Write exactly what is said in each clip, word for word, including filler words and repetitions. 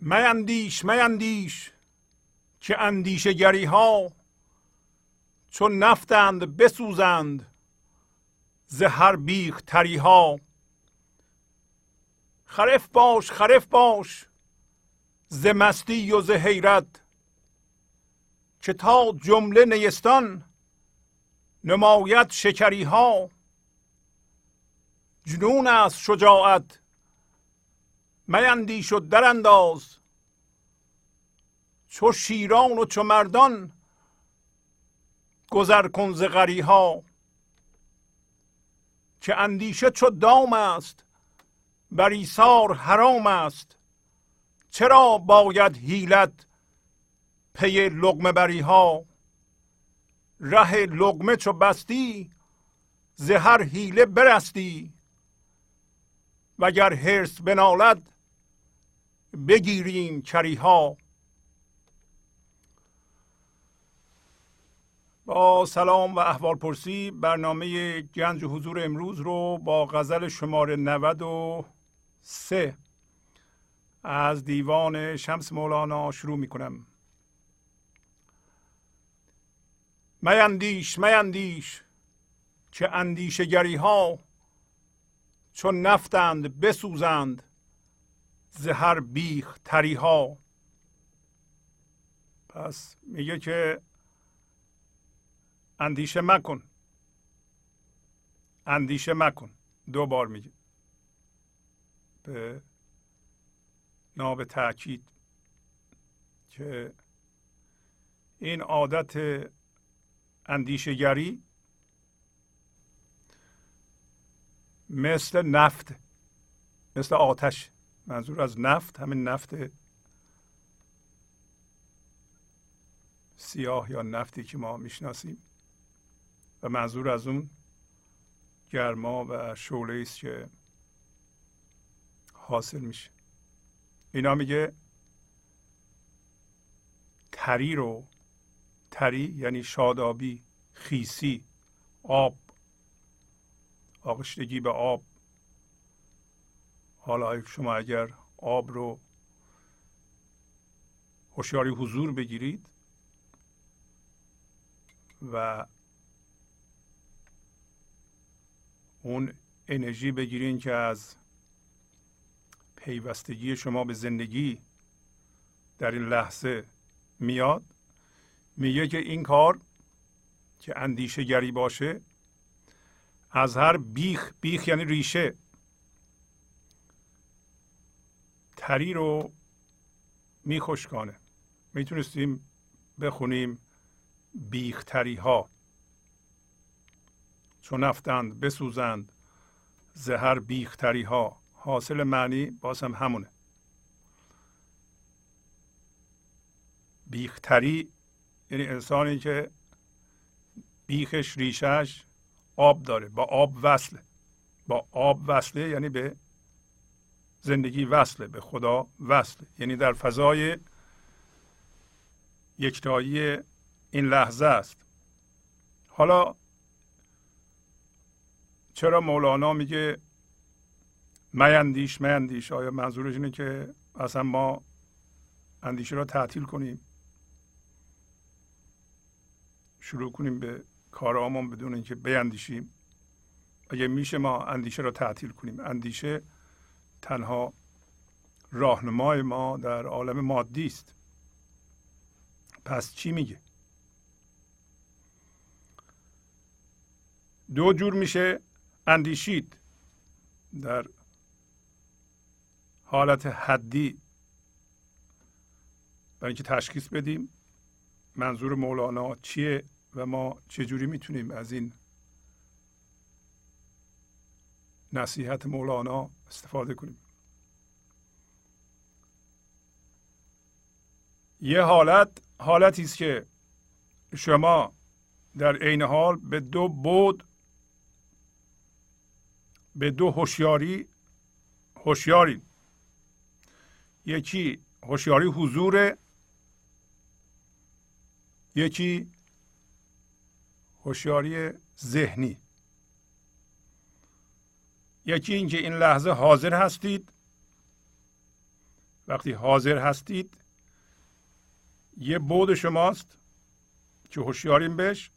میندیش میندیش که اندیشه گری ها چون نفتند بسوزند ز هر بیخ تری ها. خرف باش خرف باش ز مستی و ز حیرت که تا جمله نیستان نماید شکری ها. جنون است شجاعت میندیش و درانداز چو شیران و چو مردان گذر کن ز غری ها. که اندیشه چو دام است بر ایثار حرام است چرا باید حیلت پی لقمه بری ها. ره لقمه چو بستی ز هر حیله برستی وگر حرص بنالد بگیریم کری ها. با سلام و احوال پرسی برنامه گنج حضور امروز رو با غزل شماره نود و سه از دیوان شمس مولانا شروع می کنم. میندیش میندیش که اندیشه گری ها چون نفتند بسوزند ز هر بیخ تری ها. پس میگه که اندیشه مکن اندیشه مکن دو بار میگه به ناب تأکید که این عادت اندیشه گری مثل نفت مثل آتش، منظور از نفت همین نفت سیاه یا نفتی که ما میشناسیم و منظور از اون گرما و شعله است که حاصل میشه. اینا میگه تری رو، تری یعنی شادابی، خیسی، آب، آغشتگی به آب. حالا شما اگر آب رو هوشیاری حضور بگیرید و اون انرژی بگیرین که از پیوستگی شما به زندگی در این لحظه میاد، میگه که این کار که اندیشه گری باشه از هر بیخ، بیخ یعنی ریشه، تری رو میخشکانه. میتونستیم بخونیم بیخ تری ها چون نفتند بسوزند ز هر بیخ تری ها، حاصل معنی باز هم همونه. بیخ تری یعنی انسانی که بیخش ریشش آب داره، با آب وصله، با آب وصله یعنی به زندگی وصله، به خدا وصله، یعنی در فضای یکتایی این لحظه است. حالا چرا مولانا میگه میندیش میندیش؟ آیا منظورش اینه که اصلا ما اندیشه را تعطیل کنیم، شروع کنیم به کارامون بدون اینکه بیندیشیم؟ اگه میشه ما اندیشه را تعطیل کنیم. اندیشه تنها راهنمای ما در عالم مادی است. پس چی میگه؟ دو جور میشه اندیشید: در حالت حدی برای اینکه تشخیص بدیم منظور مولانا چیه و ما چجوری میتونیم از این نصیحت مولانا استفاده کنیم. یه حالت، حالتی است که شما در عین حال به دو بعد، به دو هوشیاری هوشیاری یکی هوشیاری حضور، یکی هوشیاری ذهنی. یکی اینکه این لحظه حاضر هستید وقتی حاضر هستید یه بعد شماست که هوشیاریم بهش.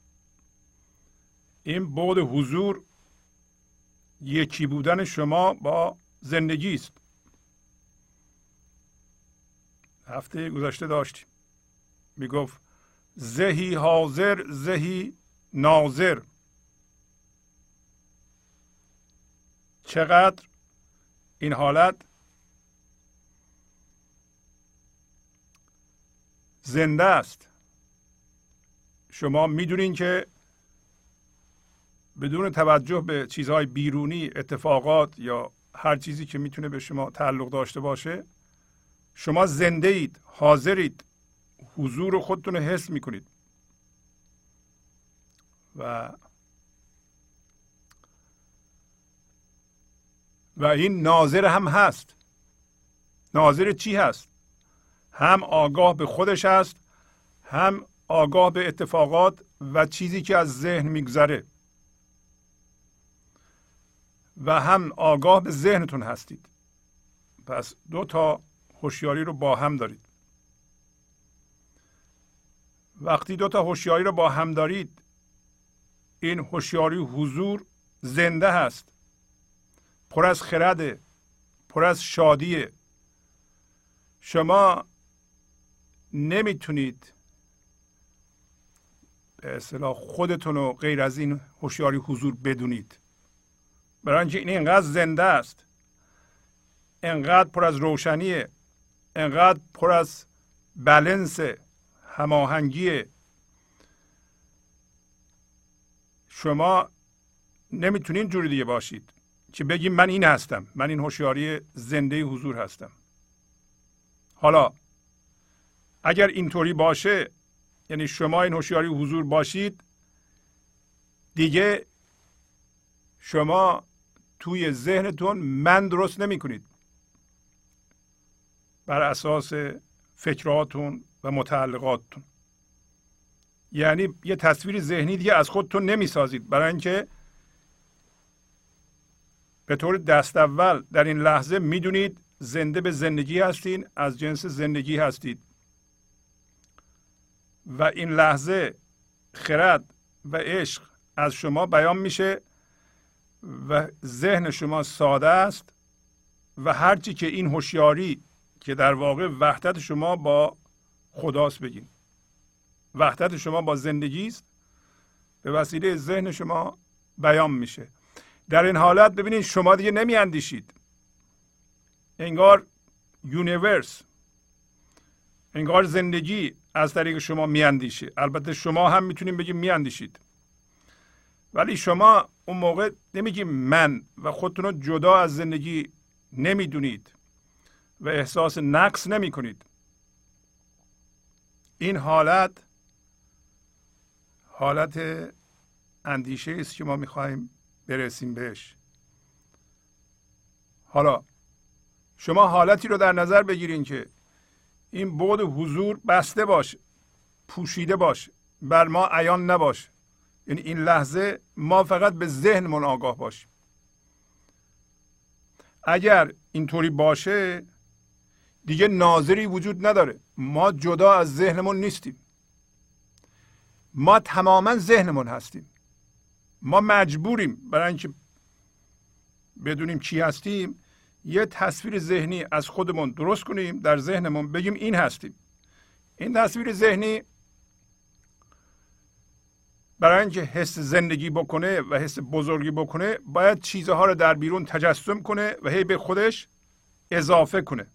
این بعد حضور یکی بودن شما با زندگی است. هفته گذشته داشتیم میگفت ذهی حاضر ذهی ناظر. چقدر این حالت زنده است. شما میدونین که بدون توجه به چیزهای بیرونی، اتفاقات یا هر چیزی که میتونه به شما تعلق داشته باشه، شما زنده اید، حاضرید، حضور خودتون رو حس میکنید و و این ناظر هم هست. ناظر چی هست؟ هم آگاه به خودش هست، هم آگاه به اتفاقات و چیزی که از ذهن میگذره، و هم آگاه به ذهنتون هستید. پس دو تا هوشیاری رو با هم دارید. وقتی دو تا هوشیاری رو با هم دارید، این هوشیاری حضور زنده هست، پر از خرده، پر از شادیه. شما نمیتونید به اصطلاح خودتون رو غیر از این هوشیاری حضور بدونید، برای اینکه این اینقدر زنده است، اینقدر پر از روشنیه، اینقدر پر از بالانس، هماهنگیه. شما نمیتونید جوری دیگه باشید که بگیم من این هستم، من این هوشیاری زنده حضور هستم. حالا اگر اینطوری باشه، یعنی شما این هوشیاری حضور باشید، دیگه شما توی ذهنتون من درست نمی کنید. بر اساس فکراتون و متعلقاتتون، یعنی یه تصویر ذهنی دیگه از خودتون نمی سازید، برای اینکه به طور دست اول در این لحظه می دونید زنده به زندگی هستین، از جنس زندگی هستید، و این لحظه خرد و عشق از شما بیان میشه و ذهن شما ساده است و هرچی که این هوشیاری که در واقع وحدت شما با خداست بگین، وحدت شما با زندگی است، به وسیله ذهن شما بیان میشه. در این حالت ببینید شما دیگه نمی اندیشید، انگار یونیورس، انگار زندگی از طریق شما می اندیشه. البته شما هم میتونید بگید می اندیشید، ولی شما اون موقع نمیگید من و خودتون رو جدا از زندگی نمیدونید و احساس نقص نمی کنید. این حالت حالت اندیشه است که ما میخوایم برسیم بهش. حالا شما حالتی رو در نظر بگیرین که این بعد حضور بسته باشه، پوشیده باشه، بر ما عیان نباشه. یعنی این لحظه ما فقط به ذهنمون آگاه باشیم. اگر اینطوری باشه دیگه ناظری وجود نداره. ما جدا از ذهنمون نیستیم. ما تماما ذهنمون هستیم. ما مجبوریم برای اینکه بدونیم چی هستیم یه تصویر ذهنی از خودمون درست کنیم، در ذهنمون بگیم این هستیم. این تصویر ذهنی برای اینکه حس زندگی بکنه و حس بزرگی بکنه باید چیزها رو در بیرون تجسم کنه و هی به خودش اضافه کنه.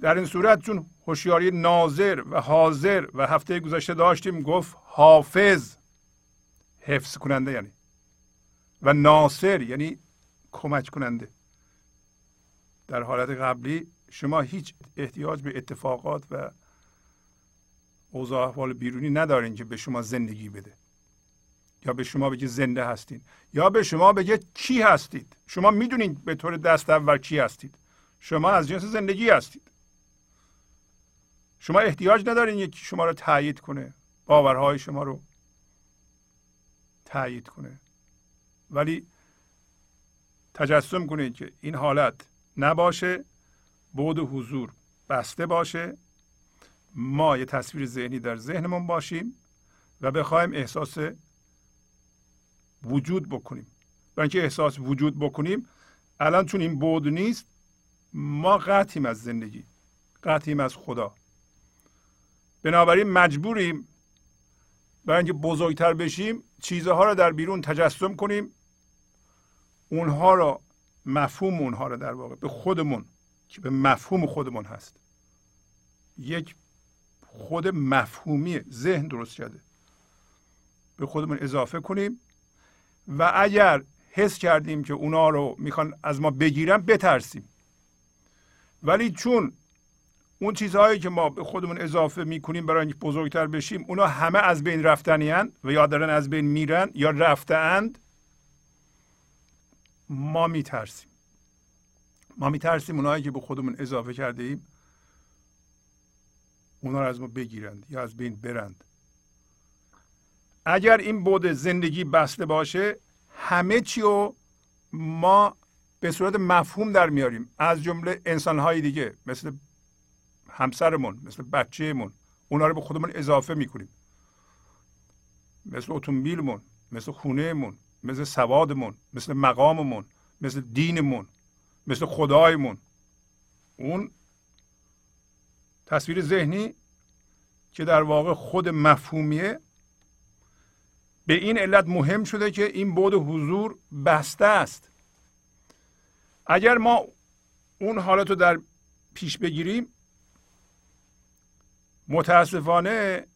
در این صورت چون هوشیاری ناظر و حاضر و هفته گذشته داشتیم، گفت حافظ، حفظ کننده یعنی، و ناصر یعنی کمک کننده. در حالت قبلی شما هیچ احتیاج به اتفاقات و اوضاع احوال بیرونی ندارین که به شما زندگی بده یا به شما بگه زنده هستین یا به شما بگه چی هستید. شما میدونید به طور دست اول چی هستید. شما از جنس زندگی هستید. شما احتیاج ندارین یکی شما رو تایید کنه، باورهای شما رو تایید کنه، ولی تجسم کنید که این حالت نباشه بعد حضور بسته باشه، ما یه تصویر ذهنی در ذهنمون باشیم و بخوایم احساس وجود بکنیم. برای اینکه احساس وجود بکنیم، الان چون این بعد نیست، ما قطعیم از زندگی، قطعیم از خدا. بنابراین مجبوریم برای اینکه بزرگتر بشیم چیزها را در بیرون تجسم کنیم، اونها را، مفهوم اونها را در واقع به خودمون که به مفهوم خودمون هست، یک خود مفهومی ذهن درست شده، به خودمون اضافه کنیم و اگر حس کردیم که اونا رو میخوان از ما بگیرن بترسیم. ولی چون اون چیزهایی که ما به خودمون اضافه میکنیم برای اینکه بزرگتر بشیم، اونا همه از بین رفتنی اند و یا دارن از بین میرن یا رفته اند، ما میترسیم. ما میترسیم اونایی که به خودمون اضافه کرده ایم اونا رو از ما بگیرند یا از بین برند. اگر این بعد زندگی بسته باشه، همه چی رو ما به صورت مفهوم در میاریم، از جمله انسانهای دیگه، مثل همسرمون، مثل بچهمون، اونا رو به خودمون اضافه میکنیم، مثل اتومبیلمون، مثل خونهمون، مثل سوادمون، مثل مقاممون، مثل دینمون، مثل خدایمون. اون تصویر ذهنی که در واقع خود مفهومیه، به این علت مهم شده که این بعد حضور بسته است. اگر ما اون حالت رو در پیش بگیریم، متاسفانه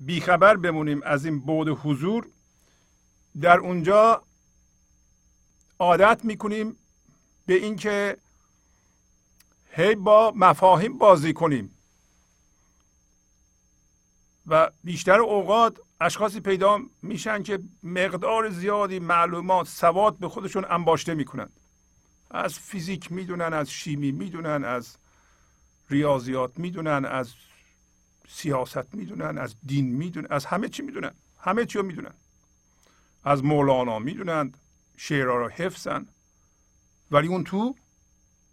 بیخبر بمونیم از این بعد حضور، در اونجا عادت میکنیم به اینکه هی با مفاهیم بازی کنیم و بیشتر اوقات اشخاصی پیدا میشن که مقدار زیادی معلومات، سواد به خودشون انباشته میکنن، از فیزیک میدونن، از شیمی میدونن، از ریاضیات میدونن، از سیاست میدونن، از دین میدونن، از همه چی میدونن، همه چی رو میدونن، از مولانا میدونن، شعرها رو حفظن، ولی اون تو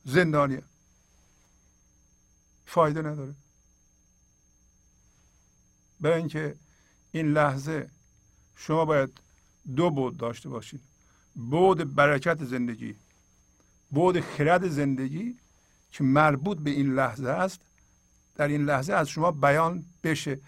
زندانیه، فایده نداره. برای اینکه این لحظه شما باید دو بعد داشته باشید، بعد برکت زندگی، بعد خرد زندگی که مربوط به این لحظه است، در این لحظه از شما بیان بشه.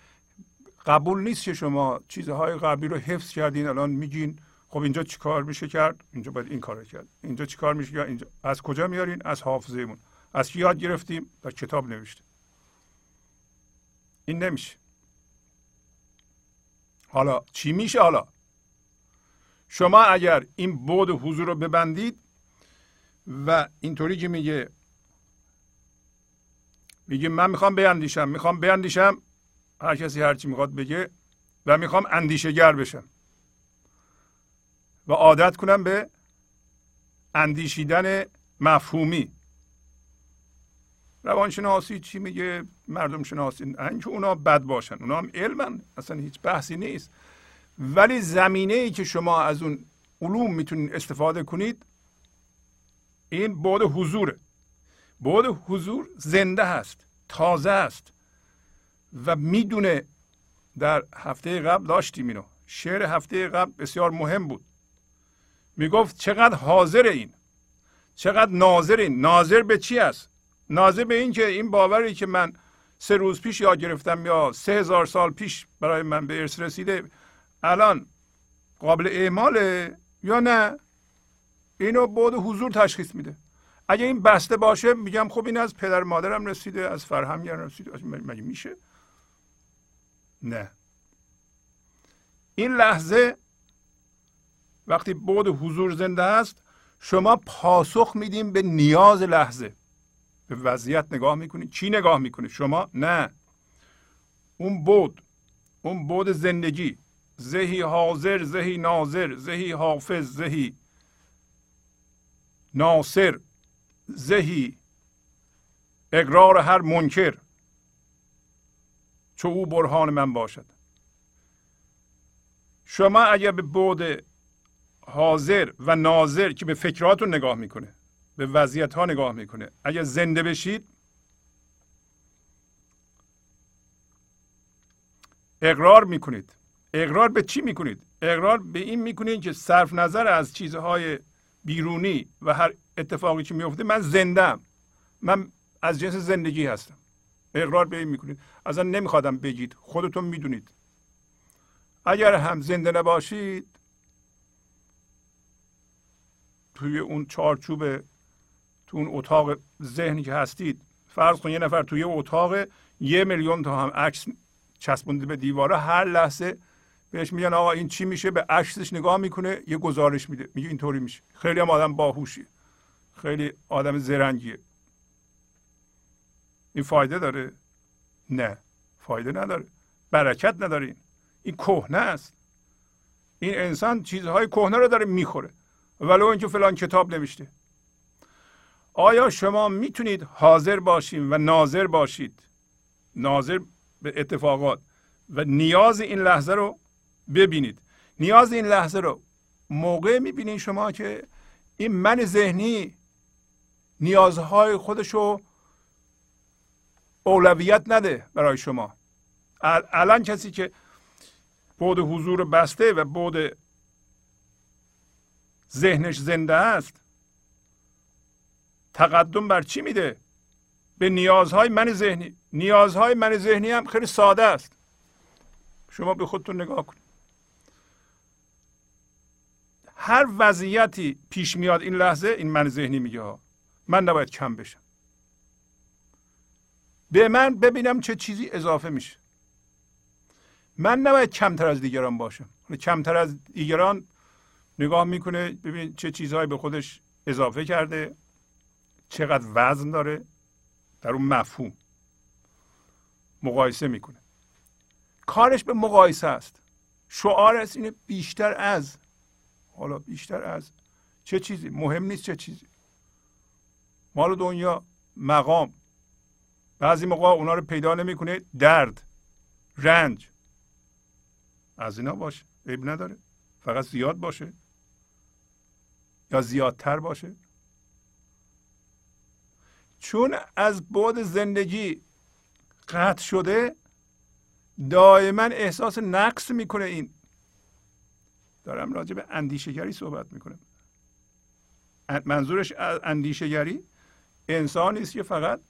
قبول نیست که شما چیزهای قبلی رو حفظ کردین، الان میگین خب اینجا چیکار میشه کرد، اینجا باید این کارو کرد، اینجا چیکار میشه کرد، اینجا از کجا میارین؟ از حافظهمون، از کی یاد گرفتیم؟ در کتاب نوشته. این نمیشه. حالا چی میشه؟ حالا شما اگر این بعد حضور رو ببندید و اینطوری که میگه میگه من میخوام بیندیشم، میخوام بیندیشم، هر کسی هر چی میخواد بگه، و میخوام اندیشه‌گر بشم و عادت کنم به اندیشیدن مفهومی. روانشناسی چی میگه؟ مردم شناسی، اینکه اونا بد باشن، اونا هم علمن، اصلا هیچ بحثی نیست. ولی زمینه ای که شما از اون علوم میتونید استفاده کنید این بعد حضوره. بعد حضور زنده هست، تازه است و میدونه. در هفته قبل داشتیم اینو، شعر هفته قبل بسیار مهم بود، میگفت چقدر حاضر این، چقدر ناظر این. ناظر به چی است؟ ناظر به این که این باوری که من سه روز پیش یاد گرفتم یا سه هزار سال پیش برای من به ارث رسیده، الان قابل اعماله یا نه. اینو بعد حضور تشخیص میده. اگه این بسته باشه میگم خب این از پدر مادرم رسیده، از فرهنگم رسیده، مگه میشه؟ نه. این لحظه وقتی بعد حضور زنده است، شما پاسخ میدیم به نیاز لحظه، به وضعیت نگاه میکنید. چی نگاه میکنید شما؟ نه، اون بعد، اون بعد زندگی، زهی حاضر، زهی ناظر، زهی حافظ، زهی ناصر، زهی اقرار هر منکر چو او برهان من باشد. شما اگر به بعد حاضر و ناظر که به فکراتون نگاه میکنه، به وضعیت ها نگاه میکنه. اگر زنده بشید اقرار میکنید. اقرار به چی میکنید؟ اقرار به این میکنید که صرف نظر از چیزهای بیرونی و هر اتفاقی که میفته من زندم، من از جنس زندگی هستم. اقرار به این میکنید. اصلا نمیخوادم بگید، خودتون میدونید. اگر هم زنده نباشید توی اون چارچوب، تو اون اتاق ذهنی که هستید، فرض کن یه نفر توی اتاق یه میلیون تا هم عکس چسبونده به دیواره، هر لحظه بهش میگن آقا این چی میشه، به عکسش نگاه میکنه یه گزارش میده، میگه اینطوری میشه. خیلی هم آدم باهوشیه، خیلی آدم زرنگیه. این فایده داره؟ نه، فایده نداره، برکت نداره. این این کهنه است. این انسان چیزهای کهنه رو داره میخوره ولو اینکه فلان کتاب نوشته. آیا شما میتونید حاضر باشید و ناظر باشید، ناظر به اتفاقات، و نیاز این لحظه رو ببینید؟ نیاز این لحظه رو موقع میبینید شما که این من ذهنی نیازهای خودشو اولویت نده برای شما. الان کسی که بعد حضور بسته و بعد ذهنش زنده است، تقدم بر چی میده؟ به نیازهای من ذهنی. نیازهای من ذهنی هم خیلی ساده است. شما به خودتون نگاه کنید. هر وضعیتی پیش میاد این لحظه، این من ذهنی میگه ها من نباید کم بشم. به من ببینم چه چیزی اضافه میشه. من نباید کمتر از دیگران باشم. کمتر از دیگران نگاه میکنه ببینید چه چیزهایی به خودش اضافه کرده، چقدر وزن داره، در اون مفهوم مقایسه میکنه. کارش به مقایسه است. شعار است اینه بیشتر از. حالا بیشتر از چه چیزی؟ مهم نیست چه چیزی. مال دنیا، مقام. بعضی موقع اونا رو پیدا نمیکنه، درد، رنج. از اینا باشه، عیب نداره. فقط زیاد باشه یا زیادتر باشه. چون از بعد زندگی قطع شده، دائما احساس نقص میکنه. این دارم راجع به اندیشگری صحبت میکنم. منظورش از اندیشگری انسانی است که فقط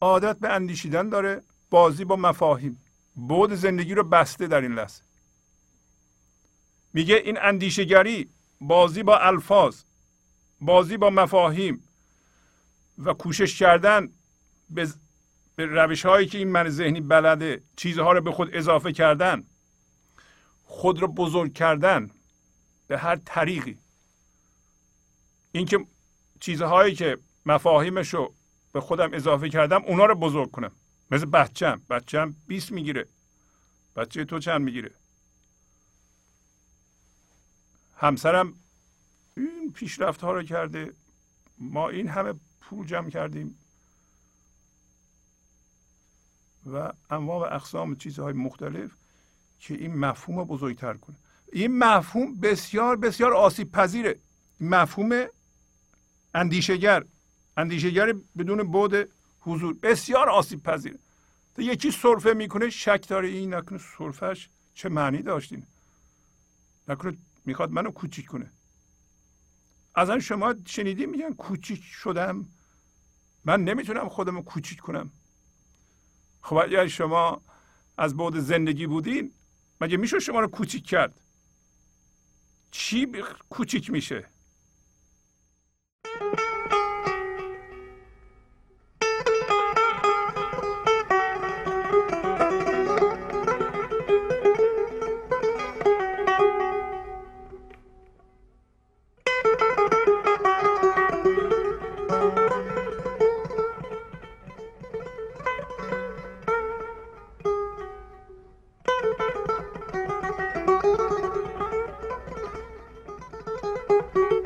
عادت به اندیشیدن داره، بازی با مفاهیم، بعد زندگی رو بسته در این لحظه. میگه این اندیشگری، بازی با الفاظ، بازی با مفاهیم و کوشش کردن به روش هایی که این من ذهنی بلده، چیزها رو به خود اضافه کردن، خود رو بزرگ کردن به هر طریقی، اینکه چیزهایی که مفاهیمش رو به خودم اضافه کردم اونا رو بزرگ کنم. مثل بچه‌م، بچه‌م بیست میگیره، بچه تو چند میگیره؟ همسرم این پیشرفت ها رو کرده، ما این همه پول جمع کردیم و انواع و اقسام چیزهای مختلف که این مفهوم رو بزرگتر کنه. این مفهوم بسیار بسیار آسیب پذیره. مفهوم اندیشگر، اندیشگر بدون بعد حضور بسیار آسیب پذیره. یکی سرفه میکنه شک داره این نکنه سرفهش چه معنی داشتین، نکنه میخواد منو کوچیک کنه. از آن شما شنیدی میگن کوچیک شدم، من نمیتونم خودم رو کوچیک کنم. خب اگر شما از بعد زندگی بودین مگه میشه شما رو کوچیک کرد؟ چی کوچیک میشه؟ Thank you.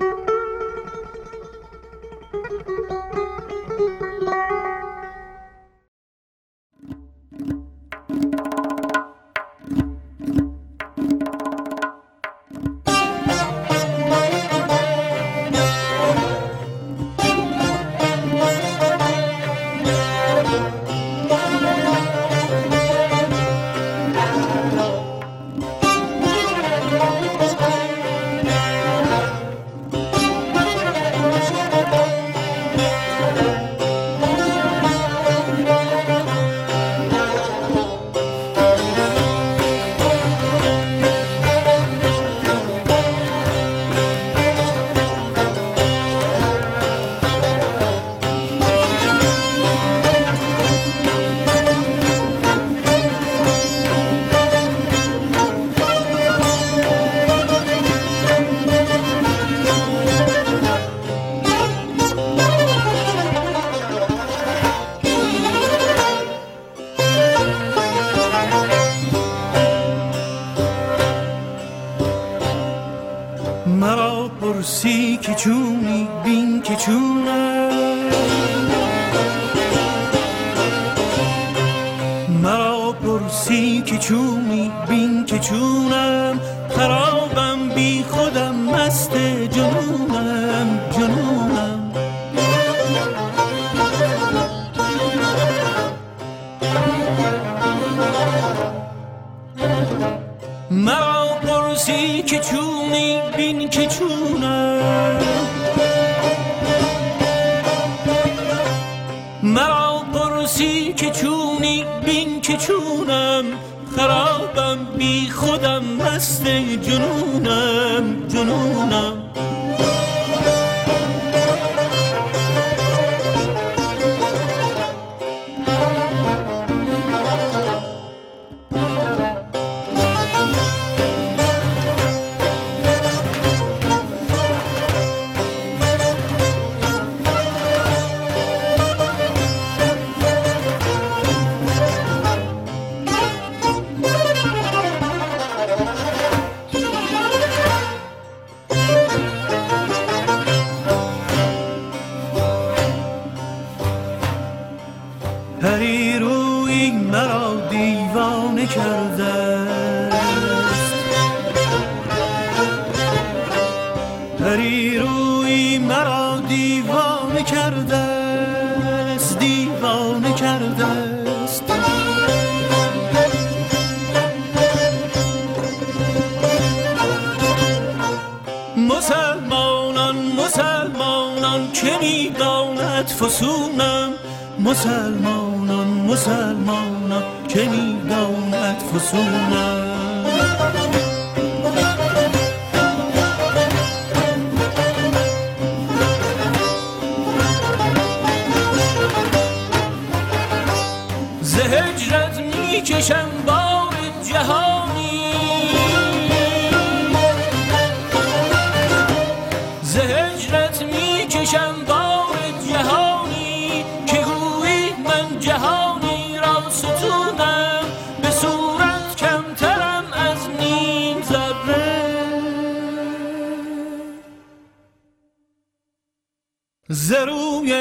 را پرسی که چونی بین که چونه، مرا پرسی که چونی بین که چونم، خرابم بی خودم مست جنونم جنونم. مرا پرسی که چونی بین که چونم، مرا پرسی که چونی بین که چونم، خرابم بی خودم مست جنونم جنونم. مسلمانان مسلمانان که می داند فسونم. ز هجرت می کشم بار جهانی، ز هجرت می کشم بار جهانی، جهانی را ستونم، به صورت کمترم از نیم ذره. ز روی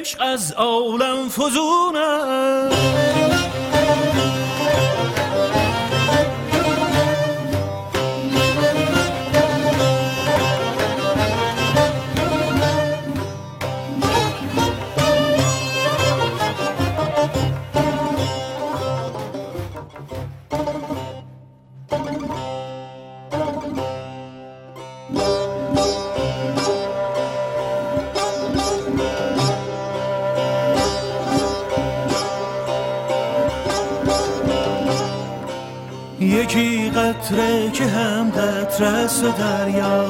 عشق از عالم فزونم، یکی قطره که هم قطره است دریا،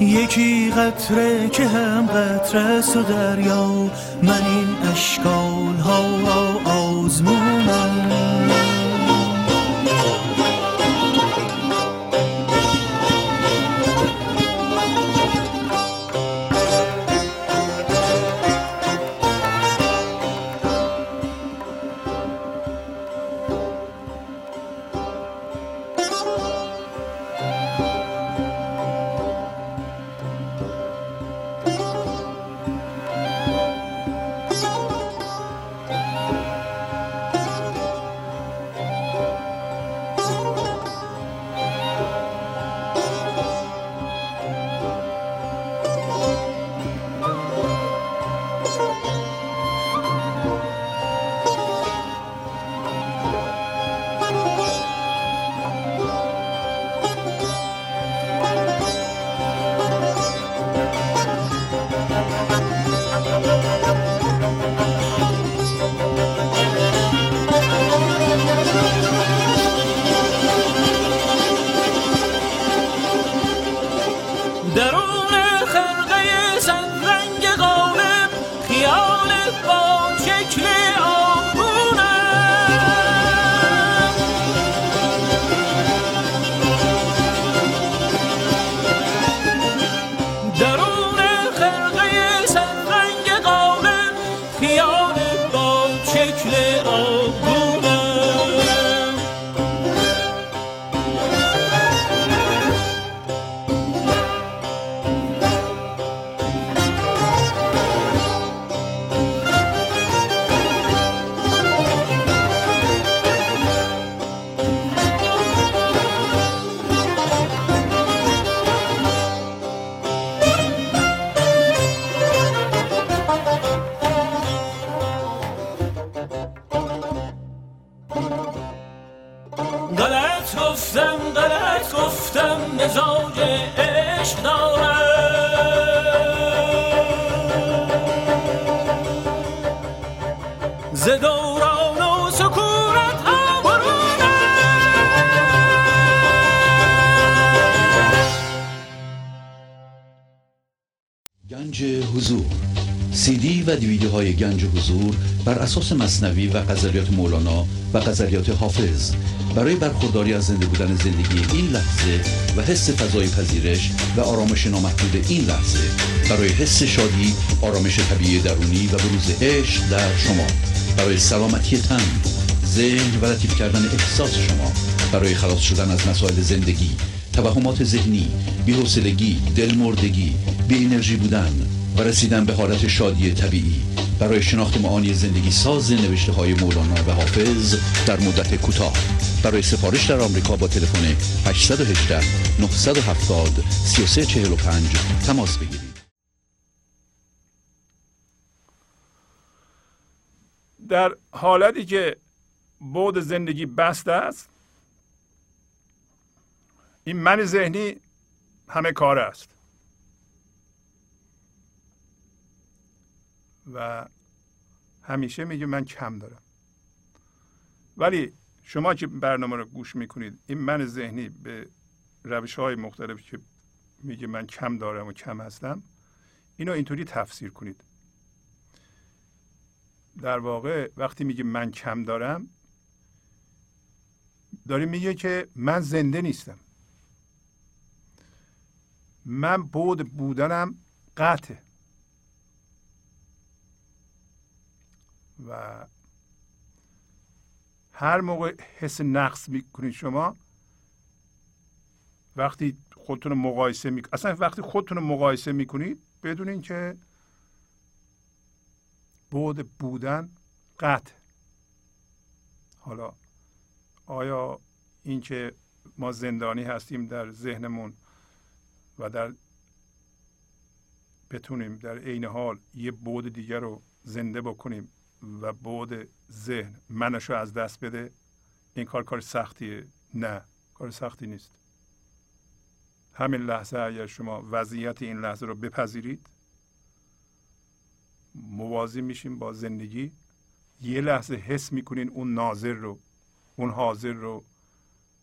یکی قطره که هم قطره است دریا. من این اشکال ها را آزمونم، غلط گفتم مزاج عشق دارم ز دوران و سکونت ها برونم. گنج حضور سی دی و دیویدیو های گنج حضور بر اساس مثنوی و غزلیات مولانا و غزلیات حافظ برای برخورداری از زنده بودن زندگی این لحظه و حس فضای پذیرش و آرامش نامحدود این لحظه برای حس شادی، آرامش طبیعی درونی و بروز عشق در شما، برای سلامتی تن، ذهن و لطیف کردن احساس شما، برای خلاص شدن از مسائل زندگی، توهمات ذهنی، بی‌حوصلگی، دلمردگی، بی انرژی بودن و رسیدن به حالت شادی طبیعی، برای شناخت معانی زندگی ساز نوشته های مولانا و حافظ در مدت کوتاه. برای سفارش در آمریکا با تلفن هشت یک هشت، نه هفت صفر، سه سه چهار پنج تماس بگیرید. در حالتی که بود زندگی بسته است، این من ذهنی همه کار است و همیشه میگه من کم دارم. ولی شما که برنامه رو گوش میکنید، این من ذهنی به روش‌های مختلف که میگه من کم دارم و کم هستم، اینو اینطوری تفسیر کنید. در واقع وقتی میگه من کم دارم، داره میگه که من زنده نیستم، من بود بودنم قطعه و هر موقع حس نقص میکنید شما، وقتی خودتون رو مقایسه میکنید، اصلا وقتی خودتون رو مقایسه میکنید، بدونین که بود بودن قطع. حالا آیا این که ما زندانی هستیم در ذهنمون و در بتونیم در عین حال یه بود دیگر رو زنده بکنیم و بعد ذهن منشو از دست بده، این کار کار سختیه؟ نه، کار سختی نیست. همین لحظه اگر شما وضعیت این لحظه رو بپذیرید، موازی میشیم با زندگی. یه لحظه حس میکنین اون ناظر رو، اون حاضر رو،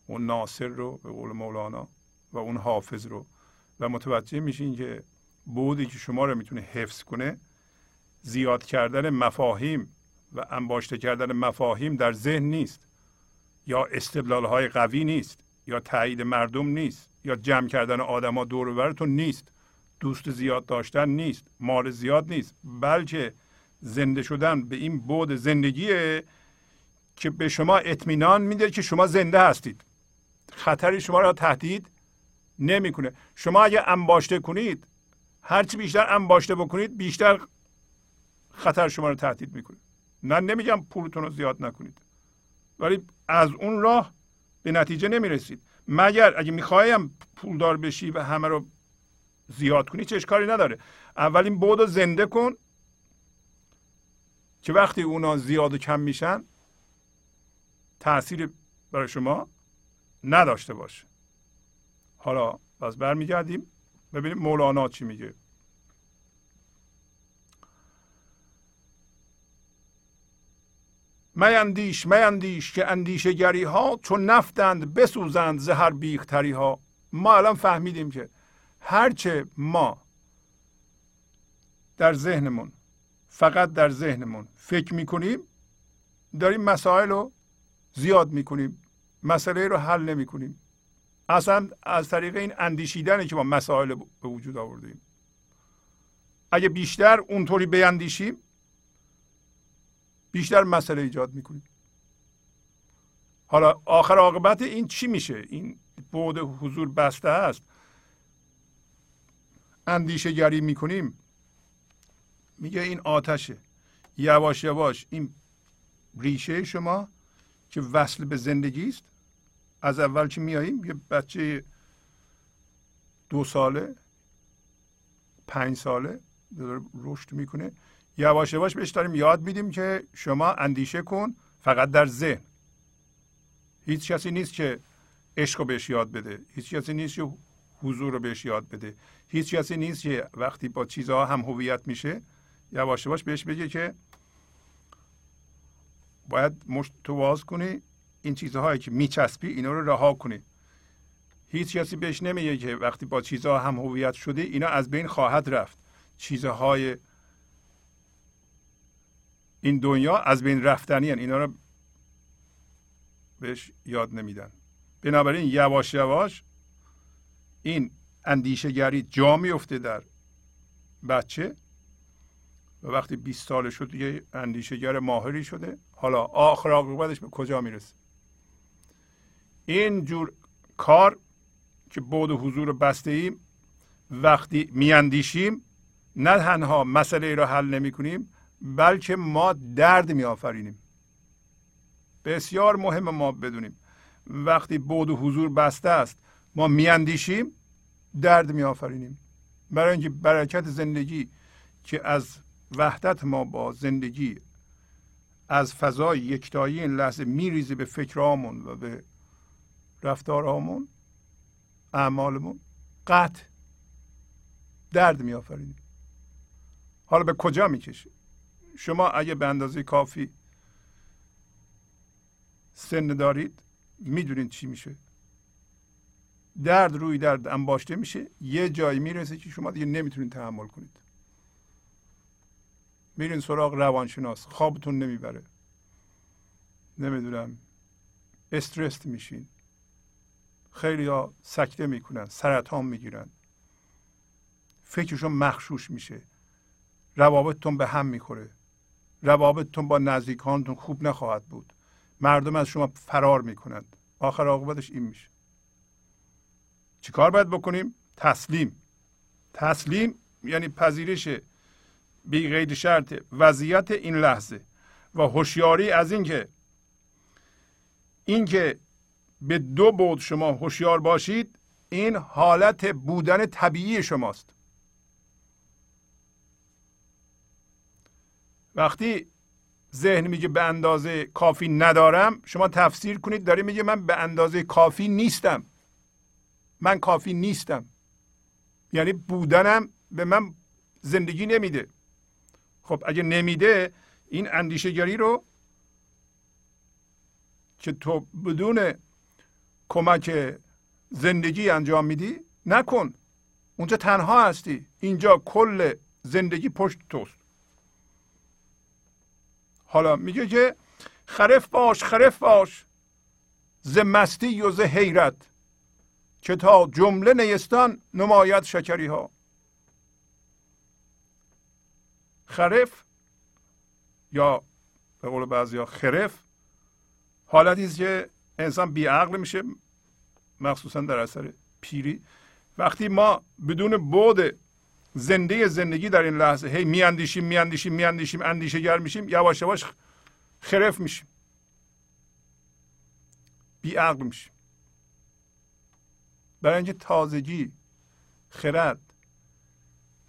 اون ناصر رو به قول مولانا و اون حافظ رو، و متوجه میشین که بعدی که شما رو میتونه حفظ کنه زیاد کردن مفاهیم و انباشته کردن مفاهیم در ذهن نیست، یا استدلال‌های قوی نیست، یا تایید مردم نیست، یا جمع کردن آدم‌ها دور و برتون نیست، دوست زیاد داشتن نیست، مال زیاد نیست، بلکه زنده شدن به این بعد زندگیه که به شما اطمینان میده که شما زنده هستید. خطری شما را تهدید نمی‌کنه. شما اگه انباشته کنید، هرچی بیشتر انباشته بکنید، بیشتر خطر شما رو تهدید میکنه. من نمیگم پولتون رو زیاد نکنید، ولی از اون راه به نتیجه نمیرسید. مگر اگه میخوایم پولدار بشی و همه رو زیاد کنی، چه اشکالی نداره، اولین بعد رو زنده کن که وقتی اونا زیاد و کم میشن تأثیر برای شما نداشته باشه. حالا باز برمیگردیم ببینیم مولانا چی میگه. میندیش میندیش که اندیشه گری ها چون نفتند بسوزند زهر بیختری ها. ما الان فهمیدیم که هرچه ما در ذهنمون، فقط در ذهنمون فکر میکنیم، داریم مسائل رو زیاد میکنیم، مسئله رو حل نمیکنیم. اصلا از طریق این اندیشیدنه که ما مسائل به وجود آوردیم. اگه بیشتر اونطوری بیندیشیم، بیشتر مسئله ایجاد میکنیم. حالا آخر عاقبت این چی میشه؟ این بعد حضور بسته است، اندیشه گری میکنیم. میگه این آتشه، یواش یواش این ریشه شما که وصل به زندگی است، از اول که میاییم یه بچه دو ساله پنج ساله داره رشد میکنه، یواش یواش بهش داریم یاد میدیم که شما اندیشه کن، فقط در ذهن. هیچ کسی نیست که عشق رو بهش یاد بده، هیچ کسی نیست که حضور رو بهش یاد بده، هیچ کسی نیست که وقتی با چیزها هم هویت میشه یواش یواش بهش بگه که باید مشت تو باز کنی، این چیزهایی که میچسبی اینا رو رها کنی. هیچ کسی بهش نمیگه که وقتی با چیزها هم هویت شده اینا از بین خواهد رفت. چیزهای این دنیا از بین رفتنی هن. اینا رو بهش یاد نمیدن. بنابراین یواش یواش این اندیشه‌گری جا میفته در بچه و وقتی بیست ساله شد دیگه اندیشه‌گر ماهری شده. حالا آخر عاقبتش به کجا میرسه؟ این جور کار که بعد حضور بسته‌ای وقتی میاندیشیم نه تنها مسئله را حل نمی کنیم بلکه ما درد می آفرینیم. بسیار مهم ما بدونیم وقتی بعد حضور بسته است ما میاندیشیم درد می آفرینیم، برای اینکه برکت زندگی که از وحدت ما با زندگی از فضای یکتایی این لحظه میریزه به فکرامون و به رفتارامون اعمالمون قطع درد می آفرینیم. حالا به کجا میکشه؟ شما اگه به اندازه کافی سن دارید میدونید چی میشه. درد روی درد انباشته میشه، یه جایی میرسه که شما دیگه نمیتونید تحمل کنید. میرین سراغ روانشناس، خوابتون نمیبره. نمیدونم استرس میشین. خیلی‌ها سکته میکنن، سرطان میگیرن. فکرشون مغشوش میشه. روابطتون به هم میخوره. روابطتون با نزدیکانتون خوب نخواهد بود. مردم از شما فرار میکنند. آخر عاقبتش این میشه. چیکار باید بکنیم؟ تسلیم. تسلیم یعنی پذیرش بی قید شرط وضعیت این لحظه و هوشیاری از اینکه اینکه به دو بعد شما هوشیار باشید این حالت بودن طبیعی شماست. وقتی ذهن میگه به اندازه کافی ندارم شما تفسیر کنید داره میگه من به اندازه کافی نیستم، من کافی نیستم، یعنی بودنم به من زندگی نمیده. خب اگه نمیده این اندیشه‌گری رو که تو بدون کمک زندگی انجام میدی نکن. اونجا تنها هستی، اینجا کل زندگی پشت توست. حالا میگه که خرف باش خرف باش ز مستی و ز حیرت که تا جمله نیستان نماید شکری ها. خرف یا به قول بعضی ها خرف حالتی است که انسان بیعقل میشه، مخصوصا در اثر پیری. وقتی ما بدون بعد زنده زندگی در این لحظه هی میاندیشیم میاندیشیم میاندیشیم اندیشه‌گر میشیم، یواش یواش خرف میشیم، بیعقل میشیم. برای اینکه تازگی خرد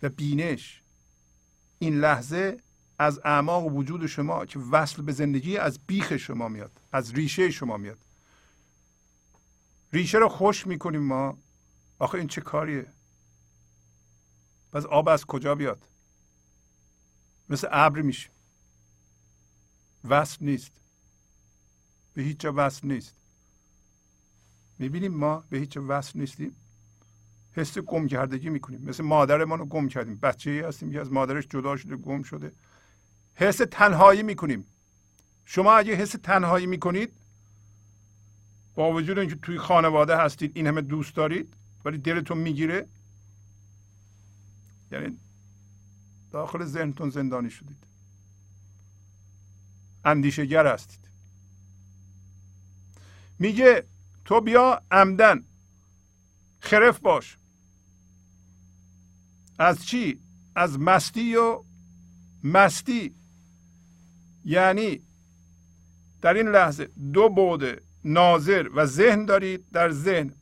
و بینش این لحظه از اعماق وجود شما که وصل به زندگی از بیخ شما میاد، از ریشه شما میاد. ریشه رو خوش میکنیم ما، آخه این چه کاریه؟ پس آب از کجا بیاد؟ مثل ابر میشه، وصل نیست، به هیچ جا وصل نیست. میبینیم ما به هیچ جا وصل نیستیم، حس گم کردگی میکنیم. مثل مادرمون رو گم کردیم، بچه‌ای هستیم که از مادرش جدا شده گم شده، حس تنهایی میکنیم. شما اگه حس تنهایی میکنید با وجود اینکه توی خانواده هستید این همه دوست دارید ولی دلتون میگیره یعنی داخل ذهنتون زندانی شدید، اندیشه‌گر هستید. میگه تو بیا عمدن خرف باش. از چی؟ از مستی و مستی یعنی در این لحظه دو بعد ناظر و ذهن دارید. در ذهن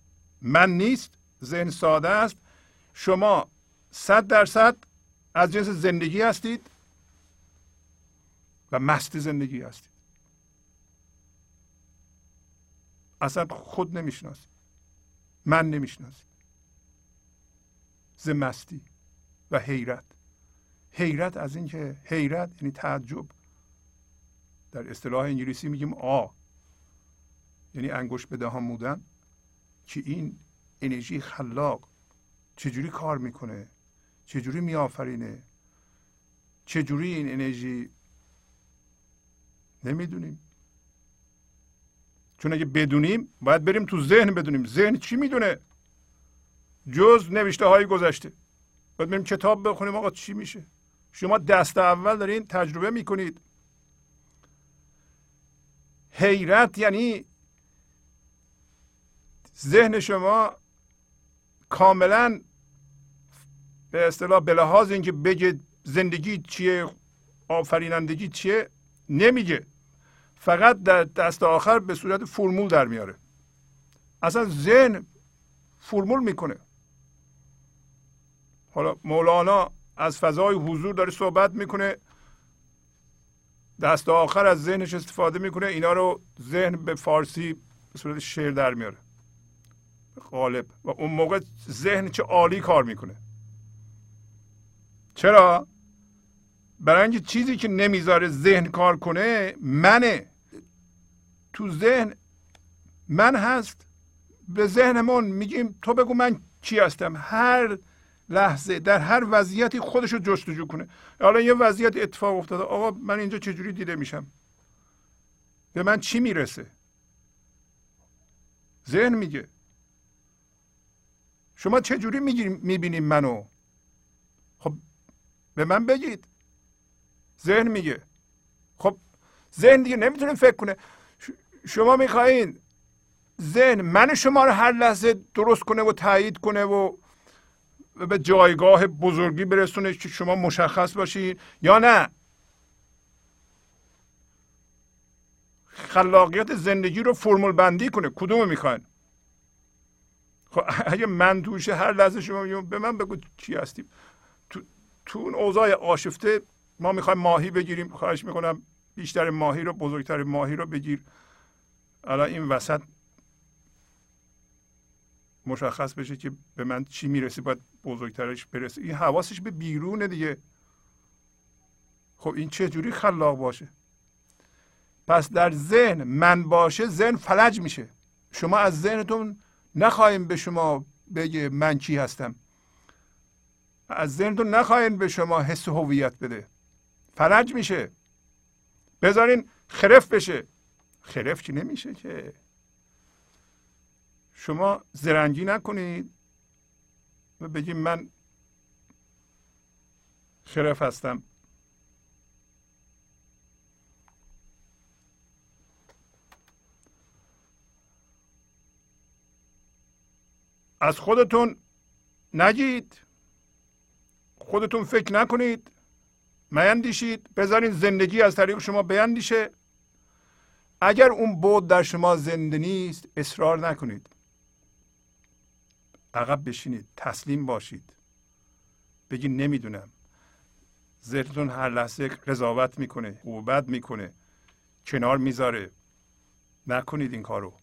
من نیست، ذهن ساده است. شما صد درصد از جنس زندگی هستید و مست زندگی هستید، اصلا خود نمیشناسید. من نمیشناسید. ز مستی و حیرت، حیرت از این که، حیرت یعنی تعجب. در اصطلاح انگلیسی میگیم آ، یعنی انگشت به دهان بودن که این انرژی خلاق چجوری کار میکنه، چجوری میآفرینه، چجوری این انرژی نمیدونیم. چون اگه بدونیم باید بریم تو ذهن بدونیم. ذهن چی میدونه جز نوشته های گذشته؟ باید بریم کتاب بخونیم آقا چی میشه. شما دست اول دارین تجربه میکنید. حیرت یعنی ذهن شما کاملا به اصطلاح به لحاظ اینکه بگه زندگی چیه، آفرینندگی چیه، نمیگه. فقط در دست آخر به صورت فرمول در میاره. اصلا ذهن فرمول میکنه. حالا مولانا از فضای حضور داره صحبت میکنه، دست آخر از ذهنش استفاده میکنه، اینا رو ذهن به فارسی به صورت شعر در میاره غالب. و اون موقع ذهن چه عالی کار میکنه. چرا؟ برای اینکه چیزی که نمیذاره ذهن کار کنه منه. تو ذهن من هست. به ذهنمون میگیم تو بگو من چی هستم. هر لحظه در هر وضعیتی خودش رو جستجو کنه. حالا یه وضعیت اتفاق افتاده، آقا من اینجا چجوری دیده میشم، به من چی میرسه؟ ذهن میگه. شما چجوری میبینیم منو؟ خب به من بگید. ذهن میگه. خب ذهن دیگه نمیتونه فکر کنه. شما میخواین ذهن من شما رو هر لحظه درست کنه و تایید کنه و به جایگاه بزرگی برسونه که شما مشخص باشید یا نه؟ خلاقیت زندگی رو فرمول بندی کنه. کدومو میخواین؟ خب اگه من توشه هر لحظه شما میگم به من بگو چی هستیم، تو تو اون اوضاع آشفته ما میخوایم ماهی بگیریم، خواهش میکنم بیشتر ماهی رو، بزرگتر ماهی رو بگیر. الان این وسط مشخص بشه که به من چی میرسه، باید بزرگترش برسه. این حواسش به بیرونه دیگه. خب این چه جوری خلاق باشه؟ پس در ذهن من باشه، ذهن فلج میشه. شما از ذهنتون نخواهیم به شما بگه من چی هستم. از ذهنتون نخواهیم به شما حس هویت بده. فلج میشه. بذارین خرف بشه. خرف که نمیشه که. شما زرنگی نکنید و بگید من خرف هستم. از خودتون نگید، خودتون فکر نکنید، میندیشید، بذارین زندگی از طریق شما بیندیشه. اگر اون بود در شما زنده نیست، اصرار نکنید، عقب بشینید، تسلیم باشید، بگید نمیدونم. ذهنتون هر لحظه قضاوت میکنه، خوب و بد میکنه، کنار میذاره. نکنید این کارو.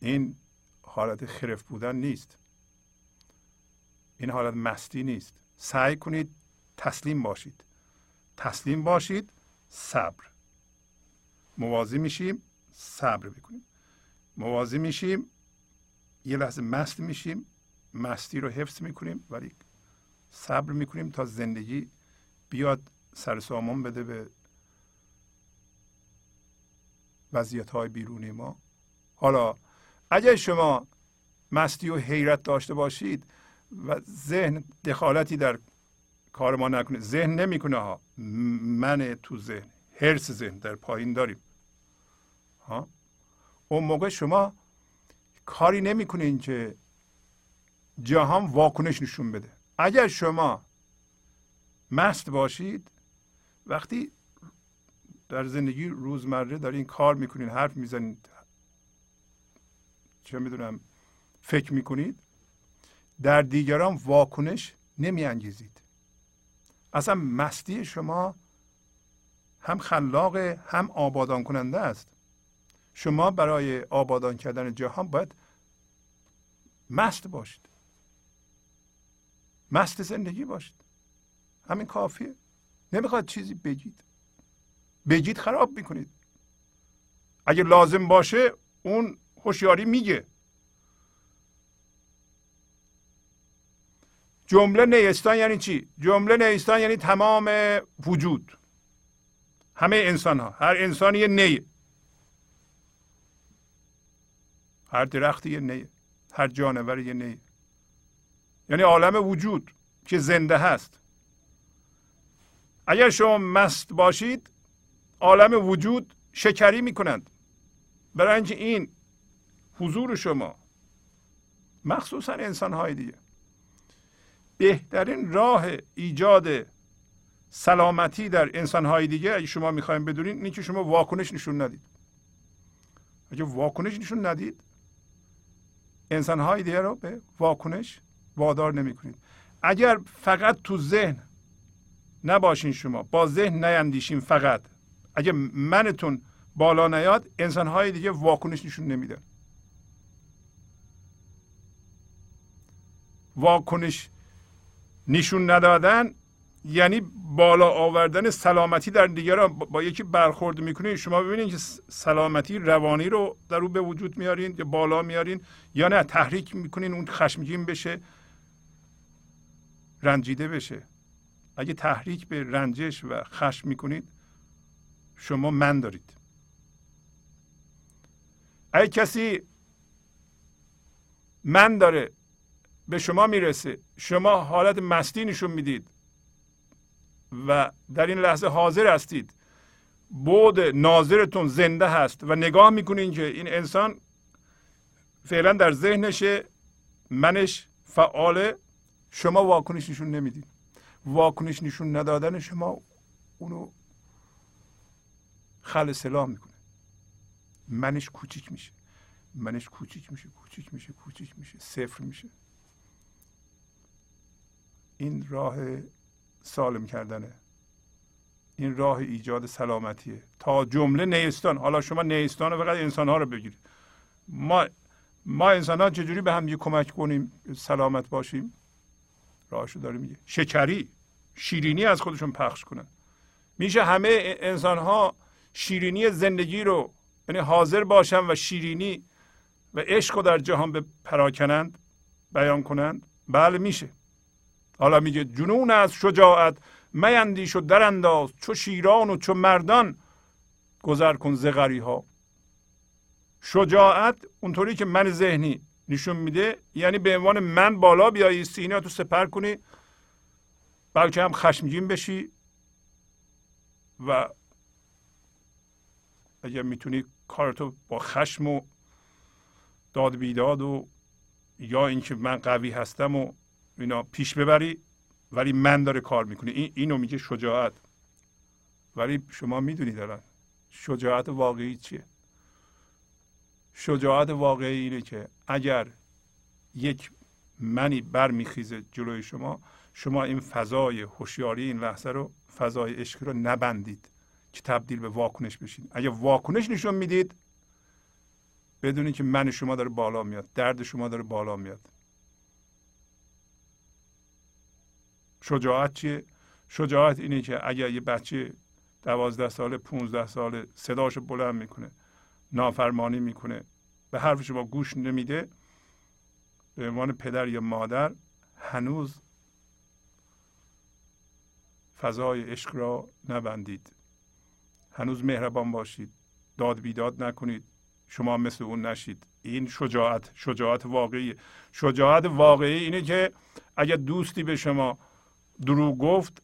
این حالت خرف بودن نیست، این حالت مستی نیست. سعی کنید تسلیم باشید. تسلیم باشید، صبر. مواظب میشیم صبر بکنیم، مواظب میشیم یه لحظه مست میشیم، مستی رو حفظ میکنیم ولی صبر میکنیم تا زندگی بیاد سر سامون بده به وضعیت‌های بیرونی ما. حالا اگر شما مستی و حیرت داشته باشید و ذهن دخالتی در کار ما نکنه، ذهن نمیکنه ها، من تو ذهن، هرس ذهن در پایین داریم ها، اون موقع شما کاری نمیکنین که جهان واکنش نشون بده. اگر شما مست باشید، وقتی در زندگی روزمره دارین کار میکنین، حرف میزنید، چه میدونم فکر میکنید، در دیگران واکنش نمیانگیزید. اصلا مستی شما هم خلاق هم آبادان کننده است. شما برای آبادان کردن جهان باید مست باشید، مست زندگی باشید، همین کافیه. نمیخواد چیزی بگید، بگید خراب میکنید. اگه لازم باشه اون هوشیاری میگه. جمله نیستان یعنی چی؟ جمله نیستان یعنی تمام وجود، همه انسان ها، هر انسانی یه نیه، هر درختی یه نیه، هر جانوری یه نیه، یعنی عالم وجود که زنده هست. اگر شما مست باشید عالم وجود شکری میکنند، برای اینکه این حضور شما، مخصوصا انسان های دیگه، بهترین راه ایجاد سلامتی در انسان های دیگه اگه شما میخواین بدونید اینه که شما واکنش نشون ندید. اگه واکنش نشون ندید انسان های دیگه رو به واکنش وادار نمی کنید. اگر فقط تو ذهن نباشین، شما با ذهن نیندیشین، فقط اگه منتون بالا نیاد انسان های دیگه واکنش نشون نمیدن. واکنش نشون ندادن یعنی بالا آوردن سلامتی در دیگران. با یکی برخورد میکنین شما ببینین که سلامتی روانی رو در او به وجود میارین یا بالا میارین یا نه، تحریک میکنین اون خشمگین بشه، رنجیده بشه. اگه تحریک به رنجش و خشم میکنید شما من دارید. اگه کسی من داره به شما میرسه، شما حالت مستی نشون میدید و در این لحظه حاضر هستید، بود ناظرتون زنده هست و نگاه میکنین که این انسان فعلا در ذهنشه، منش فعاله، شما واکنش نشون نمیدید. واکنش نشون ندادن شما اونو خل سلام میکنه، منش کوچیک میشه، منش کوچیک میشه، کوچیک میشه، کوچیک میشه، صفر میشه. این راه سالم کردنه، این راه ایجاد سلامتیه. تا جمله نیستان. حالا شما نیستان و فقط انسانها رو بگیرید. ما ما انسانها چجوری به هم کمک کنیم سلامت باشیم؟ راهشو داره میگه. شکری، شیرینی از خودشون پخش کنن. میشه همه انسانها شیرینی زندگی رو، یعنی حاضر باشن و شیرینی و عشق رو در جهان به پراکنند، بیان کنند؟ بله میشه. حالا میگه جنون از شجاعت میندیش و درانداز، چو شیران و چو مردان گذر کن ز غری ها. شجاعت اونطوری که من ذهنی نشون میده یعنی به عنوان من بالا بیایی، سینه تو سپر کنی، بلکه هم خشمگین بشی و اگر میتونی کارتو با خشم و داد بیداد و یا اینکه من قوی هستم و اینا پیش ببری، ولی من داره کار میکنه. این اینو میگه شجاعت. ولی شما میدونید الان شجاعت واقعی چیه؟ شجاعت واقعی اینه که اگر یک منی برمیخیزه جلوی شما، شما این فضای هوشیاری این لحظه رو، فضای عشق رو نبندید که تبدیل به واکنش بشید. اگر واکنش نشون میدید بدونید که من شما داره بالا میاد، درد شما داره بالا میاد. شجاعت چیه؟ شجاعت اینه که اگر یه بچه دوازده ساله، پونزده ساله صداشو بلند میکنه، نافرمانی میکنه، به حرف شما گوش نمیده، به عنوان پدر یا مادر هنوز فضای عشق را نبندید، هنوز مهربان باشید، داد بیداد نکنید، شما مثل اون نشید. این شجاعت، شجاعت واقعی. شجاعت واقعی اینه که اگر دوستی به شما دروغ گفت،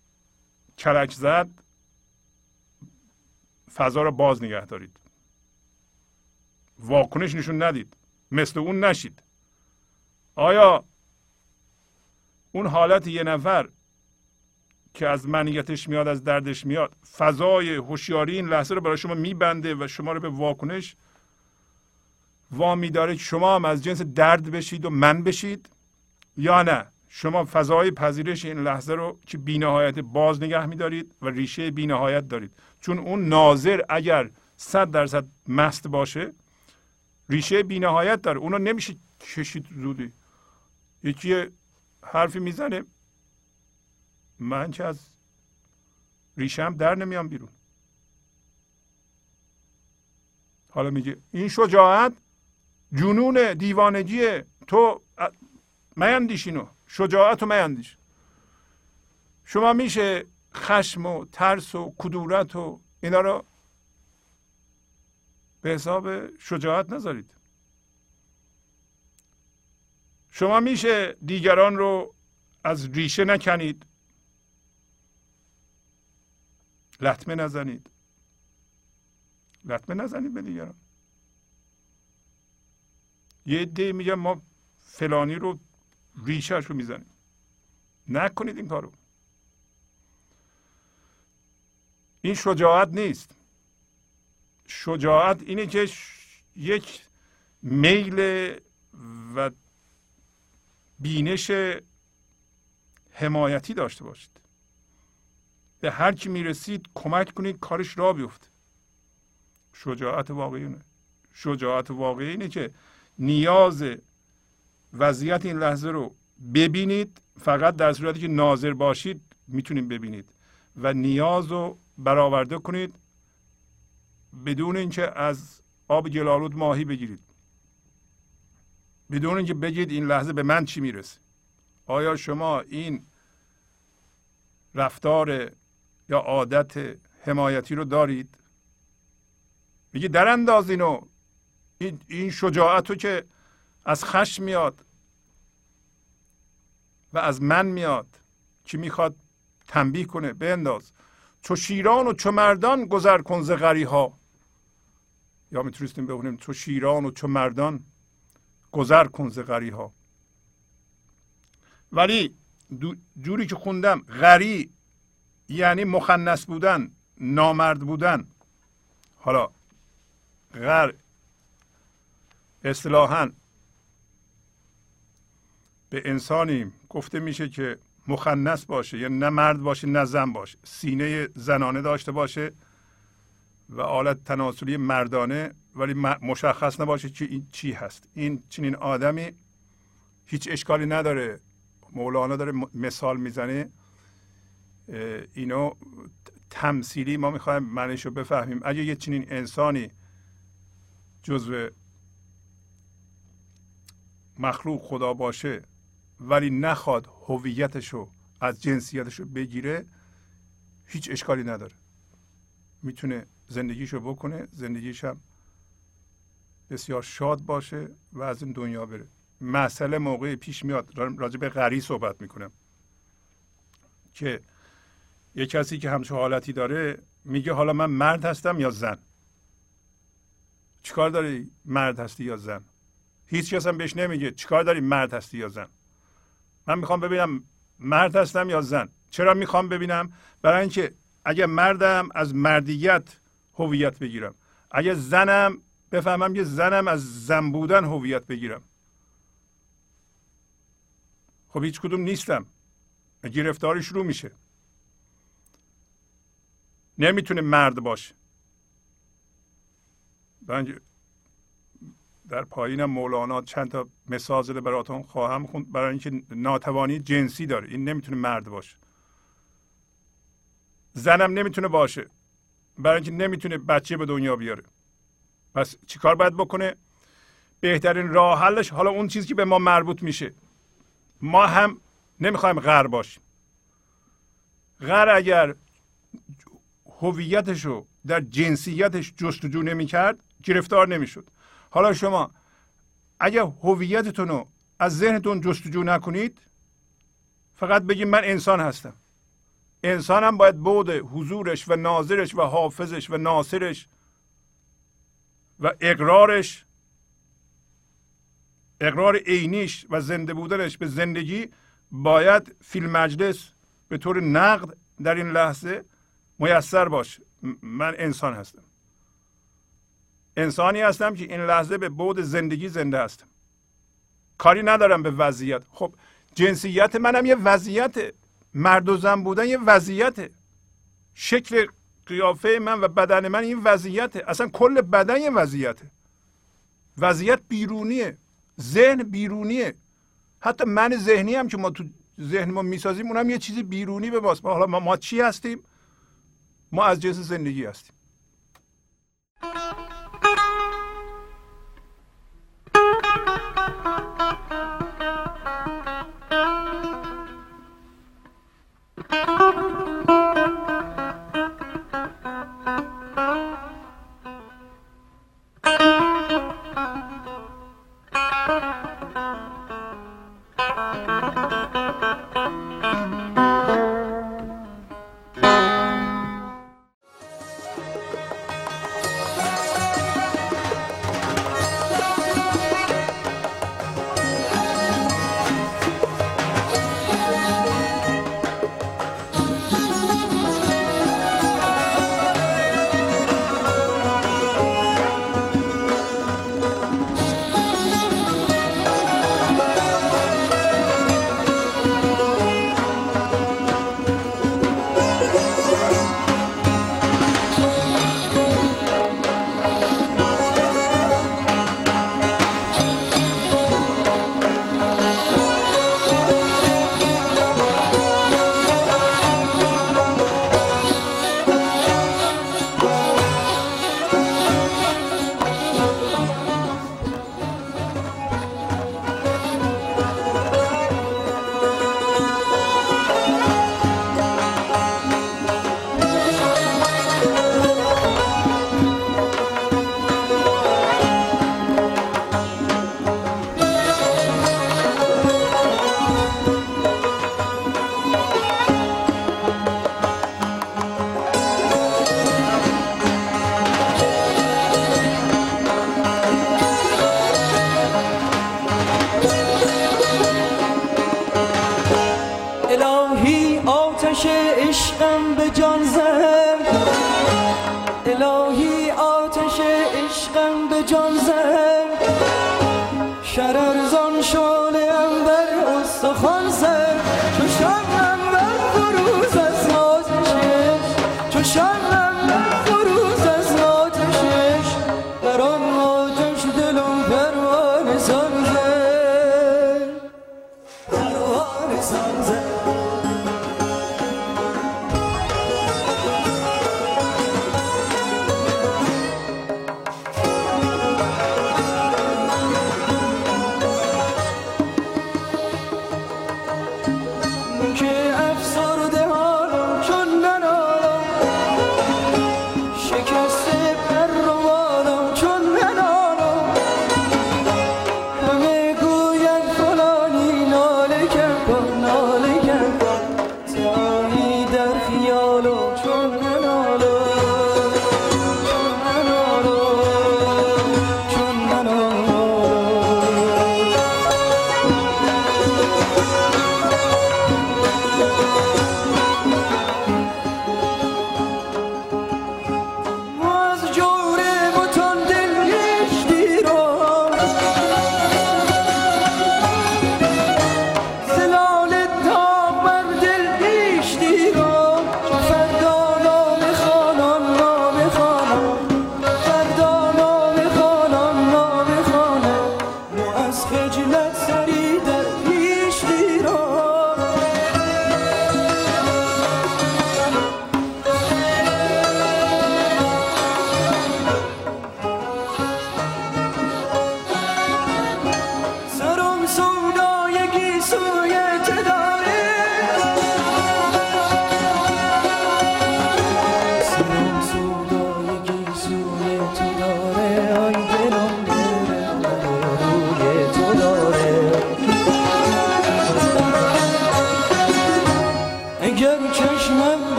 کلک زد، فضا را باز نگه دارید، واکنش نشون ندید، مثل اون نشید. آیا اون حالت یه نفر که از منیتش میاد، از دردش میاد، فضای هوشیاری این لحظه رو برای شما میبنده و شما رو به واکنش وامی داره که شما هم از جنس درد بشید و من بشید، یا نه شما فضای پذیرش این لحظه رو که بی‌نهایت باز نگه می‌دارید و ریشه بی‌نهایت دارید؟ چون اون ناظر اگر صد درصد مست باشه ریشه بی‌نهایت داره، اونو نمیشه کشید زودی. یکی حرفی میزنه من که از ریشم در نمیام بیرون. حالا میگه این شجاعت جنون دیوانگیه، تو میندیش اینو، شجاعت رو میندیش. شما میشه خشم و ترس و کدورت و اینا رو به حساب شجاعت نذارید. شما میشه دیگران رو از ریشه نکنید، لطمه نزنید، لطمه نزنید به دیگران. یه عده میگن ما فلانی رو ریشهش رو میزنیم. نکنید این کارو. این شجاعت نیست. شجاعت اینه که یک میل و بینش حمایتی داشته باشید. به هر کی میرسید کمک کنید کارش را بیفته. شجاعت واقعی اینه. شجاعت واقعی اینه که نیاز وضعیت این لحظه رو ببینید. فقط در صورتی که ناظر باشید میتونید ببینید و نیاز رو برآورده کنید بدون اینکه از آب گل‌آلود ماهی بگیرید، بدون اینکه بگید این لحظه به من چی میرسه. آیا شما این رفتار یا عادت حمایتی رو دارید؟ میگه در انداز اینو، این شجاعت رو که از خشم میاد و از من میاد که میخواد تنبیه کنه. به انداز چو شیران و چو مردان گذر کن ز قری ها. یا میتونستیم بخونیم چو شیران و چو مردان گذر کن ز قری ها. ولی جوری که خوندم قری یعنی مخنث بودن، نامرد بودن. حالا غر اصطلاحاً به انسانی گفته میشه که مخنث باشه، یا نه مرد باشه نه زن باشه، سینه زنانه داشته باشه و آلت تناسلی مردانه، ولی مشخص نباشه که این چی هست. این چنین آدمی هیچ اشکالی نداره. مولانا داره مثال میزنه، اینو تمثیلی ما میخوایم معنیش رو بفهمیم. اگه یه چنین انسانی جزو مخلوق خدا باشه ولی نخواد هویتشو از جنسیتشو بگیره، هیچ اشکالی نداره، میتونه زندگیشو بکنه، زندگیش هم بسیار شاد باشه و از این دنیا بره. مسئله موقعی پیش میاد، راجع به غری صحبت میکنم، که یه کسی که همچه حالتی داره میگه حالا من مرد هستم یا زن، چیکار داری مرد هستی یا زن؟ هیچ کس هم بهش نمیگه چیکار داری مرد هستی یا زن. من میخوام ببینم مرد هستم یا زن. چرا میخوام ببینم؟ برای اینکه اگه مردم از مردیت هویت بگیرم، اگه زنم بفهمم که زنم از زن بودن هویت بگیرم. خب هیچ کدوم نیستم، گرفتاری شروع میشه. نمیتونه مرد باشه. در پایینم مولانا چند تا مثال زده براتون خواهم خوند، برای اینکه ناتوانی جنسی داره، این نمیتونه مرد باشه. زنم نمیتونه باشه برای اینکه نمیتونه بچه به دنیا بیاره. پس چیکار باید بکنه؟ بهترین راه حلش، حالا اون چیزی که به ما مربوط میشه، ما هم نمیخوایم غر باشیم. غر اگر هویتشو در جنسیتش جستجو نمیکرد گرفتار نمیشد. حالا شما اگر هویتتون رو از ذهنتون جستجو نکنید، فقط بگید من انسان هستم. انسان هم باید بعد حضورش و ناظرش و حافظش و ناصرش و اقرارش، اقرار عینیش و زنده بودنش به زندگی، باید فی المجلس به طور نقد در این لحظه میسر باشه. من انسان هستم، انسانی هستم که این لحظه به بعد زندگی زنده هستم، کاری ندارم به وضعیت. خب جنسیت منم یه وضعیته، مرد و زن بودن یه وضعیته، شکل قیافه من و بدن من این وضعیته، اصلا کل بدن یه وضعیته. وضعیت بیرونیه، ذهن بیرونیه، حتی من ذهنی هم که ما تو ذهن ما میسازیم اونم یه چیز بیرونی به ماست. حالا ما, ما چی هستیم؟ ما از جنس زندگی هستیم.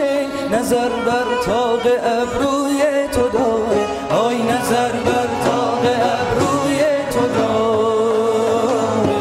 آی نظر بر طاق ابروی تو دار.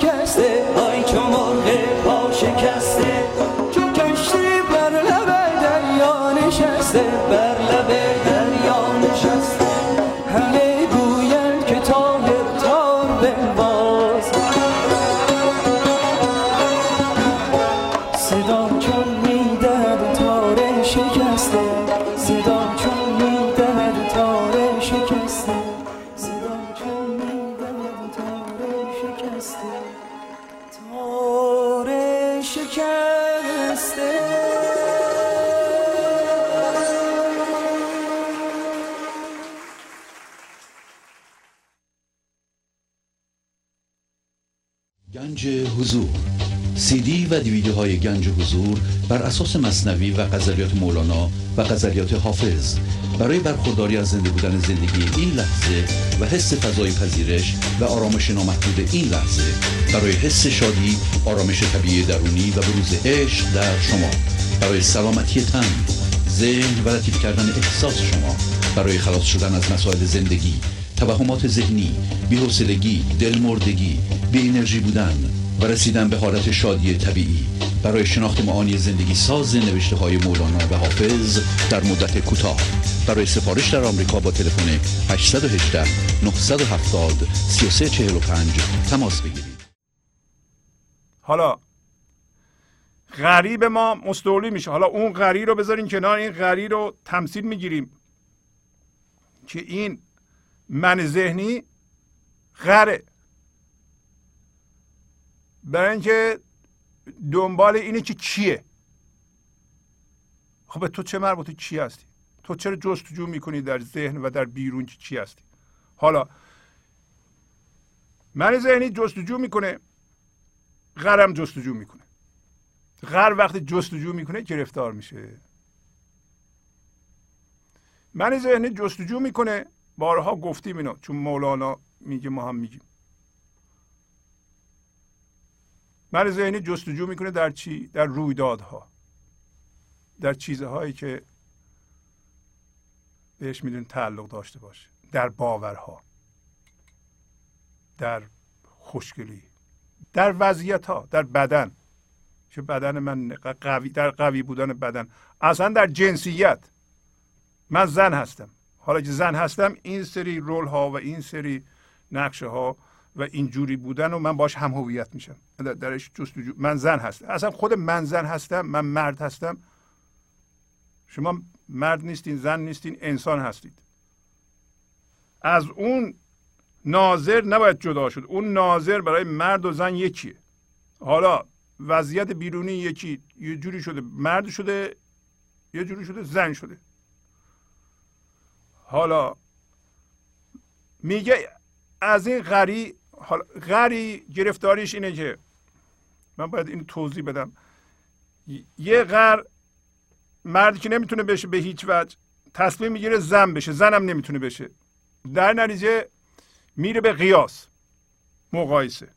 شکسته، آی چو مرغ پا شکسته، چو کشتی بر لب دریا نشسته، بر لب دریا نشسته. همه گویند که طاهر تار بنواز، صدا چون می‌دهد تار شکسته، صدا چون می‌دهد تار شکسته، صدا چون می‌دهد تار شکسته، تار شکسته. گنج حضور، سی دی و دیویدیوهای گنج حضور بر اساس مثنوی و غزلیات مولانا و غزلیات حافظ برای برخورداری از زنده بودن زندگی این لحظه و حس فضای پذیرش و آرامش نامحدود این لحظه، برای حس شادی، آرامش طبیعی درونی و بروز عشق در شما، برای سلامتی تن، ذهن و لطیف کردن احساس شما، برای خلاص شدن از مسائل زندگی، توهمات ذهنی، بی‌حوصلگی، دلمردگی، بی انرژی بودن و رسیدن به حالت شادی طبیعی، برای شناخت معانی زندگی ساز نوشته های مولانا و حافظ در مدت کوتاه. برای سفارش در آمریکا با تلفن هشت یک هشت، نه هفت صفر، سه سه چهار پنج تماس بگیرید. حالا غریب ما مستولی میشه. حالا اون غری رو بذارین کنار، این غری رو تمثیل میگیریم که این من ذهنی غره، برای اینکه دنبال اینه که چیه. خب تو چه مربوطه چی هستی؟ تو چرا جستجو میکنی در ذهن و در بیرون که چی هستی؟ حالا من ذهنی جستجو میکنه، غرم جستجو میکنه. غر وقتی جستجو میکنه گرفتار میشه. من ذهنی جستجو میکنه، بارها گفتیم اینو، چون مولانا میگه ما هم میگیم. من ذهنی جستجو میکنه در چی؟ در رویدادها، در چیزهایی که بهش میدون تعلق داشته باشه، در باورها، در خوشگلی، در وضعیتها، در بدن که بدن من قوی، در قوی بودن بدن، اصلا در جنسیت. من زن هستم، حالا که زن هستم این سری رول ها و این سری نقشه ها و اینجوری بودن و من باش هم هویت میشم، درش جستجو. من زن هستم، اصلا خود من زن هستم، من مرد هستم. شما مرد نیستین، زن نیستین، انسان هستید. از اون ناظر نباید جدا شد. اون ناظر برای مرد و زن یکیه. حالا وضعیت بیرونی یکی، یه جوری شده مرد شده، یه جوری شده زن شده. حالا میگه از این غری، غری گرفتاریش اینه که من باید این توضیح بدم. یه غر مردی که نمیتونه بشه به هیچ وجه، تصمیم میگیره زن بشه، زنم نمیتونه بشه، در نتیجه میره به قیاس، مقایسه.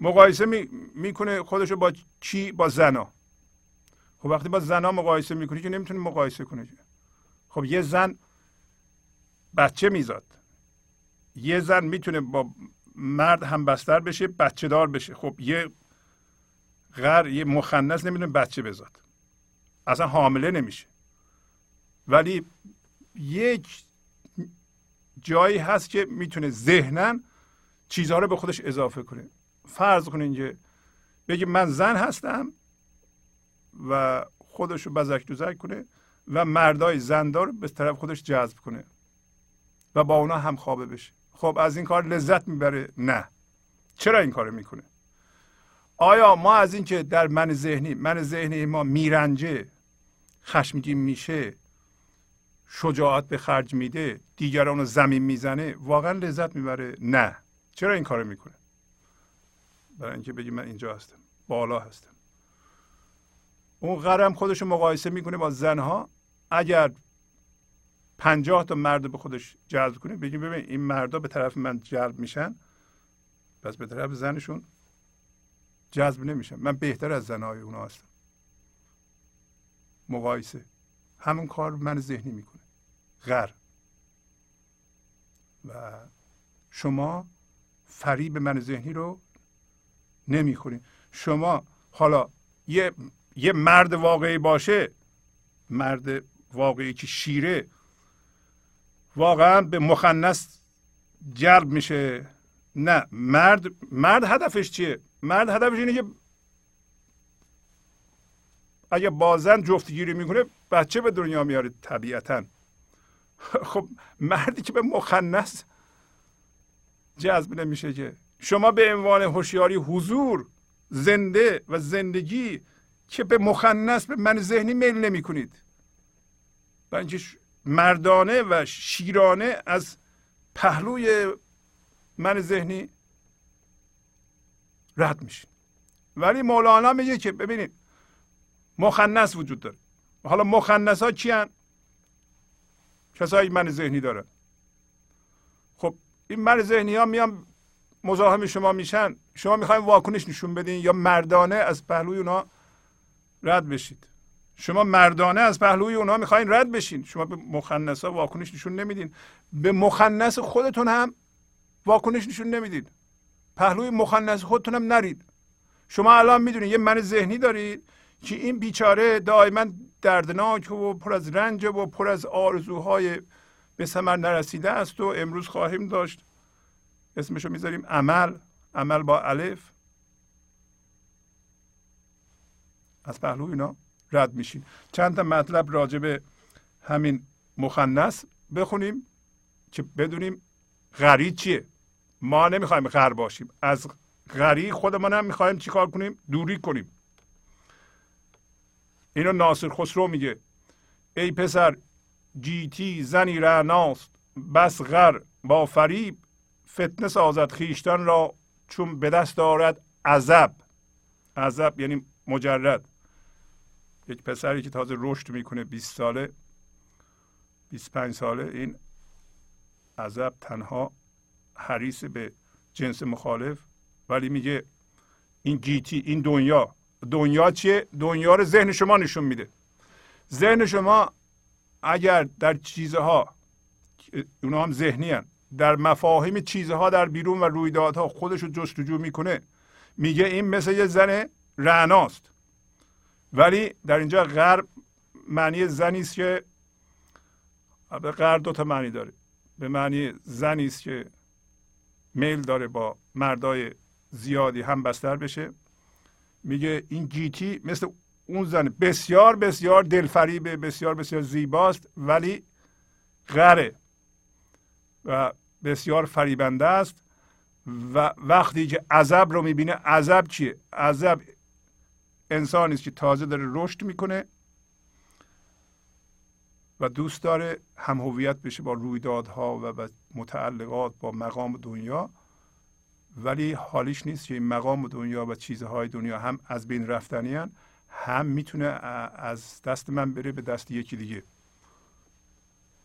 مقایسه می، میکنه خودشو با چی؟ با زنا. خب وقتی با زنا مقایسه میکنه که نمیتونه مقایسه کنه. خب یه زن بچه میزاد، یه زن میتونه با مرد همبستر بشه، بچه دار بشه. خب یه غر، یه مخنث نمیتونه بچه بزاد، اصلا حامله نمیشه. ولی یک جایی هست که میتونه ذهنن چیزها رو به خودش اضافه کنه. فرض کنین که بگه من زن هستم و خودش رو بزک دوزک کنه و مردای زندار به طرف خودش جذب کنه و با اونا هم خوابه بشه. خب از این کار لذت میبره؟ نه. چرا این کارو میکنه؟ آیا ما از این که در من ذهنی، من ذهنی ما میرنجه، خشمگین میشه، شجاعت به خرج میده، دیگرانو زمین میزنه، واقعا لذت میبره؟ نه. چرا این کارو میکنه؟ برای اینکه بگی من اینجا هستم، بالا هستم. اون غرم خودشو مقایسه میکنه با زنها. اگر پنجاه تا مرد به خودش جذب کنه، بگیم ببین این مردا به طرف من جلب میشن، پس به طرف زنشون جذب نمیشن، من بهتر از زنهای اونا هستم. مقایسه، همون کار من ذهنی میکنه، غر. و شما فریب من ذهنی رو نمیخوریم. شما حالا یه یه مرد واقعی باشه، مرد واقعی که شیره واقعا به مخنث جلب میشه. نه، مرد مرد هدفش چیه؟ مرد هدفش اینه که اگه با زن جفتگیری میکنه بچه به دنیا میاره طبیعتا. خب مردی که به مخنث جذب نمیشه که. شما به عنوان هوشیاری حضور زنده و زندگی که به مخنث، به من ذهنی میل نمی کنید. بلکه مردانه و شیرانه از پهلوی من ذهنی رد میشین. ولی مولانا میگه که ببینید مخنث وجود داره. حالا مخنث ها چی هن؟ کسایی من ذهنی دارن. خب این من ذهنی ها میان مزاحم شما میشن، شما میخواین واکنش نشون بدین یا مردانه از پهلوی اونها رد بشید. شما مردانه از پهلوی اونها میخواین رد بشین، شما به مخنث ها واکنش نشون نمیدین، به مخنث خودتون هم واکنش نشون نمیدید، پهلوی مخنث خودتون هم نرید. شما الان میدونید یه من ذهنی دارید که این بیچاره دائما دردناک و پر از رنج و پر از آرزوهای به ثمر نرسیده است و امروز خواهیم داشت، اسمشو میذاریم عمل، عمل با الف، از پهلوی اینا رد میشین. چند تا مطلب راجع به همین مخنث بخونیم که بدونیم غری چیه. ما نمیخوایم غر باشیم، از غری خودمان هم میخوایم چی کار کنیم؟ دوری کنیم. اینو ناصر خسرو میگه: ای پسر جیتی زنی رعناست، بس غر با فریب، فتنه سازد خیشتن را چون به دست دارد عذب. عذب یعنی مجرد. یک پسری که تازه رشد میکنه، بیست ساله، بیست و پنج ساله، این عذب تنها حریص به جنس مخالف. ولی میگه این جیتی، این دنیا، دنیا چیه؟ دنیا رو ذهن شما نشون میده. ذهن شما اگر در چیزها، اونا هم ذهنی هن، در مفاهیم چیزها در بیرون و رویدادها خودش رو جستجو میکنه، میگه این مثل یه زن رعناست. ولی در اینجا غر معنی زنی است که، غر دو تا معنی داره، به معنی زنی است که میل داره با مردای زیادی هم بستر بشه. میگه این گیتی مثل اون زن بسیار بسیار دلفریبه، بسیار بسیار زیباست، ولی غره و بسیار فریبنده است. و وقتی که عذب رو میبینه، عذب چیه؟ عذب انسانی است که تازه داره رشد میکنه و دوست داره هم هویت بشه با رویدادها و متعلقات با مقام دنیا، ولی حالیش نیست که این مقام دنیا و چیزهای دنیا هم از بین رفتنی هن، هم میتونه از دست من بره به دست یکی دیگه.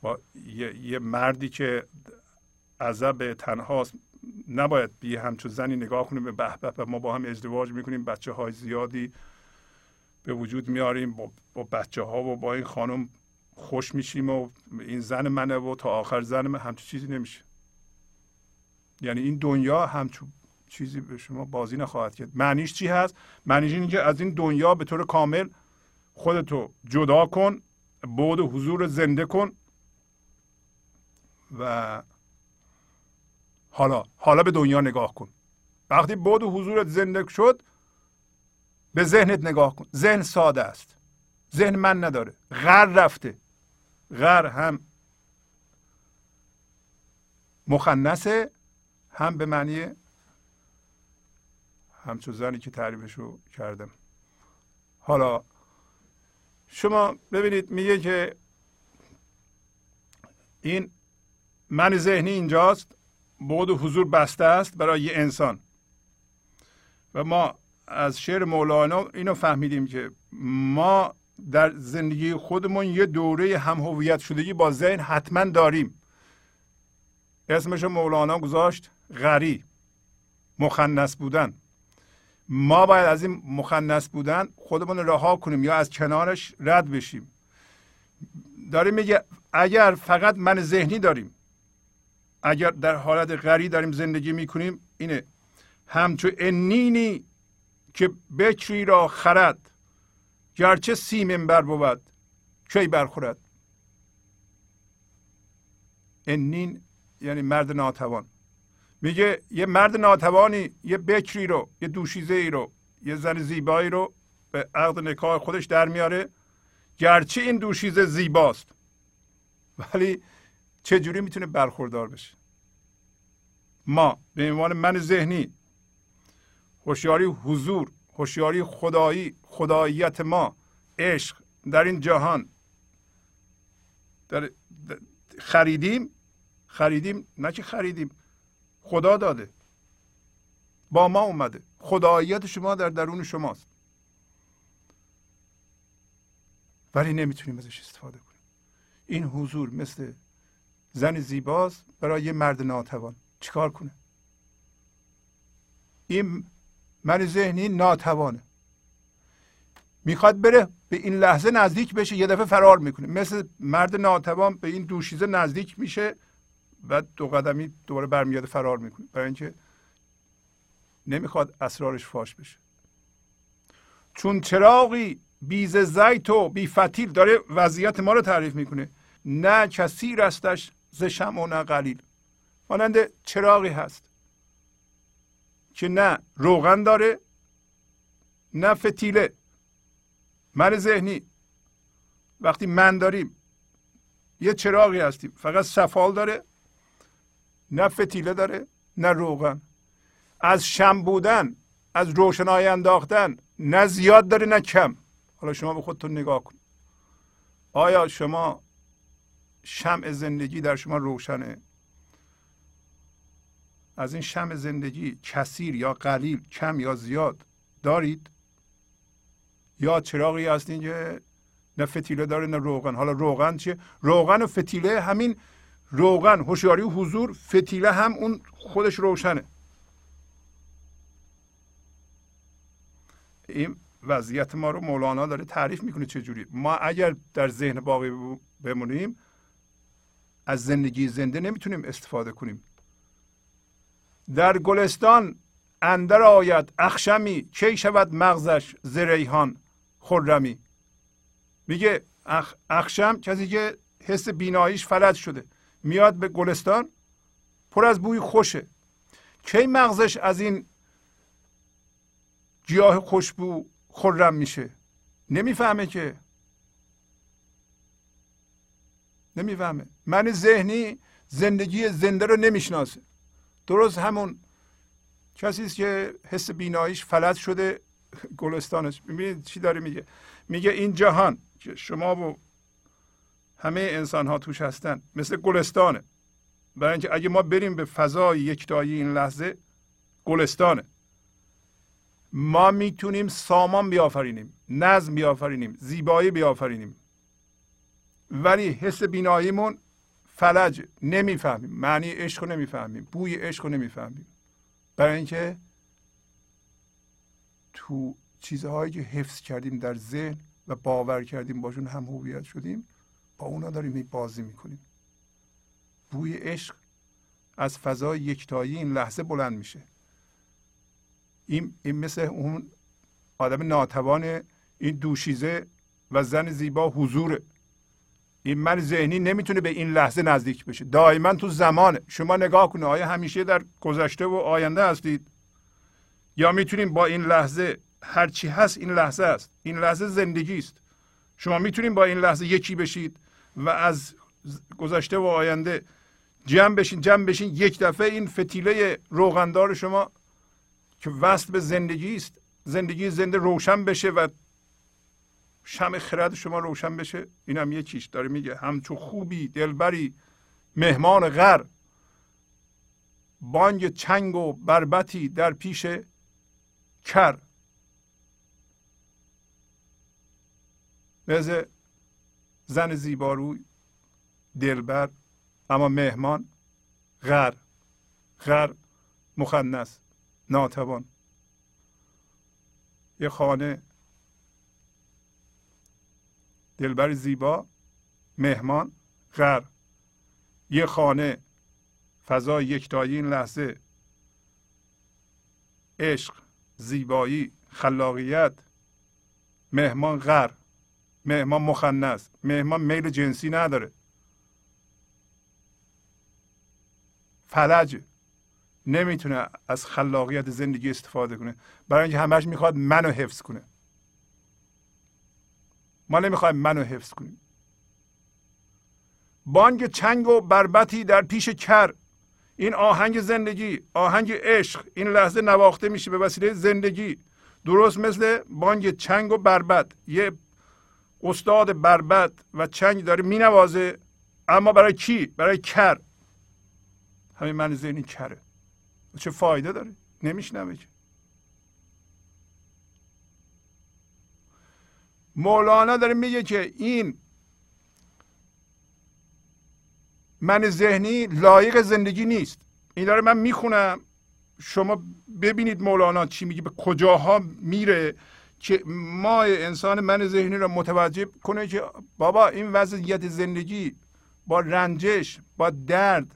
با یه, یه مردی که عذب تنهاست نباید بی همچون زنی نگاه کنیم به به به ما با هم ازدواج میکنیم، بچه های زیادی به وجود میاریم، با, با بچه ها و با این خانم خوش میشیم و این زن منه و تا آخر زن من، همچون چیزی نمیشه. یعنی این دنیا همچون چیزی به شما بازی نخواهد کرد. معنیش چی هست؟ معنیش اینه که از این دنیا به طور کامل خودتو جدا کن، بعد حضور زنده کن. و حالا حالا به دنیا نگاه کن. وقتی بعد حضورت زنده شد، به ذهنت نگاه کن. ذهن ساده است، ذهن من نداره، غر رفته. غر هم مخنثه، هم به معنی همچون زنی که تعریفشو کردم. حالا شما ببینید، میگه که این من ذهنی اینجاست، بعد حضور بسته است برای یه انسان. و ما از شعر مولانا اینو فهمیدیم که ما در زندگی خودمون یه دوره هم هویت شدگی با ذهن حتما داریم. اسمش مولانا گذاشت غری، مخنث بودن. ما باید از این مخنث بودن خودمون رها کنیم یا از کنارش رد بشیم. داره میگه اگر فقط من ذهنی داریم، اگر در حالت غری داریم زندگی میکنیم، اینه همچو انینی که بکری را خرد گرچه سی منبر بود کی برخورد. انین یعنی مرد ناتوان. میگه یه مرد ناتوانی یه بکری رو، یه دوشیزه ای رو، یه زن زیبایی رو به عقد نکاح خودش در میاره، گرچه این دوشیزه زیباست ولی چجوری میتونه برخوردار بشه. ما به عنوان من ذهنی هوشیاری حضور، هوشیاری خدایی، خداییت ما، عشق در این جهان در خریدیم خریدیم نه که خریدیم، خدا داده، با ما اومده، خداییت شما در درون شماست، ولی نمیتونیم ازش استفاده کنیم. این حضور مثل زن زیباست برای یه مرد ناتوان. چیکار کنه؟ این من ذهنی ناتوانه، میخواد بره به این لحظه نزدیک بشه، یه دفعه فرار میکنه، مثل مرد ناتوان به این دوشیزه نزدیک میشه و دو قدمی دوباره برمیاد فرار میکنه، برای اینکه نمیخواد اسرارش فاش بشه. چون چراغی بیز زیت و بی فتیل، داره وضعیت ما رو تعریف میکنه، نه کثیر استش ز شمع و نه قلیل. مانند چراغی هست که نه روغن داره نه فتیله. من ذهنی وقتی من داریم یه چراغی هستیم، فقط سفال داره، نه فتیله داره نه روغن. از شم بودن، از روشنایی انداختن، نه زیاد داره نه کم. حالا شما به خودتون نگاه کن، آیا شما شمع زندگی در شما روشنه؟ از این شمع زندگی کثیر یا قلیل، کم یا زیاد دارید؟ یا چراغی هستین که نه فتیله داره نه روغن. حالا روغن چیه؟ روغن و فتیله همین روغن هوشیاری و حضور، فتیله هم اون خودش روشنه. این وضعیت ما رو مولانا داره تعریف میکنه چجوری ما اگر در ذهن باقی بمونیم از زندگی زنده نمیتونیم استفاده کنیم. در گلستان اندر آید اخشمی کی شود مغزش ز ریحان خرمی. میگه اخ اخشم کسی که حس بیناییش فلج شده میاد به گلستان پر از بوی خوشه، کی مغزش از این گیاه خوشبو خرم میشه؟ نمیفهمه که، نمیفهمه. من ذهنی زندگی زنده رو نمیشناسه. درست همون کسی است که حس بیناییش فلج شده گلستانش. ببینید چی داره میگه. میگه این جهان که شما و همه انسان ها توش هستن مثل گلستانه، برای اینکه اگه ما بریم به فضای یکتایی این لحظه گلستانه، ما میتونیم سامان بیافرینیم، نظم بیافرینیم، زیبایی بیافرینیم، ولی حس بیناییمون فلج، نمیفهمیم، معنی عشق رو نمیفهمیم، بوی عشق رو نمیفهمیم، برای اینکه تو چیزهایی که حفظ کردیم در ذهن و باور کردیم باشون هم هویت شدیم، با اونا داریم بازی میکنیم. بوی عشق از فضای یکتایی این لحظه بلند میشه. این این مثل اون آدم ناتوان، این دوشیزه و زن زیبا حضوره. این من ذهنی نمیتونه به این لحظه نزدیک بشه، دائما تو زمانه. شما نگاه کنید، آیا همیشه در گذشته و آینده هستید یا میتونیم با این لحظه، هر چی هست این لحظه است، این لحظه زندگی است، شما میتونید با این لحظه یکی بشید و از گذشته و آینده جمع بشین جمع بشین یک دفعه این فتیله روغندار شما که وصل به زندگی است، زندگی زنده روشن بشه و شمع خرد شما روشن بشه. این هم یکیش داره میگه همچون خوبی دلبری مهمان غر، بانگ چنگ و بربتی در پیش کر. مثل زن زیباروی دلبر اما مهمان غر، غر مخنث ناتوان. یه خانه دلبر زیبا مهمان غر، یه خانه فضای یکتایی این لحظه عشق زیبایی خلاقیت، مهمان غر، مهمان مخنث، مهمان میل جنسی نداره. فلج نمیتونه از خلاقیت زندگی استفاده کنه، برای اینکه همش میخواد منو حفظ کنه. ما نمیخوایم منو حفظ کنیم. بانگ چنگ و بربطی در پیش کر، این آهنگ زندگی، آهنگ عشق این لحظه نواخته میشه به وسیله زندگی. درست مثل بانگ چنگ و بربط، یه استاد بربط و چنگ داره مینوازه، اما برای کی؟ برای کر. همین من ذهنی کره. چه فایده داره؟ نمیشنوه که. مولانا داره میگه که این من ذهنی لایق زندگی نیست. این داره من میخونم، شما ببینید مولانا چی میگه، به کجاها میره که ما انسان من ذهنی را متوجه کنه که بابا این وضعیت زندگی با رنجش، با درد،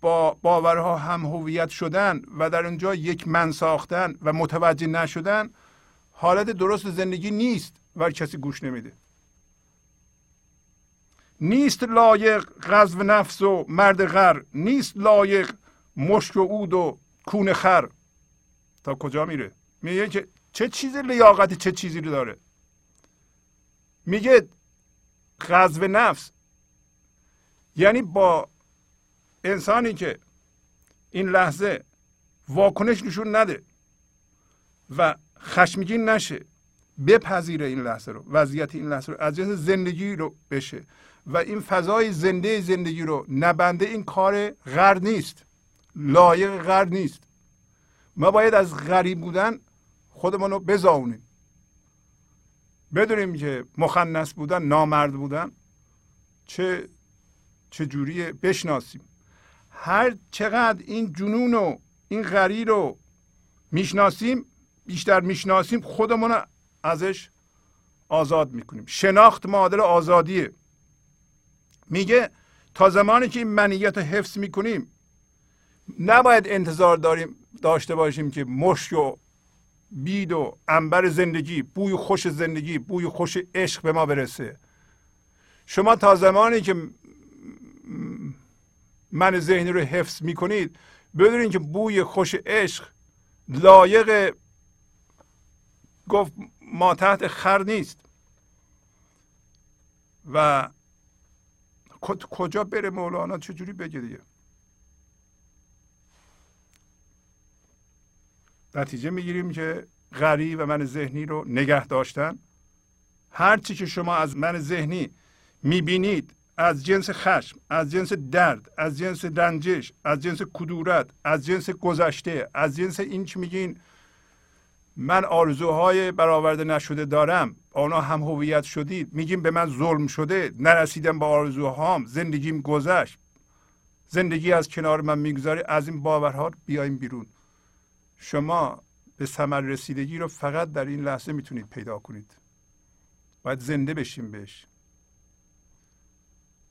با باورها هم هویت شدن و در اونجا یک من ساختن و متوجه نشدن حالت درست زندگی نیست. و کسی گوش نمیده. نیست لایق غزو نفس و مرد غر، نیست لایق مشک و عود و کون خر. تا کجا میره؟ میگه که چه چیز لیاقتی چه چیزی رو داره. میگه غزو نفس یعنی با انسانی که این لحظه واکنش نشون نده و خشمگین نشه، بپذیره این لحظه رو، وضعیت این لحظه رو، از جنس زندگی رو بشه و این فضای زنده زندگی رو نبنده، این کار غر نیست، لایق غر نیست. ما باید از غریب بودن خودمون رو بزاونیم، بدونیم که مخنث بودن، نامرد بودن چه چجوریه، بشناسیم. هر چقدر این جنون و این غری رو میشناسیم، بیشتر میشناسیم، خودمون رو ازش آزاد میکنیم. شناخت معادل آزادیه. میگه تا زمانی که این منیت رو حفظ میکنیم نباید انتظار داریم داشته باشیم که مشک و بید و عنبر زندگی، بوی خوش زندگی، بوی خوش عشق به ما برسه. شما تا زمانی که من ذهنی رو حفظ میکنید بدونید که بوی خوش عشق لایق گفت ما تحت خر نیست. و کجا بره مولانا، چجوری بگه دیگه. نتیجه میگیریم که غری و من ذهنی رو نگه داشتن. هرچی که شما از من ذهنی میبینید، از جنس خشم، از جنس درد، از جنس رنجش، از جنس کدورت، از جنس گذشته، از جنس این که میگین من آرزوهای برآورده نشده دارم، آنها هم هویت شدید، میگیم به من ظلم شده، نرسیدم به آرزوهام، زندگیم گذشت، زندگی از کنار من میگذاره، از این باورها بیایم بیرون. شما به ثمر رسیدگی رو فقط در این لحظه میتونید پیدا کنید. باید زنده بشیم بهش.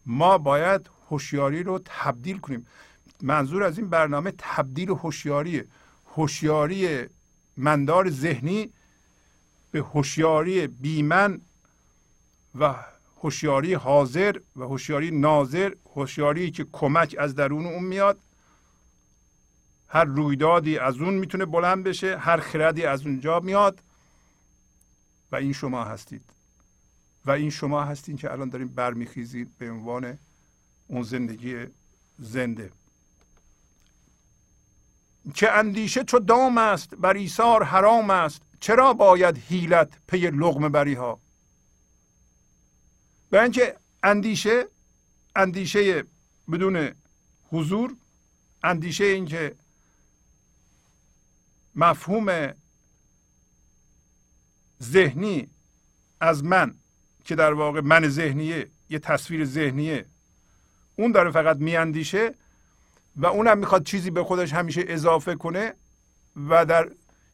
ما باید هوشیاری رو تبدیل کنیم. منظور از این برنامه تبدیل هوشیاریه. هوشیاری مندار ذهنی به هوشیاری بیمن و هوشیاری حاضر و هوشیاری ناظر، هوشیاری که کمک از درون اون میاد. هر رویدادی از اون میتونه بلند بشه، هر خردی از اونجا میاد. و این شما هستید. و این شما هستین که الان داریم برمیخیزید به عنوان اون زندگی زنده. چه اندیشه چو دام است، بر ایثار حرام است، چرا باید حیلت پی لقمه بری ها. به اینکه اندیشه، اندیشه بدون حضور، اندیشه اینکه مفهوم ذهنی از من که در واقع من ذهنیه، یه تصویر ذهنیه، اون داره فقط میاندیشه و اونم میخواد چیزی به خودش همیشه اضافه کنه و در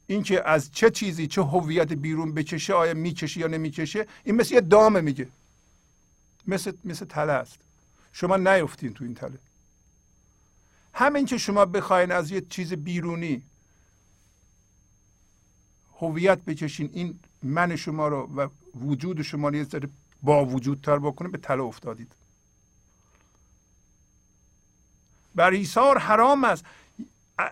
اینکه از چه چیزی چه هویت بیرون بکشه، آیا میکشه یا نمیکشه، این مثل یه دامه. میگه مثل مثل تله است. شما نیفتین تو این تله. همین که شما بخواین از یه چیز بیرونی هویت بکشین، این من شما رو و وجود شما رو یه ذره با وجودتر بکنه، به طلا افتادید. بر ایثار حرام است.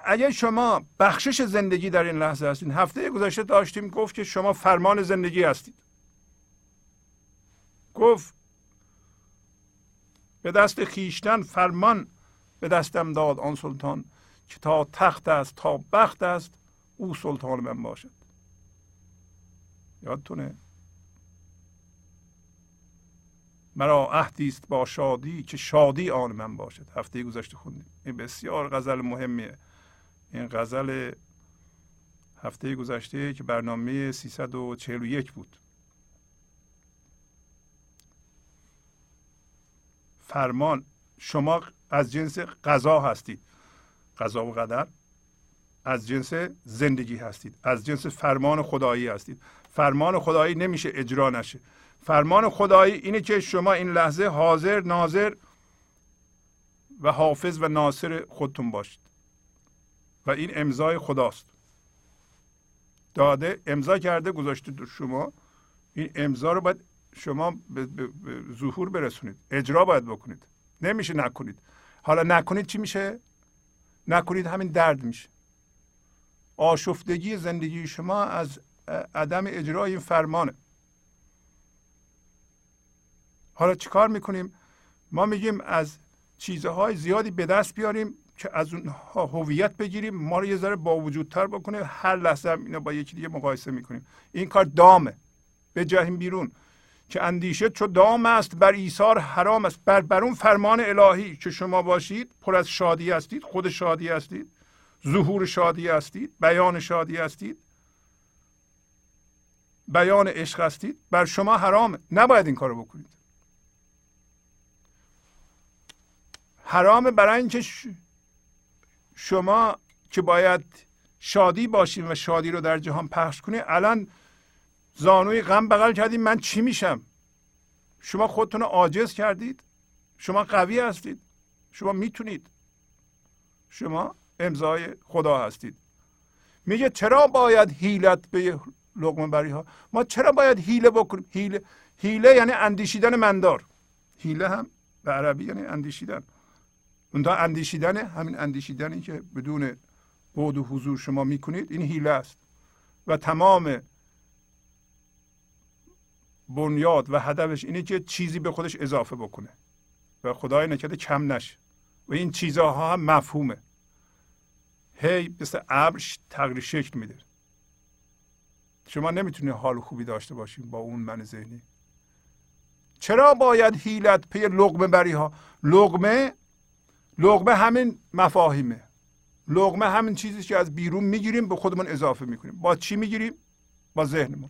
اگر شما بخشش زندگی در این لحظه هستید، هفته گذشته داشتیم گفت که شما فرمان زندگی هستید. گفت به دست خیشتن فرمان به دستم داد آن سلطان، که تا تخت است تا بخت است او سلطان من باشد. یادتونه مرا عهدیست با شادی که شادی آن من باشد. هفته گذشته خوندیم، این بسیار غزل مهمیه. این غزل هفته گذشته که برنامه سیصد و چهل و یک بود. فرمان، شما از جنس قضا هستید، قضا و قدر از جنس زندگی هستید، از جنس فرمان خدایی هستید. فرمان خدایی نمیشه اجرا نشه. فرمان خدایی اینه که شما این لحظه حاضر، ناظر و حافظ و ناصر خودتون باشید و این امضای خداست. داده امضا کرده گذاشته در شما، این امضا رو باید شما به ظهور برسونید، اجرا باید بکنید، نمیشه نکنید. حالا نکنید چی میشه؟ نکنید همین درد میشه. آشفتگی زندگی شما از عدم اجرای این فرمانه. حالا چیکار میکنیم؟ ما میگیم از چیزهای زیادی به دست بیاریم که از اونها هویت بگیریم، ما رو یه ذره با وجودتر بکنه. هر لحظه اینا با یکی دیگه مقایسه میکنیم. این کار دامه، به جهیم بیرون. که اندیشه چو دام است بر ایثار حرام است. بر برون فرمان الهی که شما باشید، پر از شادی هستید، خود شادی هستید، ظهور شادی هستید، بیان شادی هستید، بیان عشق هستید، بر شما حرامه. نباید این کارو بکنید. حرامه برای اینکه شما که باید شادی باشین و شادی رو در جهان پخش کنید، الان زانوی غم بغل کردید من چی میشم؟ شما خودتون رو عاجز کردید. شما قوی هستید، شما میتونید، شما امضای خدا هستید. میگه چرا باید حیلت به لقمه بری ها؟ ما چرا باید حیله بکنیم؟ حیله، حیله یعنی اندیشیدن مندار. حیله هم به عربی یعنی اندیشیدن. اونتا اندیشیدن، همین اندیشیدنی که بدون بود و حضور شما میکنید، این حیله است. و تمام بنیاد و هدفش اینه که چیزی به خودش اضافه بکنه و خدای نکرده کم نشه. و این چیزها هم مفهومه، هی مثل ابر تغییر شکل میده. شما نمیتونید حال خوبی داشته باشید با اون من ذهنی. چرا باید حیلت پی لقمه بری ها؟ لقمه، لقمه همین مفاهیمه. لقمه همین چیزی که از بیرون میگیریم به خودمون اضافه میکنیم. با چی میگیریم؟ با ذهنمون.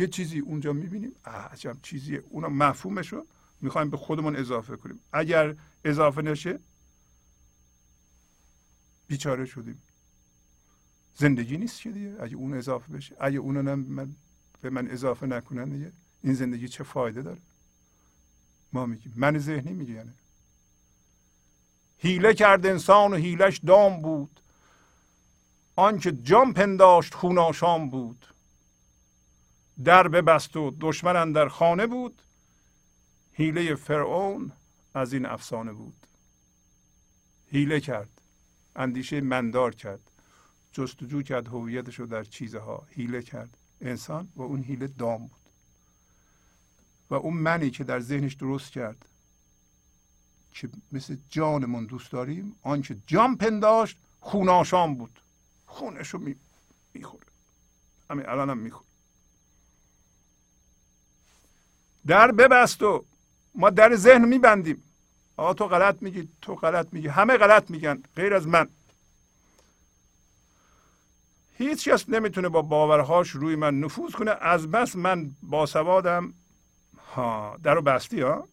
یه چیزی اونجا میبینیم، عجب چیزیه، اونم مفهومش رو میخوایم به خودمون اضافه کنیم. اگر اضافه نشه بیچاره شدیم. زندگی نیست که دیگه. اگه اون اضافه بشه، اگه اون من به من اضافه نکنن دیگه، این زندگی چه فایده داره؟ ما میگیم من ذهنی میگه یعنی. حیله کرد انسان و حیلش دام بود، آنکه جان پنداشت خون آشام بود. در ببست و دشمن اندر خانه بود، حیله فرعون از این افسانه بود. حیله کرد، اندیشه مندار کرد، جستجو کرد هویتش رو در چیزها، حیله کرد انسان و اون حیله دام بود. و اون منی که در ذهنش درست کرد که مثل جانمون دوست داریم، آنچه جان پنداشت خون آشام بود. خونش رو میخوره، همین الان هم میخوره. در ببست و ما در ذهن میبندیم. آقا تو غلط میگی، تو غلط میگی، همه غلط میگن غیر از من. هیچ کس نمیتونه با باورهاش روی من نفوذ کنه. از بس من باسوادم. ها، درو بستی ها.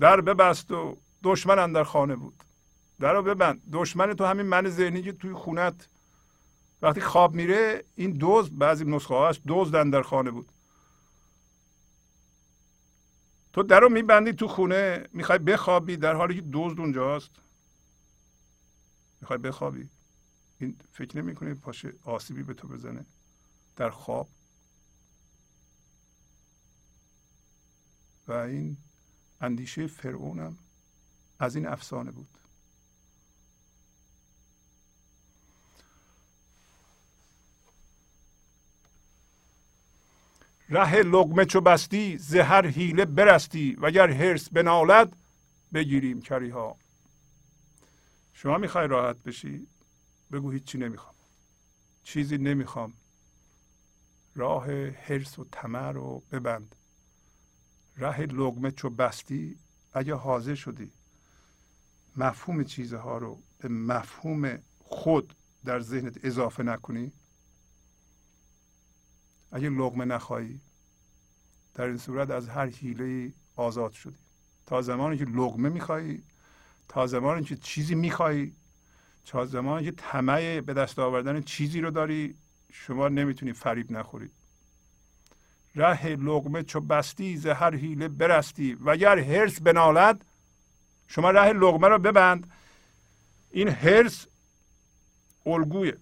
در ببست و دشمن اندر خانه بود. درو ببند. دشمن تو همین من ذهنی که توی خونت وقتی خواب میره، این دزد، بعضی نسخه هاش دزد اندر خانه بود. تو در رو میبندی تو خونه، میخوای بخوابی در حالی که دزد اونجاست. میخوای بخوابی، این فکر نمی کنی پاشه آسیبی به تو بزنه. در خواب و این اندیشه فرعون هم از این افسانه بود. ره لقمه چو بستی ز هر حیله برستی وگر حرص بنالد بگیریم کریها. شما میخوای راحت بشی؟ بگو هیچی نمیخوام، چیزی نمیخوام، راه حرص و طمع رو ببند. ره لقمه چو بستی، اگه حاضر شدی مفهوم چیزها رو به مفهوم خود در ذهنت اضافه نکنی، اگه لقمه نخوایی، در این صورت از هر حیله‌ای آزاد شدی. تا زمانی که لقمه میخوایی، تا زمانی که چیزی میخوایی، تا زمانی که طمع به دست آوردن چیزی رو داری، شما نمیتونی فریب نخورید. ره لقمه چو بستی ز هر حیله برستی وگر حرص بنالد. شما ره لقمه رو ببند. این حرص الگویه،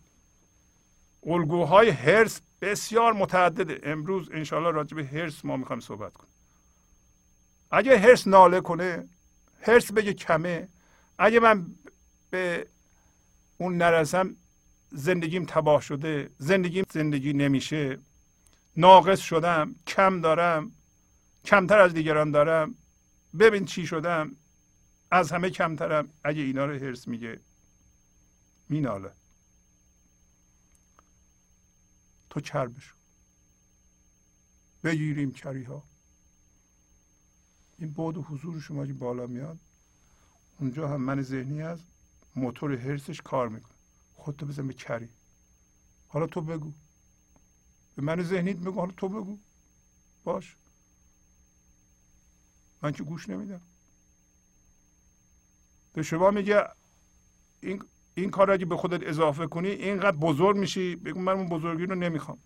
الگوهای حرص بسیار متعدده. امروز انشاءالله راجع به حرص ما میخوایم صحبت کنیم. اگه حرص ناله کنه، حرص بگه کمه، اگه من به اون نرسم زندگیم تباه شده، زندگیم زندگی نمیشه، ناقص شدم، کم دارم، کمتر از دیگران دارم، ببین چی شدم، از همه کمترم، اگه اینا رو حرص میگه میناله، تو چربشو بگیریم کریها. این بعد حضور شما که بالا میاد، اونجا هم من ذهنی از موتور حرصش کار میکنه. خودتو بزن به کری. حالا تو بگو. به من ذهنیت بگو حالا تو بگو. باش. من که گوش نمیدم. به شما میگه این این کار را که به خودت اضافه کنی اینقدر بزرگ میشی، بگو من اون بزرگی رو نمیخوام.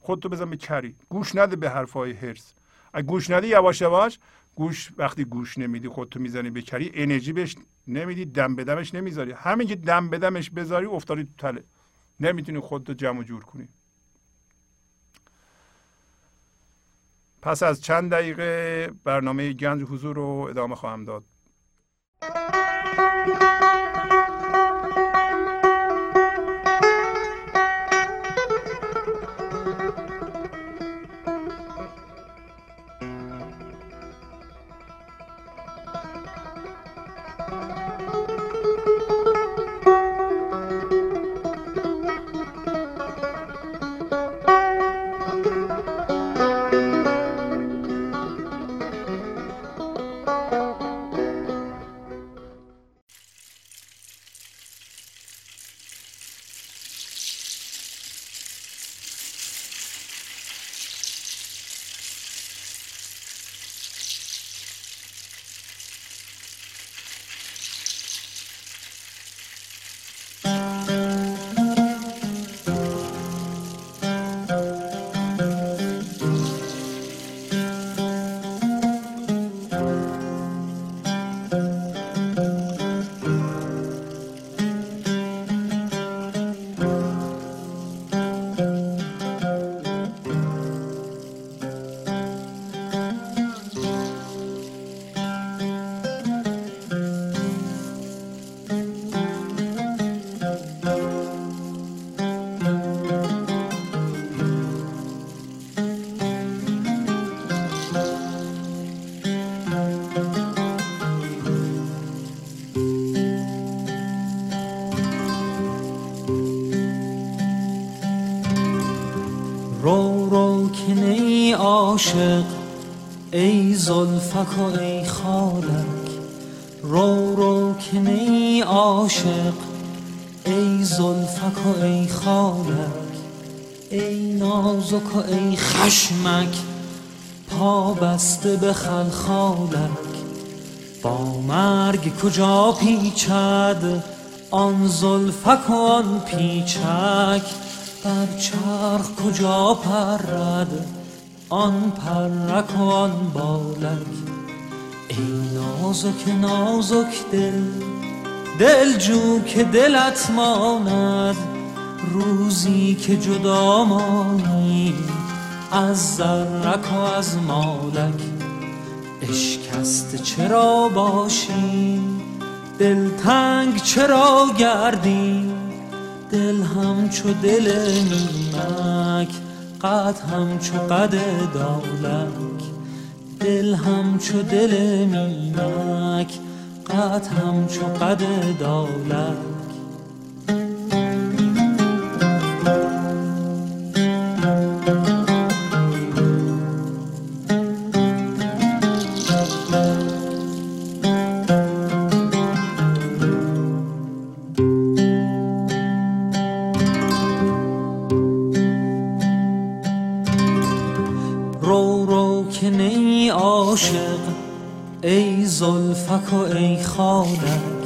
خودتو بزن به کری. گوش نده به حرفای حرص. اگه گوش ندی یواش یواش گوش، وقتی گوش نمیدی خودتو میزنی به کری، انرژی بهش نمیدی، دم به دمش نمیذاری. همین که دم به دمش بذاری افتادی تو تله، نمیتونی خودتو جمع و جور کنی. پس از چند دقیقه برنامه گنج حضور رو ادامه خواهم داد. ای زلفک و ای خالک رو رو که نی عاشق، ای زلفک و ای خالک، ای نازک و ای خشمک، پا بسته به خلخالک. با مرگ کجا پیچد آن زلفک و آن پیچک، بر چرخ کجا پرد آن پرک و آن بالک. ای نازک نازک دل، دل جو که دلت ماند، روزی که جدا مانی از زرک و از مالک، اشکست چرا باشی، دلتنگ چرا گردی؟ دل همچو دل میمک، قد همچو قد دالک. دل همچو دل میمک، قد همچو قد دالک. زلفک و ای خالک،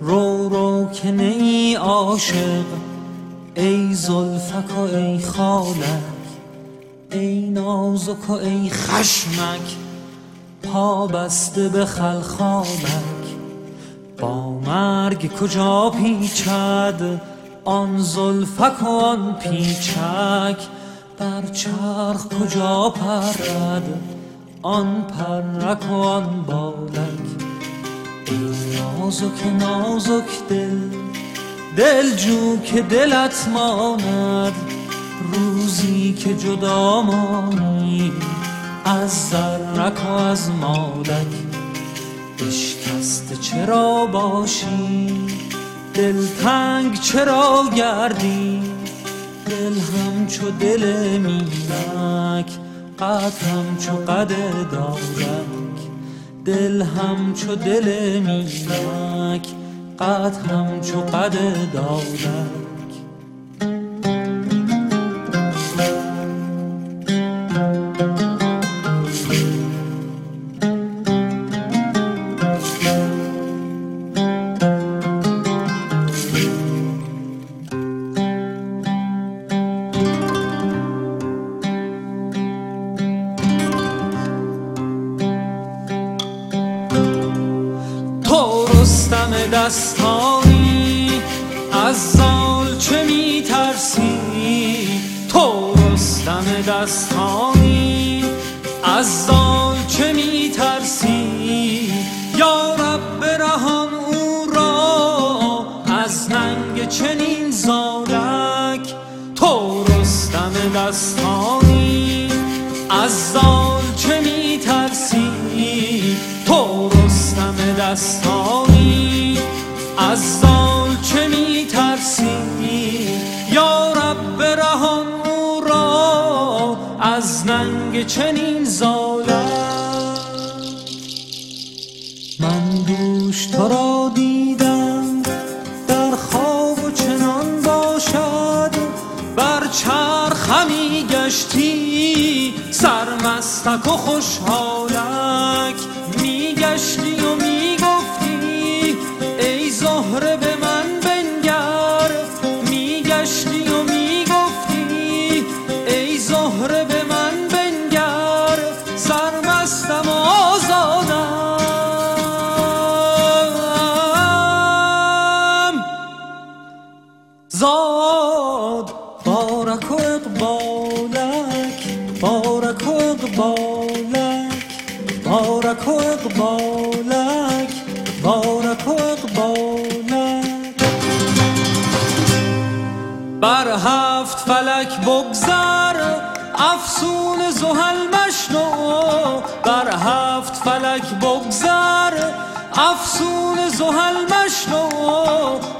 رو رو که نی عاشق. ای زلفک و ای خالک، ای نازک و ای خشمک، پا بسته به خلخالک. با مرگ کجا پیچد آن زلفک و آن پیچک؟ بر چرخ کجا پرد آن پرک و آن بالک؟ ای نازک نازک دل، دل جو که دلت ماند، روزی که جدا مانی از زرک و از مالک. اشکست چرا باشی، دلتنگ چرا گردی؟ دل همچو دل میمک، قد همچو قد دالک. دل همچو دل میمک، قد همچو قد دالک. دستانی از زال چه میترسی؟ تو رستم دستانی از زال چه میترسی؟ یا رب برهان او را از ننگ چنین زالک. تو رستم دستانی از زال چه میترسی؟ تو رستم دستانی از زال چه میترسی؟ یا رب برهان او را از ننگ چنین زالک. من دوش تو را دیدم در خواب و چنان باشد، بر چرخ همی گشتی سرمستک و خوشحالک. میگشتی و میگفتی زهره به من بنگر، میگشتی و میگفتی ای زهره به من بنگر، سرمستم و آزادم. زاد بارک و اقبالک، بارک و اقبالک، بارک و اقبالک، بارک و اقبالک. بر هفت فلک بگذر افسون زحل مشنو، بر هفت فلک بگذر افسون زحل مشنو.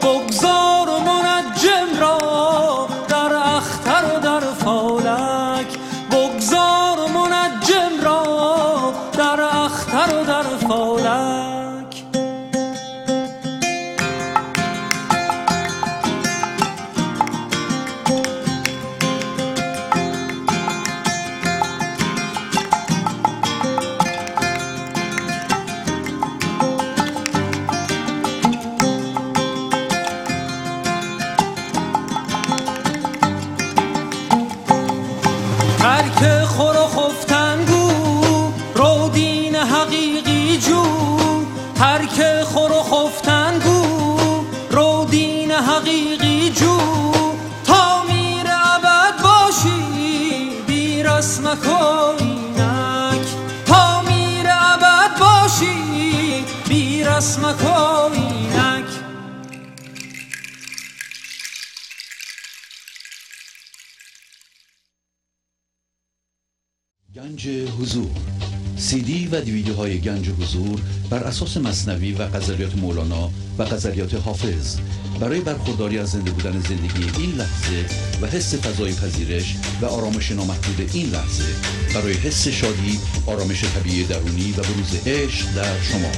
بگذار و منجم را در اختر و در فالک، بگذار و منجم را در اختر و در فالک. ترک خور و خفتن گو، رو دین حقیقی جو. ترک خور و خفتن گو، رو دین حقیقی جو. مکن اینک تا میر ابد باشی، بی رسم مکن اینک. گنج حضور، سی دی و دیویدیوهای گنج حضور بر اساس مثنوی و غزلیات مولانا و غزلیات حافظ برای برخورداری از زنده بودن زندگی این لحظه و حس فضای پذیرش و آرامش نامحدود این لحظه، برای حس شادی، آرامش طبیعی درونی و بروز عشق در شما،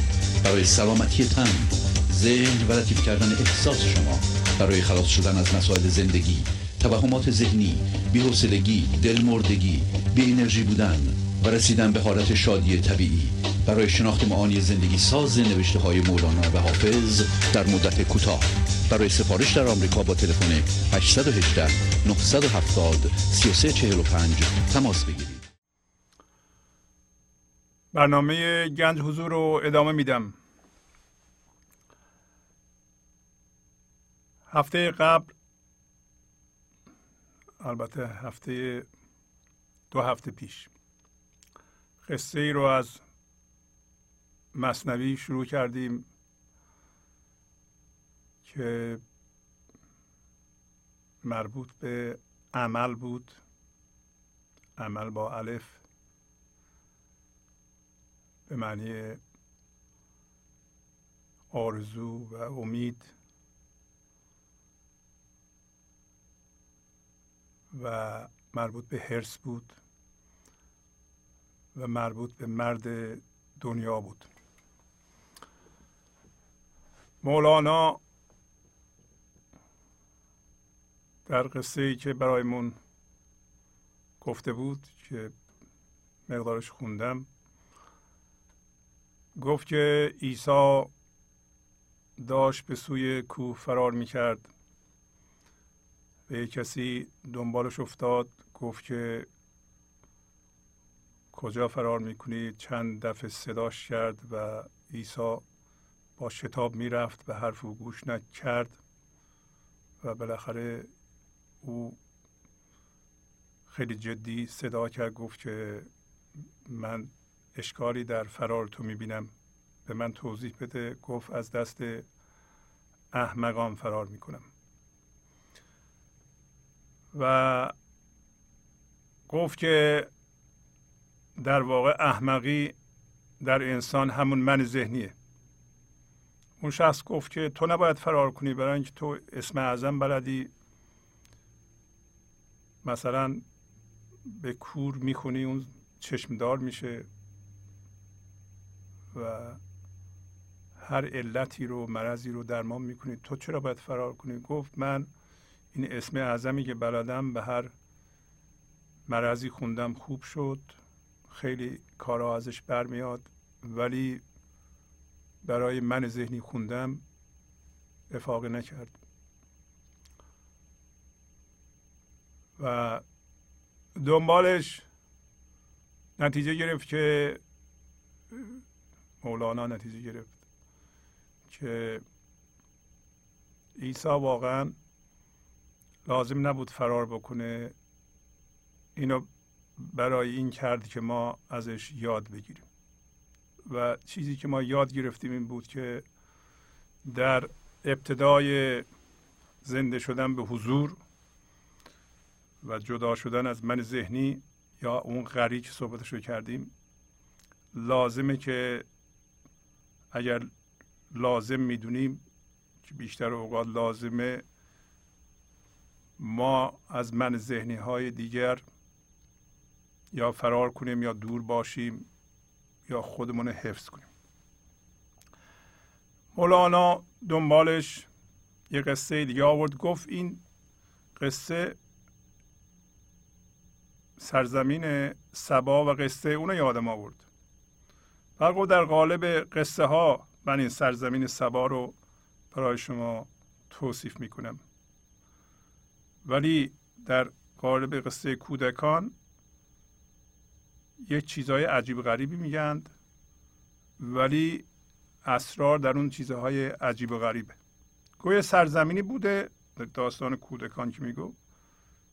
برای سلامتی تن، ذهن و لطیف کردن احساس شما، برای خلاص شدن از مسائل زندگی، توهمات ذهنی، بی‌حوصلگی، دلمردگی، بی انرژی بودن و رسیدن به حالت شادی طبیعی، برای شناخت معانی زندگی ساز نوشته های مولانا و حافظ در مدت کوتاه. برای سفارش در آمریکا با تلفن هشت یک هشت، نه هفت صفر، سه سه چهار پنج تماس بگیرید. برنامه گنج حضور رو ادامه میدم. هفته قبل، البته هفته دو هفته پیش، قصه ای رو از مثنوی شروع کردیم که مربوط به عمل بود، عمل با الف به معنی آرزو و امید، و مربوط به حرص بود و مربوط به مرد دنیا بود. مولانا در قصه‌ای که برایمون گفته بود که مقدارش خوندم، گفت که عیسی داشت به سوی کوه فرار می‌کرد و یک کسی دنبالش افتاد، گفت که کجا فرار میکنی؟ چند دفعه صداش کرد و عیسی با شتاب میرفت و حرف او گوش نکرد و بالاخره او خیلی جدی صدا کرد، گفت که من اشکالی در فرار تو میبینم، به من توضیح بده. گفت از دست احمقان فرار میکنم. و گفت که در واقع احمقی در انسان همون من ذهنیه. اون شخص گفت که تو نباید فرار کنی، برای اینکه تو اسم اعظم بلدی، مثلا به کور میخونی اون چشمدار میشه و هر علتی رو، مرضی رو درمان میکنی، تو چرا باید فرار کنی؟ گفت من این اسم اعظمی که بلدم، به هر مرضی خوندم خوب شد، خیلی کارها ازش برمیاد، ولی برای من ذهنی خوندم افاقه نکرد. و دنبالش نتیجه گرفت که مولانا نتیجه گرفت که عیسی واقعا لازم نبود فرار بکنه، اینو برای این کرد که ما ازش یاد بگیریم. و چیزی که ما یاد گرفتیم این بود که در ابتدای زنده شدن به حضور و جدا شدن از من ذهنی یا اون غری که صحبتش رو کردیم، لازمه که اگر لازم میدونیم که بیشتر اوقات لازمه، ما از من ذهنی های دیگر یا فرار کنیم یا دور باشیم یا خودمون رو حفظ کنیم. مولانا دنبالش یه قصه دیگه آورد، گفت این قصه سرزمین سبا و قصه اون رو یادم آورد. برگو در قالب قصه ها من این سرزمین سبا رو برای شما توصیف میکنم، ولی در قالب قصه کودکان یه چیزهای عجیب غریبی میگند، ولی اسرار در اون چیزهای عجیب و غریبه. گویا سرزمینی بوده در داستان کودکان که میگو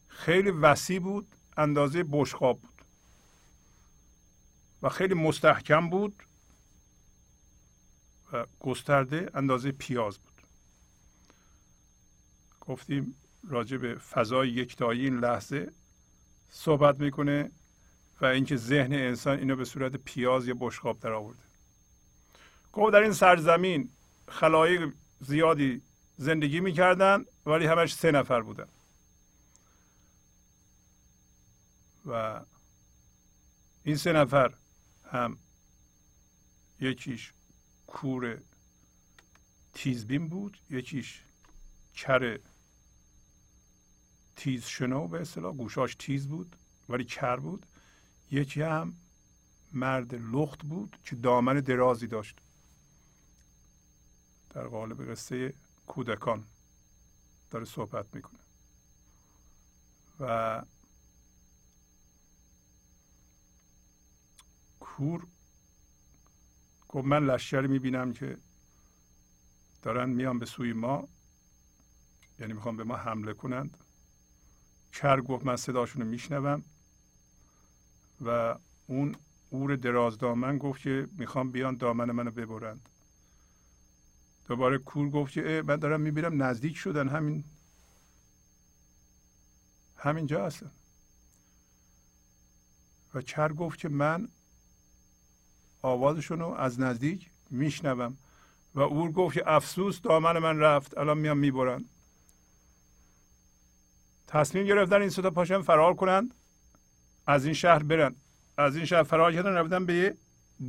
خیلی وسیع بود، اندازه بشقاب بود. و خیلی مستحکم بود و گسترده اندازه پیاز بود. گفتیم راجع به فضای یکتایی این لحظه صحبت میکنه و اینکه ذهن انسان اینو به صورت پیاز یا بشقاب در آورده. گفت در این سرزمین خلایق زیادی زندگی میکردن ولی همش سه نفر بودن و این سه نفر هم یکیش کور تیزبین بود، یکیش کر تیز شنو به اصطلاح گوشاش تیز بود ولی کر بود، یکی هم مرد لخت بود که دامن درازی داشت در قالب قصه کودکان داره صحبت میکنه. و کور گفت من لشکری میبینم که دارن میان به سوی ما، یعنی میخوام به ما حمله کنند. کر گفت من صداشون رو میشنوم و اون اور دراز دامن گفت که میخوام بیان دامن منو ببرند. دوباره کور گفت که من دارم میبینم نزدیک شدن، همین همینجا هستن. و کر گفت که من آوازشون رو از نزدیک میشنوم. و اور گفت که افسوس دامن من رفت، الان میام میبرند. تصمیم گرفتن این ستا پاشن فرار کنند، از این شهر برن. از این شهر فرار کردن، رفتن به یه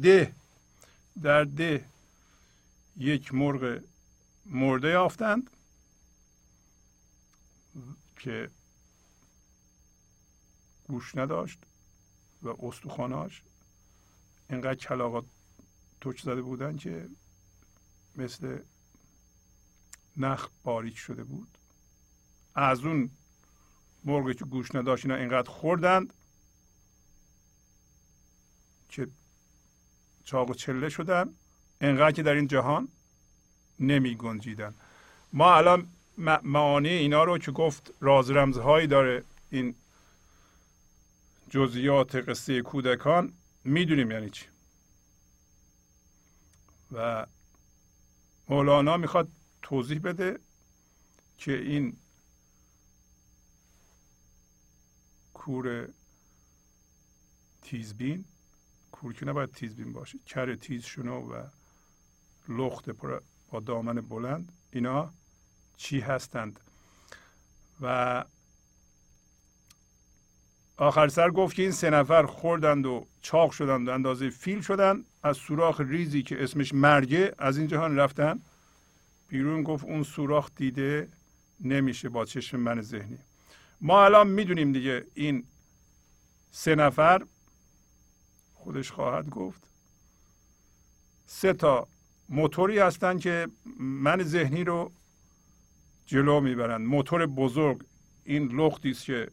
ده. در ده یک مرغ مرده یافتند که گوش نداشت و استخواناش اینقدر کلاغا توچ زده بودن که مثل نخ باریک شده بود. از اون مرغی که گوش نداشت اینا اینقدر خوردند که چاق و چله شدن، اینقدر که در این جهان نمی گنجیدن. ما الان معانی اینا رو که گفت راز رمزهایی داره این جزئیات قصه کودکان، میدونیم یعنی چی. و مولانا میخواد توضیح بده که این کور تیزبین، کور که نباید تیزبین باشه، کر تیز شنو و لخت با دامن بلند، اینا چی هستند. و آخر سر گفت که این سه نفر خوردند و چاق شدند و اندازه فیل شدند، از سوراخ ریزی که اسمش مرگه از این جهان رفتن بیرون. گفت اون سوراخ دیده نمیشه با چشم من ذهنی. ما الان میدونیم دیگه این سه نفر، خودش خواهد گفت، سه تا موتوری هستن که من ذهنی رو جلو میبرن. موتور بزرگ این لختی است که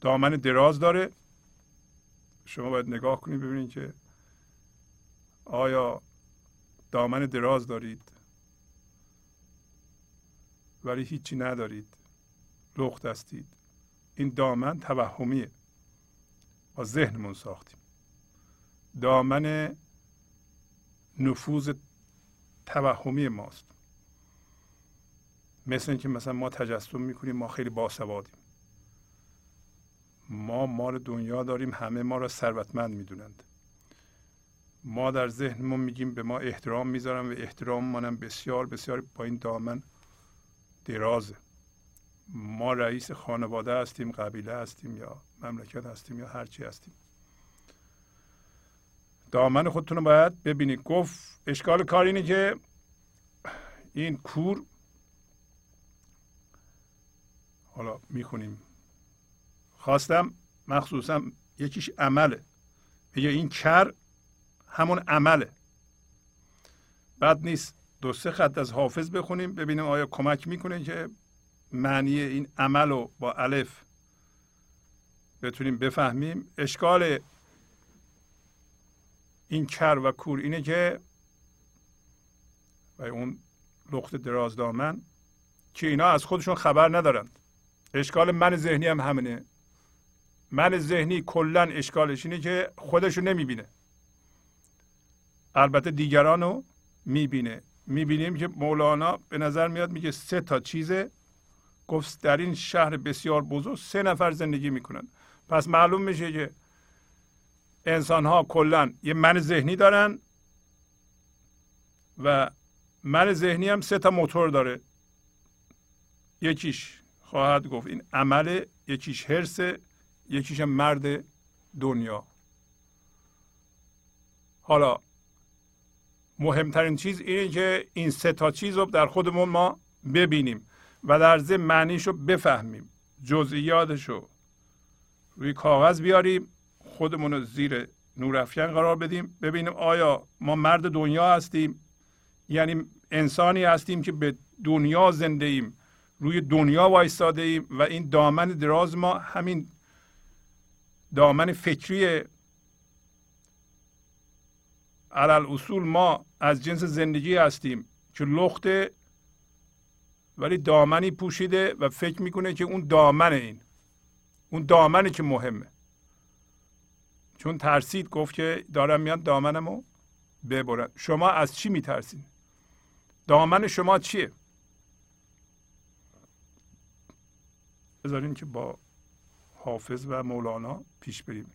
دامن دراز داره. شما باید نگاه کنید ببینید که آیا دامن دراز دارید ولی هیچی ندارید، لخت هستید. این دامن توهمیه، با ذهنمون ساختیم. دامن نفوذ توهمی ماست. مثل اینکه مثلا ما تجسم میکنیم ما خیلی باسوادیم، ما مال دنیا داریم، همه ما را ثروتمند میدونند. ما در ذهنمون میگیم به ما احترام میذارن و احترام منم بسیار بسیار با این دامن درازه. ما رئیس خانواده هستیم، قبیله هستیم یا مملکت هستیم یا هرچی هستیم. دامن خودتون رو باید ببینید. گفت اشکال کار اینه که این کور، حالا میخونیم، خواستم مخصوصا یکیش عمله، بگه این کر همون عمله. بد نیست دو سه خط از حافظ بخونیم ببینیم آیا کمک میکنه که معنی این عمل رو با الف بتونیم بفهمیم. اشکال این کر و کور اینه که و اون لخت دراز دامن که اینا از خودشون خبر ندارند. اشکال من ذهنی هم همینه. من ذهنی کلن اشکالش اینه که خودشو نمیبینه. البته دیگران رو میبینه. میبینیم که مولانا به نظر میاد میگه سه تا چیزه، گفت در این شهر بسیار بزرگ سه نفر زندگی میکنن. پس معلوم میشه که انسان ها کلن یه من ذهنی دارن و من ذهنی هم سه تا موتور داره. یکیش خواهد گفت این عمله، یکیش حرصه، یکیش هم مرد دنیا. حالا مهمترین چیز اینه که این سه تا چیز رو در خودمون ما ببینیم و در ذهن معنیش رو بفهمیم، جزئیاتش رو روی کاغذ بیاریم، خودمون رو زیر نورافکن قرار بدیم، ببینیم آیا ما مرد دنیا هستیم، یعنی انسانی هستیم که به دنیا زنده ایم، روی دنیا وایستاده ایم و این دامن دراز ما همین دامن فکریه. علال اصول ما از جنس زندگی هستیم که لخته ولی دامنی پوشیده و فکر میکنه که اون دامنه، این اون دامنه که مهمه. چون ترسید گفت که دارم میان دامنمو ببرن. شما از چی میترسید؟ دامن شما چیه؟ بذارین که با حافظ و مولانا پیش بریم.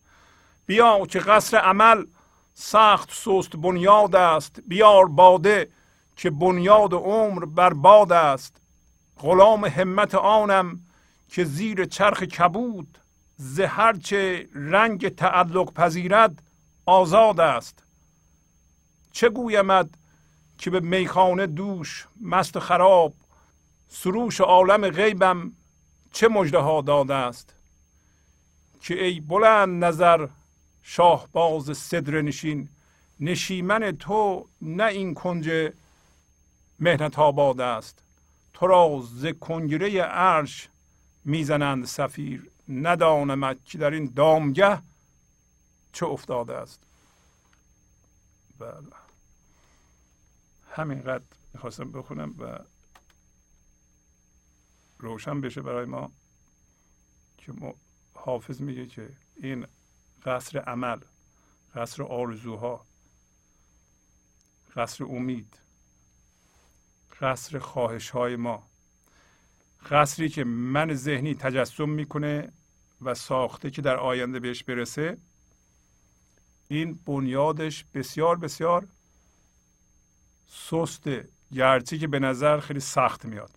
بیا که قصر عمل سخت سست بنیاد است، بیار باده که بنیاد عمر بر باد است. غلام همت آنم که زیر چرخ کبود، ز هرچه رنگ تعلق پذیرد آزاد است. چه گویمت که به میخانه دوش مست خراب، سروش عالم غیبم چه مژده ها داده است. که ای بلند نظر شاه باز صدر نشین، نشیمن تو نه این کنج مهنت آباد است. تو را ز کنگره عرش میزنند سفیر، ندانمت که در این دامگه چه افتاده است. بله همینقدر میخواستم بخونم و روشن بشه برای ما که ما حافظ میگه که این قصر عمل، قصر آرزوها، قصر امید، قصر خواهش‌های ما، قصری که من ذهنی تجسم میکنه و ساخته که در آینده بهش برسه، این بنیادش بسیار بسیار سسته، گرچه که به نظر خیلی سخت میاد.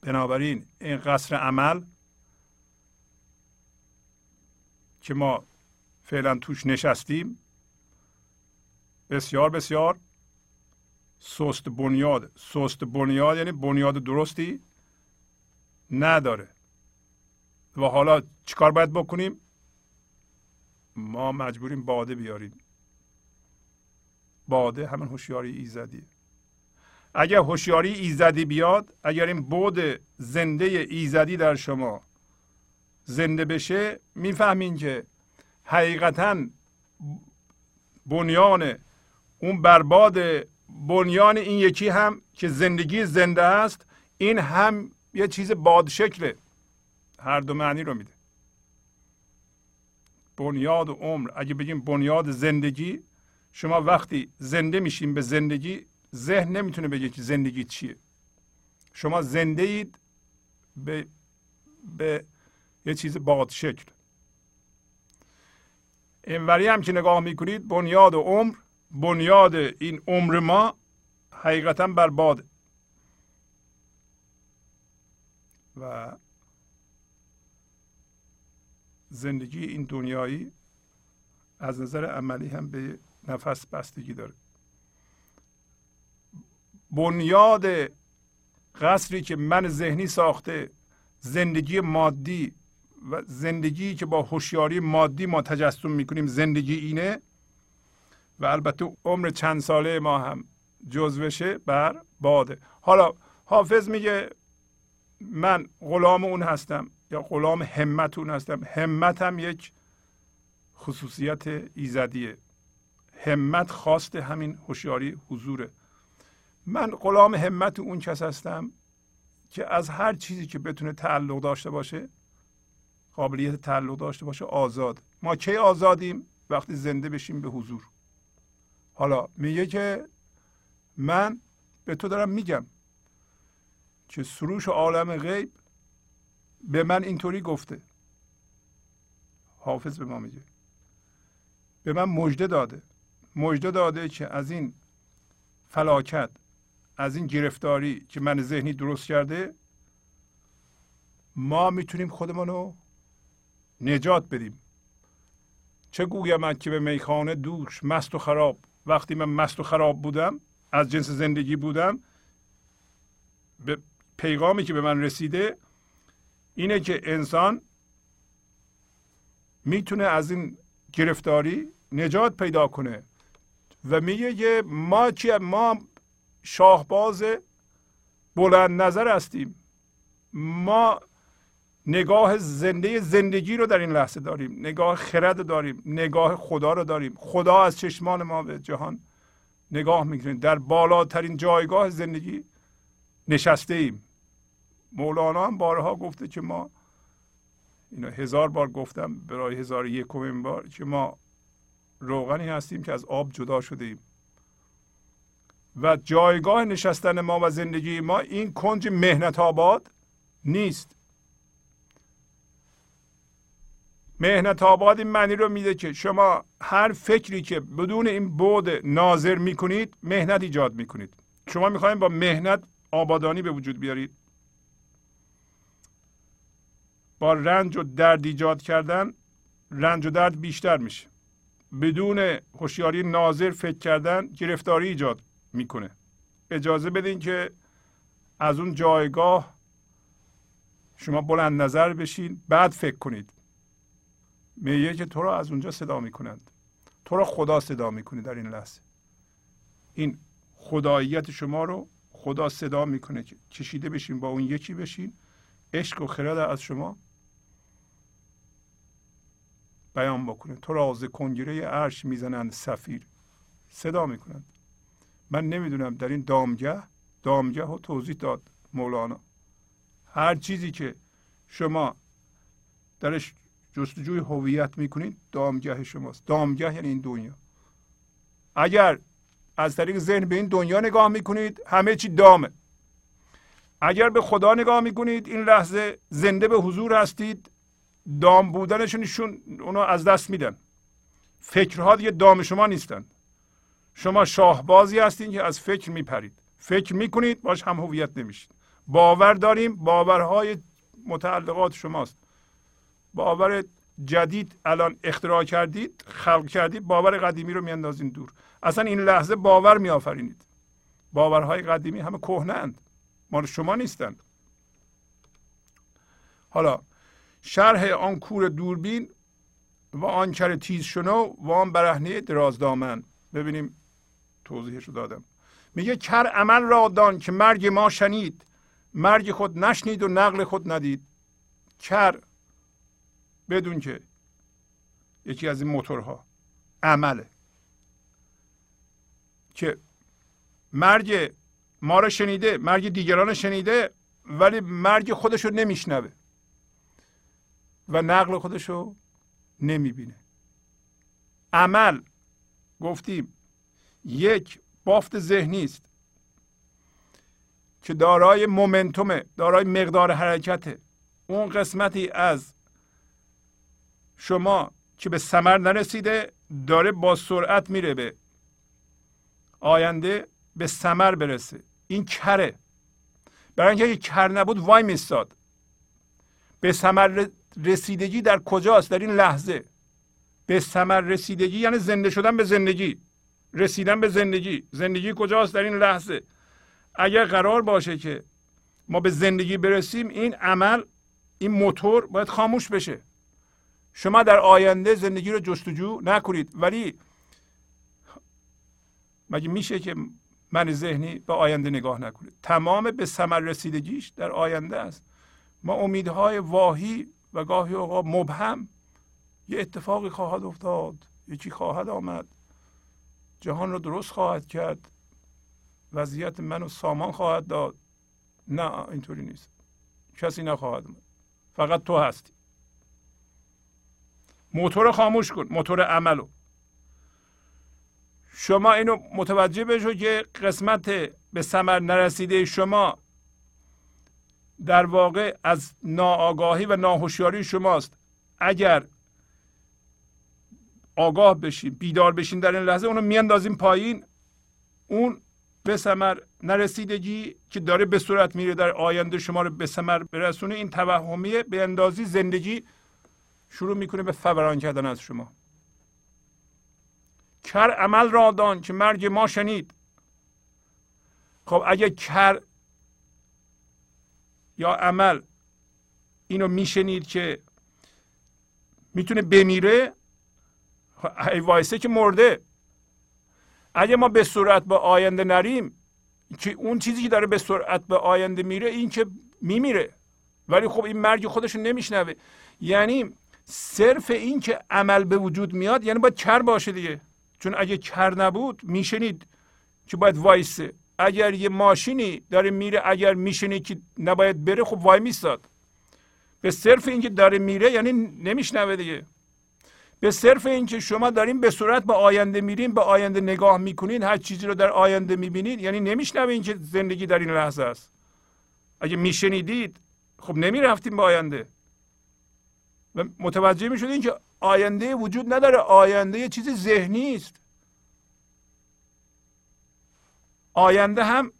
بنابراین این قصر عمل که ما فعلا توش نشستیم بسیار بسیار سست بنیاد، سست بنیاد یعنی بنیاد درستی نداره. و حالا چیکار باید بکنیم؟ ما مجبوریم باده بیاریم. باده همون هوشیاری ایزدیه. اگر هوشیاری ایزدی بیاد، اگر این بود زنده ایزدی در شما زنده بشه، میفهمین که حقیقتاً بنیان اون برباد، بنیان این یکی هم که زندگی زنده است، این هم یه چیز باد شکله، هر دو معنی رو میده. بنیاد عمر اگه بگیم بنیاد زندگی، شما وقتی زنده میشین به زندگی، ذهن نمیتونه بگه که زندگی چیه. شما زنده اید به به یه چیز باد شکل. اینوری هم که نگاه میکنید، بنیاد عمر، بنیاد این عمر ما حقیقتا بر باده و زندگی این دنیایی از نظر عملی هم به نفس بستگی داره. بنیاد قصری که من ذهنی ساخته، زندگی مادی و زندگی که با هوشیاری مادی ما تجسم میکنیم زندگی اینه، و البته عمر چند ساله ما هم جزوشه بر باده. حالا حافظ میگه من غلام اون هستم یا غلام همت اون هستم. همت هم یک خصوصیت ایزدیه. همت خواست همین هوشیاری حضوره. من غلام همت اون کس هستم که از هر چیزی که بتونه تعلق داشته باشه، قابلیت تعلق داشته باشه، آزاد. ما کی آزادیم؟ وقتی زنده بشیم به حضور. حالا میگه که من به تو دارم میگم که سروش عالم غیب به من اینطوری گفته. حافظ به ما میگه به من مژده داده، مژده داده که از این فلاکت، از این گرفتاری که من ذهنی درست کرده، ما میتونیم خودمونو نجات بدیم. چه گویم من که به میخانه دوش مست و خراب، وقتی من مست و خراب بودم، از جنس زندگی بودم، به پیغامی که به من رسیده اینه که انسان میتونه از این گرفتاری نجات پیدا کنه. و میگه که ما چیه؟ ما شاهباز بلند نظر هستیم، ما نگاه زنده زندگی رو در این لحظه داریم، نگاه خرد رو داریم، نگاه خدا رو داریم. خدا از چشمان ما به جهان نگاه میکنه، در بالاترین جایگاه زندگی نشسته ایم. مولانا هم بارها گفته که ما اینو هزار بار گفتم برای هزار یکمین بار که ما روغنی هستیم که از آب جدا شده ایم و جایگاه نشستن ما و زندگی ما این کنج محنت آباد نیست. محنت آباد این معنی رو میده که شما هر فکری که بدون این بعد ناظر میکنید محنت ایجاد میکنید. شما میخواین با محنت آبادانی به وجود بیارید، با رنج و درد ایجاد کردن رنج و درد بیشتر میشه. بدون هوشیاری ناظر فکر کردن گرفتاری ایجاد میکنه. اجازه بدین که از اون جایگاه شما بلند نظر بشین، بعد فکر کنید. میگه که تو را از اونجا صدا میکنند، تو را خدا صدا میکنه. در این لحظه این خداییت شما رو خدا صدا میکنه که کشیده بشین، با اون یکی بشین، عشق و خرد از شما بیان بکنه. تو را از کنگره عرش میزنند سفیر، صدا میکنند. من نمیدونم در این دامگه دامگه رو توضیح داد مولانا. هر چیزی که شما درش جستجوی هویت میکنید دامگه شماست. دامگه یعنی این دنیا. اگر از طریق ذهن به این دنیا نگاه میکنید همه چی دامه. اگر به خدا نگاه میکنید این لحظه زنده به حضور هستید، دام بودنشونشون اونو از دست میدن. فکرها دیگه دام شما نیستن. شما شاهبازی هستین که از فکر میپرید. فکر میکنید باش هم هویت نمیشید. باور داریم، باورهای متعلقات شماست. باور جدید الان اختراع کردید، خلق کردید، باور قدیمی رو میاندازین دور. اصلا این لحظه باور میآفرینید. باورهای قدیمی همه کهنه‌اند، مال شما نیستند. حالا شرح آن کور دوربین و آن کر تیز شنو و آن برهنه درازدامن، ببینیم توضیحش رو دادم. میگه کر عمل را دان که مرگ ما شنید، مرگ خود نشنید و نقل خود ندید. کر بدون که یکی از این موتورها عمله که مرگ ما رو شنیده، مرگ دیگران رو شنیده، ولی مرگ خودش رو نمیشنوه و نقل خودش رو نمیبینه. عمل گفتیم یک بافت ذهنی است که دارای مومنتومه، دارای مقدار حرکته. اون قسمتی از شما که به ثمر نرسیده داره با سرعت میره به آینده به ثمر برسه. این کره. برای اینکه اگه کر نبود وای میستاد. به ثمر رسیدگی در کجاست؟ در این لحظه. به ثمر رسیدگی یعنی زنده شدن به زندگی، رسیدن به زندگی. زندگی کجاست؟ در این لحظه. اگر قرار باشه که ما به زندگی برسیم این عمل، این موتور باید خاموش بشه. شما در آینده زندگی رو جستجو نکنید. ولی مگه میشه که من ذهنی به آینده نگاه نکنه؟ تمام به ثمر رسیدگیش در آینده است. ما امیدهای واهی و گاهی اوقات مبهم، یه اتفاقی خواهد افتاد، یکی خواهد آمد، جهان رو درست خواهد کرد، وضعیت منو سامان خواهد داد. نه، اینطوری نیست. کسی نخواهد آمد، فقط تو هستی. موتور خاموش کن، موتور عملو. شما اینو متوجه بشو که قسمت به ثمر نرسیده شما در واقع از ناآگاهی و ناهوشیاری شماست. اگر آگاه بشین، بیدار بشین در این لحظه، اونو میاندازیم پایین، اون به ثمر نرسیدگی که داره به صورت میره در آینده شما رو به ثمر برسونه، این توهمیه به اندازی زندگی شروع میکنه به فوران کردن از شما. کر عمل را دان که مرگ ما شنید. خب اگه کر یا عمل اینو میشنید که میتونه بمیره، ای وایسه که مرده. اگه ما به سرعت به آینده نریم، که اون چیزی که داره به سرعت به آینده میره، این که میمیره، ولی خب این مرگ خودشو نمیشنوه. یعنی صرف این که عمل به وجود میاد، یعنی باید کر باشه دیگه، چون اگه کر نبود میشنید که باید وایسه. اگر یه ماشینی داره میره، اگر میشنی که نباید بره، خب وای میستاد. به صرف اینکه داره میره یعنی نمیشنوه دیگه. به صرف اینکه شما دارین به صورت به آینده میرین، به آینده نگاه میکنین، هر چیزی رو در آینده میبینین، یعنی نمیشنوین که زندگی در این لحظه است. اگه میشنیدید خب نمیرفتین به آینده و متوجه میشدین که آینده وجود نداره. آینده یه چیز ذهنی است. آینده هم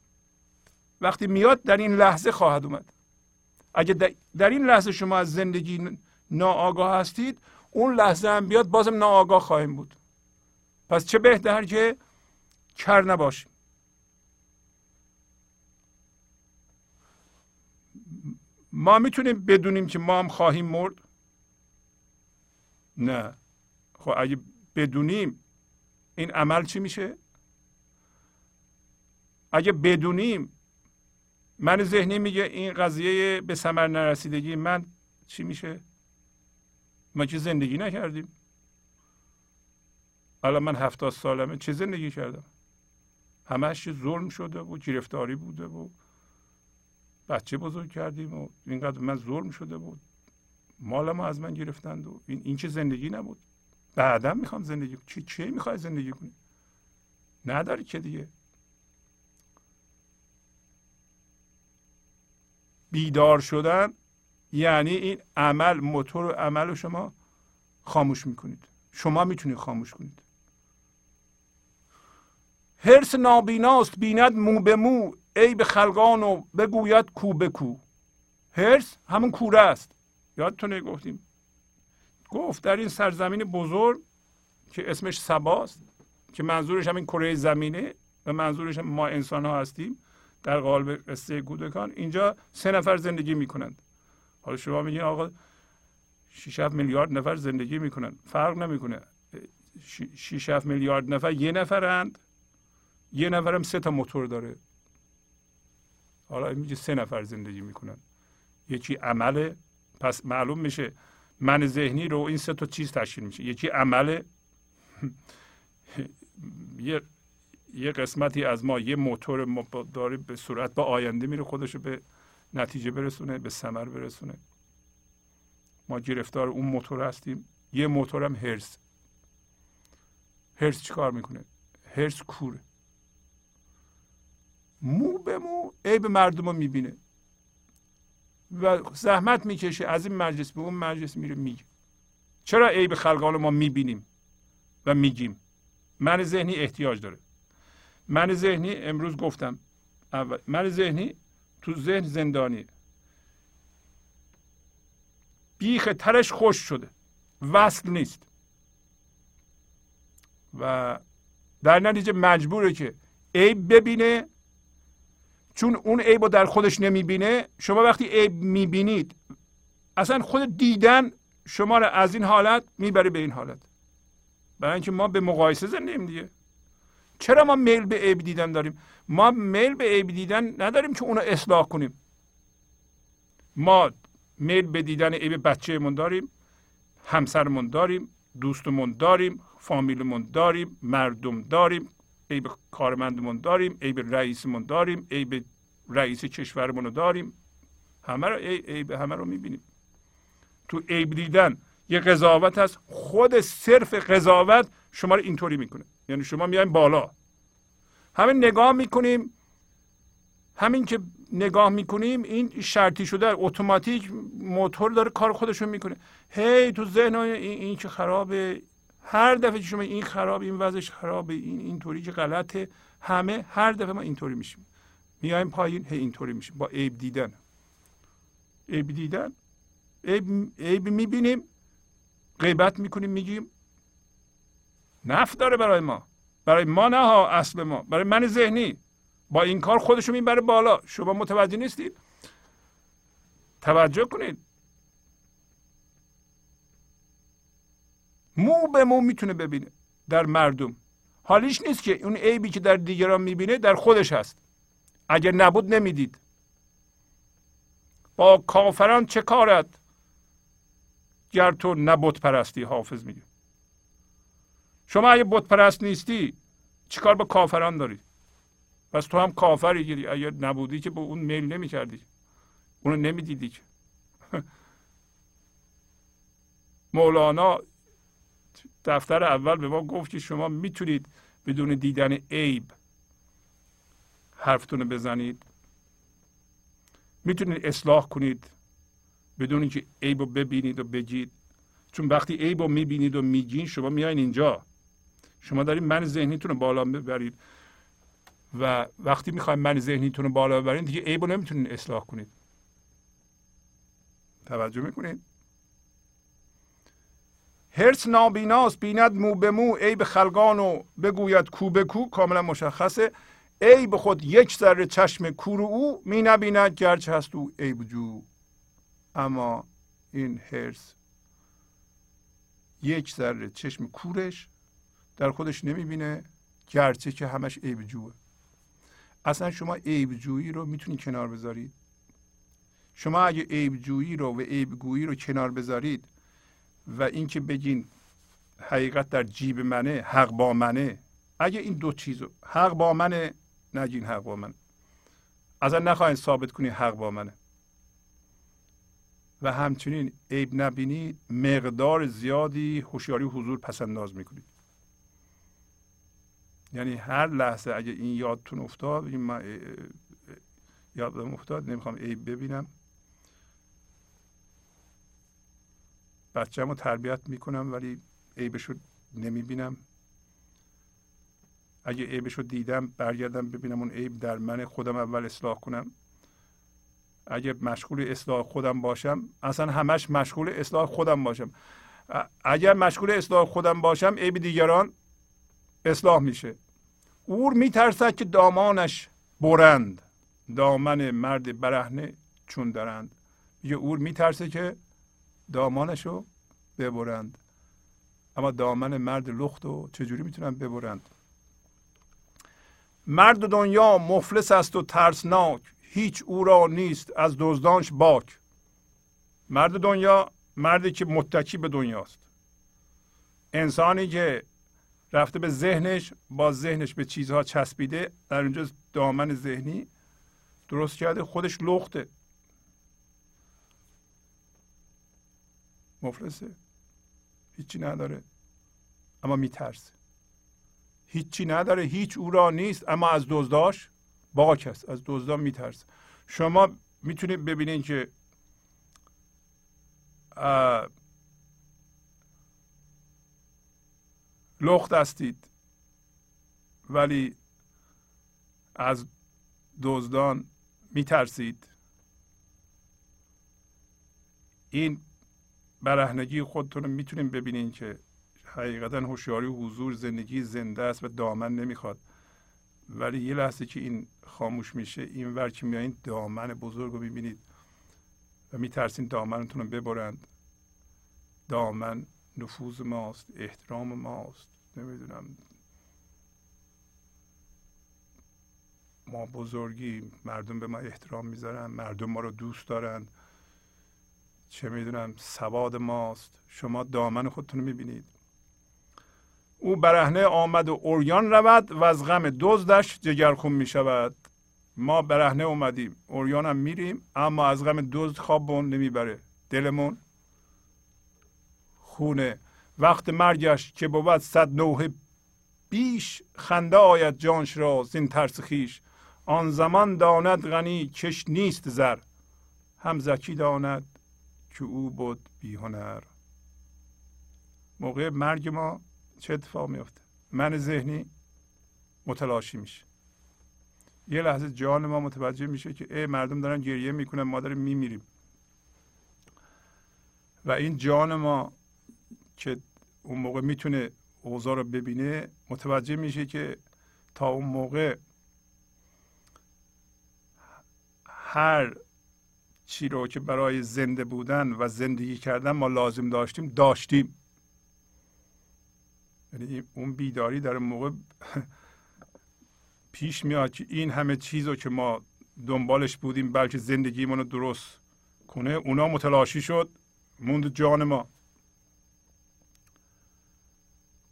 وقتی میاد در این لحظه خواهد اومد. اگه در این لحظه شما از زندگی ناآگاه هستید، اون لحظه هم بیاد بازم ناآگاه خواهیم بود. پس چه بهتر که کر نباشیم. ما میتونیم بدونیم که ما هم خواهیم مرد؟ نه. خب اگه بدونیم این عمل چی میشه؟ اگه بدونیم، من ذهنی میگه این قضیه به ثمر نرسیدگی من چی میشه؟ ما چه زندگی نکردیم؟ الان من هفتاد سالمه، چه زندگی کردم؟ همش ظلم شده و گرفتاری بوده و بچه بزرگ کردیم و اینقدر من ظلم شده بود، مالم از من گرفتند و این این چه زندگی نبود. بعدم میخوام زندگی کنم. چی چی میخوای زندگی کنی؟ نداری که دیگه. بیدار شدن یعنی این عمل، موتور و عمل رو شما خاموش میکنید. شما میتونید خاموش کنید. حرص نابیناست بیند مو به مو، ای به خلقان و بگوید کو به کو. حرص همون کوره است. یادتونه گفتیم، گفت در این سرزمین بزرگ که اسمش سباست، که منظورش هم این کره زمینه و منظورش هم ما انسان ها هستیم، در قالب قصه کودکان اینجا سه نفر زندگی میکنند. حالا شما میگین آقا شش هفت میلیارد نفر زندگی میکنند، فرق نمیکنه. شش هفت میلیارد نفر یه نفرند، یه نفرم سه تا موتور داره. حالا میگه سه نفر زندگی میکنند، یکی عمله. پس معلوم میشه من ذهنی رو این سه تا چیز تشکیل میشه. یکی عمله، یه یه قسمتی از ما، یه موتور ما داره به سرعت با آینده میره، خودشو به نتیجه برسونه، به ثمر برسونه. ما گرفتار اون موتور هستیم. یه موتور هم حرص. حرص چیکار میکنه؟ حرص کوره. مو به مو عیب مردم رو میبینه و زحمت میکشه، از این مجلس به اون مجلس میره میگه. چرا عیب خلقان ما میبینیم و میگیم؟ من ذهنی احتیاج داره. من ذهنی، امروز گفتم اول، من ذهنی تو ذهن زندانیه. بیخ ترش خوش شده، وصل نیست و در نتیجه مجبوره که عیب ببینه. چون اون عیب رو در خودش نمیبینه، شما وقتی عیب میبینید، اصلا خود دیدن شما رو از این حالت میبره به این حالت، برای اینکه ما به مقایسه زندگیم دیگه. چرا ما میل به عیب دیدن داریم؟ ما میل به عیب دیدن نداریم که اونو اصلاح کنیم. ما میل به دیدن عیب بچه‌مون داریم، همسرمون داریم، دوستمون داریم، فامیلمون داریم، مردم داریم، عیب کارمندمون داریم، عیب رئیسمون داریم، عیب رئیس کشورمون داریم. همه رو عیب همه رو میبینیم. تو عیب دیدن یه قضاوت هست. خود صرف قضاوت شما رو اینطوری میکنه، یعنی شما میایم بالا. همین نگاه میکنیم، همین که نگاه میکنیم این شرطی شده، اتوماتیک موتور داره کار خودشون میکنه. هی تو ذهن این, این که خرابه، هر دفعه که شما این خراب، این وضعش خرابه، این اینطوری که غلطه، همه هر دفعه ما اینطوری میشیم، میایم پایین، هی اینطوری میشیم با عیب دیدن. عیب دیدن، عیب, عیب میبینیم، غیبت میکنیم، میگیم نفع داره برای ما، برای ما نه ها، اصل ما، برای من ذهنی. با این کار خودشو میبره بالا. شما متوجه نیستید؟ توجه کنید. مو به مو میتونه ببینه در مردم، حالیش نیست که اون عیبی که در دیگران میبینه در خودش هست. اگر نبود نمیدید. با کافران چه کارت گر تو نه بت پرستی، حافظ میگه. شما اگه بت پرست نیستی چیکار با کافران داری؟ پس تو هم کافری گیری. اگر نبودی که به اون میل نمی کردی، اونو نمی دیدی که. مولانا دفتر اول به ما گفت که شما میتونید بدون دیدن عیب حرفتونو بزنید، میتونید اصلاح کنید بدون اینکه عیب رو ببینید و بگید. چون وقتی عیب رو میبینید و میگین شما میاین اینجا، شما دارید من ذهنیتون رو بالا میبرید. و وقتی میخواید من ذهنیتون رو بالا ببرید دیگه عیب رو نمیتونید اصلاح کنید. توجه میکنید؟ هرس نابیناست بیند مو به مو، عیب خلقان و بگوید کو به کو. کاملا مشخصه. عیب خود یک ذره چشم کور او، می نبیند گرچه هست او عیب جو. اما این هرس یک ذره چشم کورش در خودش نمیبینه، گرچه که همش عیب جوه. اصلا شما عیب جویی رو میتونید کنار بذارید. شما اگه عیب جویی رو و عیب گویی رو کنار بذارید و اینکه بگین حقیقت در جیب منه، حق با منه، اگه این دو چیزو، حق با منه، نگین حق با منه، اصلا نخواهید ثابت کنید حق با منه، و همچنین عیب نبینید، مقدار زیادی هوشیاری حضور پسنداز میکنید. یعنی هر لحظه اگه این یادتون افتاد، این من یادم افتاد نمیخوام عیب ببینم، بچه‌م رو تربیت میکنم ولی عیبش رو نمیبینم. اگه عیبش رو دیدم برگردم ببینم اون عیب در من، خودم اول اصلاح کنم. اگه مشغول اصلاح خودم باشم، اصلا همش مشغول اصلاح خودم باشم، اگر مشغول اصلاح خودم باشم عیب دیگران اصلاح میشه. اور میترسد که دامانش برند، دامن مرد برهنه چون درند. میگه اور میترسه که دامانشو ببرند، اما دامن مرد لختو چجوری میتونن ببرند؟ مرد دنیا مفلس است و ترسناک، هیچ او را نیست از دزدانش باک. مرد دنیا مردی که متکی به دنیاست، انسانی که رفته به ذهنش، با ذهنش به چیزها چسبیده، در اونجا دامن ذهنی درست کرده، خودش لخته، مفلسه، هیچی نداره اما میترسه. هیچی نداره، هیچ او را نیست، اما از دزداش باک است، از دزدان میترسه. شما میتونید ببینید که لخت هستید ولی از دزدان میترسید. این برهنگی خودتون رو میتونید ببینید که حقیقتا هوشیاری و حضور زندگی زنده است و دامن نمیخواد. ولی یه لحظه که این خاموش میشه، این ور که میایین دامن بزرگ رو میبینید و میترسین دامنتون رو ببرند. دامن نفوذ ماست، احترام ماست، نمیدونم ما بزرگیم، مردم به ما احترام میذارن، مردم ما رو دوست دارن، چه میدونم سواد ماست. شما دامن خودتون رو میبینید. او برهنه آمد و اوریان رود، و از غم دزدش جگرخون میشود. ما برهنه اومدیم، اوریان هم میریم، اما از غم دزد خوابمون نمیبره، دلمون خونه وقت مرگش که بود صد نوحه بیش، خنده آید جانش را زین ترس خویش. آن زمان داند غنی کش نیست زر، هم زکی داند که او بود بی هنر. موقع مرگ ما چه اتفاق میفته؟ من ذهنی متلاشی میشه. یه لحظه جان ما متوجه میشه که ای مردم دارن گریه میکنن، ما داریم میمیریم. و این جان ما که اون موقع میتونه اوضاع رو ببینه، متوجه میشه که تا اون موقع هر چی رو که برای زنده بودن و زندگی کردن ما لازم داشتیم داشتیم. یعنی اون بیداری در اون موقع پیش میاد که این همه چیز رو که ما دنبالش بودیم بلکه زندگیمون رو درست کنه، اونا متلاشی شد، موند جان ما.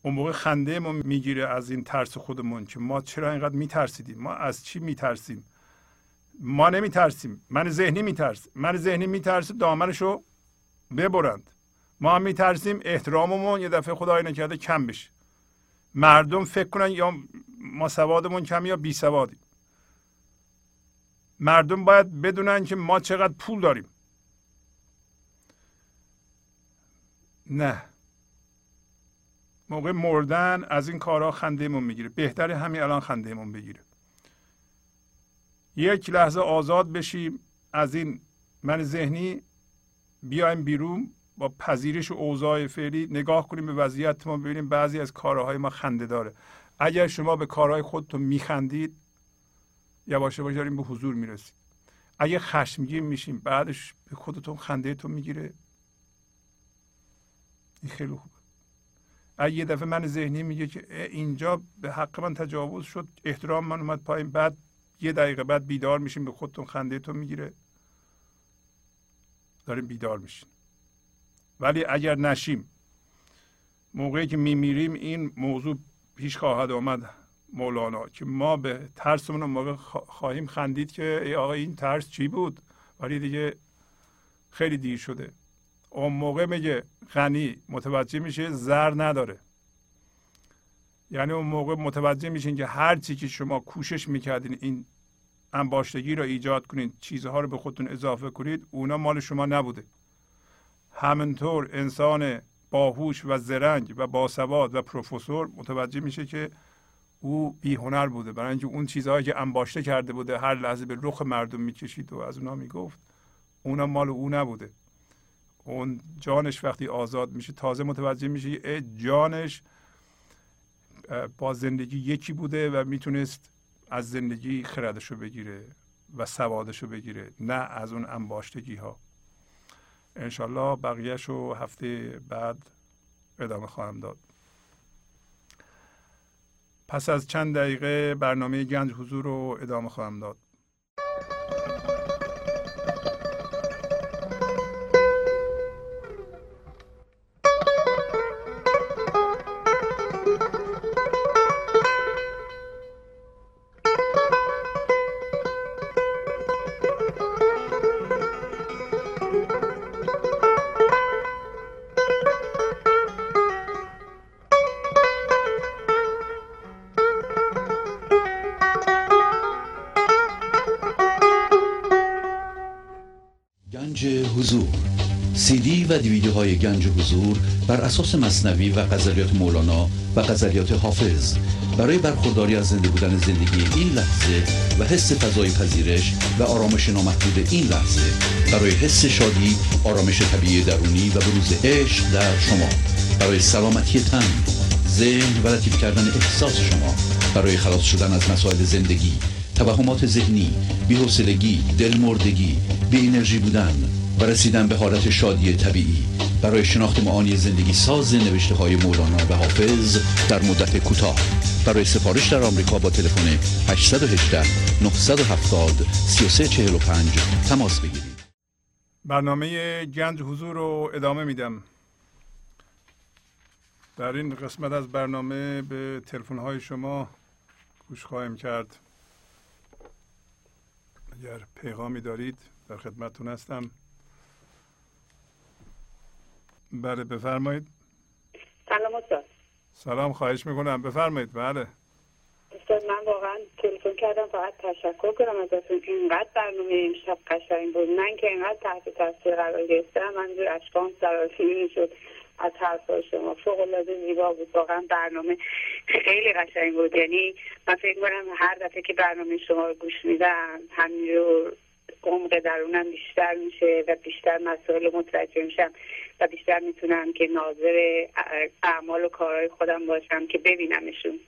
اون موقع خنده ما میگیره از این ترس خودمون که ما چرا اینقدر میترسیدیم، ما از چی میترسیم؟ ما نمیترسیم، من ذهنی میترسه. من ذهنی میترسه دامنشو ببرند. ما هم میترسیم احتراممون یه دفعه خدای نکرده کم بشه، مردم فکر کنن یا ما سوادمون کم یا بی سوادیم. مردم باید بدونن که ما چقدر پول داریم. نه، موقع مردن از این کارها خندهمون میگیره. بهتره همین الان خندهمون بگیره، یک لحظه آزاد بشیم از این من ذهنی، بیایم بیرون با پذیرش اوضاع فعلی، نگاه کنیم به وضعیت ما، ببینیم بعضی از کارهای ما خنده داره. اگر شما به کارهای خودتون میخندید، یواش یواش داریم به حضور میرسید. اگر خشمگین میشیم، بعدش به خودتون خندهتون میگیره. این خیلی خوبه. اگه یه دفعه من ذهنی میگه که اینجا به حق من تجاوز شد، احترام من اومد پایین، بعد یه دقیقه بعد بیدار میشیم، به خودتون خندهتون میگیره، داریم بیدار میشیم. ولی اگر نشیم، موقعی که میمیریم این موضوع پیش خواهد آمد مولانا که ما به ترسمون موقع خواهیم خندید که ای آقا این ترس چی بود، ولی دیگه خیلی دیر شده. اون موقع میگه غنی متوجه میشه زر نداره. یعنی اون موقع متوجه میشین که هر چی که شما کوشش میکردین این انباشتگی رو ایجاد کنین، چیزها رو به خودتون اضافه کنید، اونا مال شما نبوده. همینطور انسان باهوش و زرنگ و باسواد و پروفسور متوجه میشه که او بیهنر بوده، برای اینکه اون چیزهایی که انباشته کرده بوده هر لحظه به رخ مردم میکشید و از اونا میگفت، اونا مال او نبوده. اون جانش وقتی آزاد میشه تازه متوجه میشه جانش با زندگی یکی بوده و میتونست از زندگی خردشو بگیره و سوادشو بگیره، نه از اون انباشتگی ها. انشالله بقیهش رو هفته بعد ادامه خواهم داد. پس از چند دقیقه برنامه گنج حضور رو ادامه خواهم داد. و دیویدیوهای گنج حضور بر اساس مثنوی و غزلیات مولانا و غزلیات حافظ برای برخورداری از زنده بودن زندگی این لحظه و حس فضای پذیرش و آرامش نامحدود این لحظه، برای حس شادی، آرامش طبیعی درونی و بروز عشق در شما، برای سلامتی تن، ذهن و لطیف کردن احساس شما، برای خلاص شدن از مسائل زندگی، توهمات ذهنی، بی‌حوصلگی، دلمردگی، بی انرژی بودن و رسیدن به حالت شادی طبیعی، برای شناخت معانی زندگی ساز نوشته های مولانا و حافظ در مدت کوتاه. برای سفارش در آمریکا با تلفن هشت یک هشت نه هفت صفر سه سه چهار پنج تماس بگیرید. برنامه گنج حضور رو ادامه میدم. در این قسمت از برنامه به تلفن های شما گوش خواهیم کرد. اگر پیغامی دارید در خدمتتون هستم. بله بفرمایید. سلام استاد. سلام، خواهش میکنم، بفرمایید. بله استاد، من واقعا تلفن کردم فقط تشکر کنم ازتون، اینقدر برنامه امشب قشنگ بود، من که اینقدر تحت تاثیر قرار گرفتم، من زیر اشکام سرازیر شد از حرفای شما، فوق العاده زیبا بود واقعا، برنامه خیلی قشنگ بود، یعنی من فکر می‌کنم هر دفعه که برنامه شما رو گوش میدم همین رو عمق درونم بیشتر میشه و بیشتر مسائل متوجه میشم و بیشتر میتونم که ناظر اعمال و کارهای خودم باشم که ببینمشون.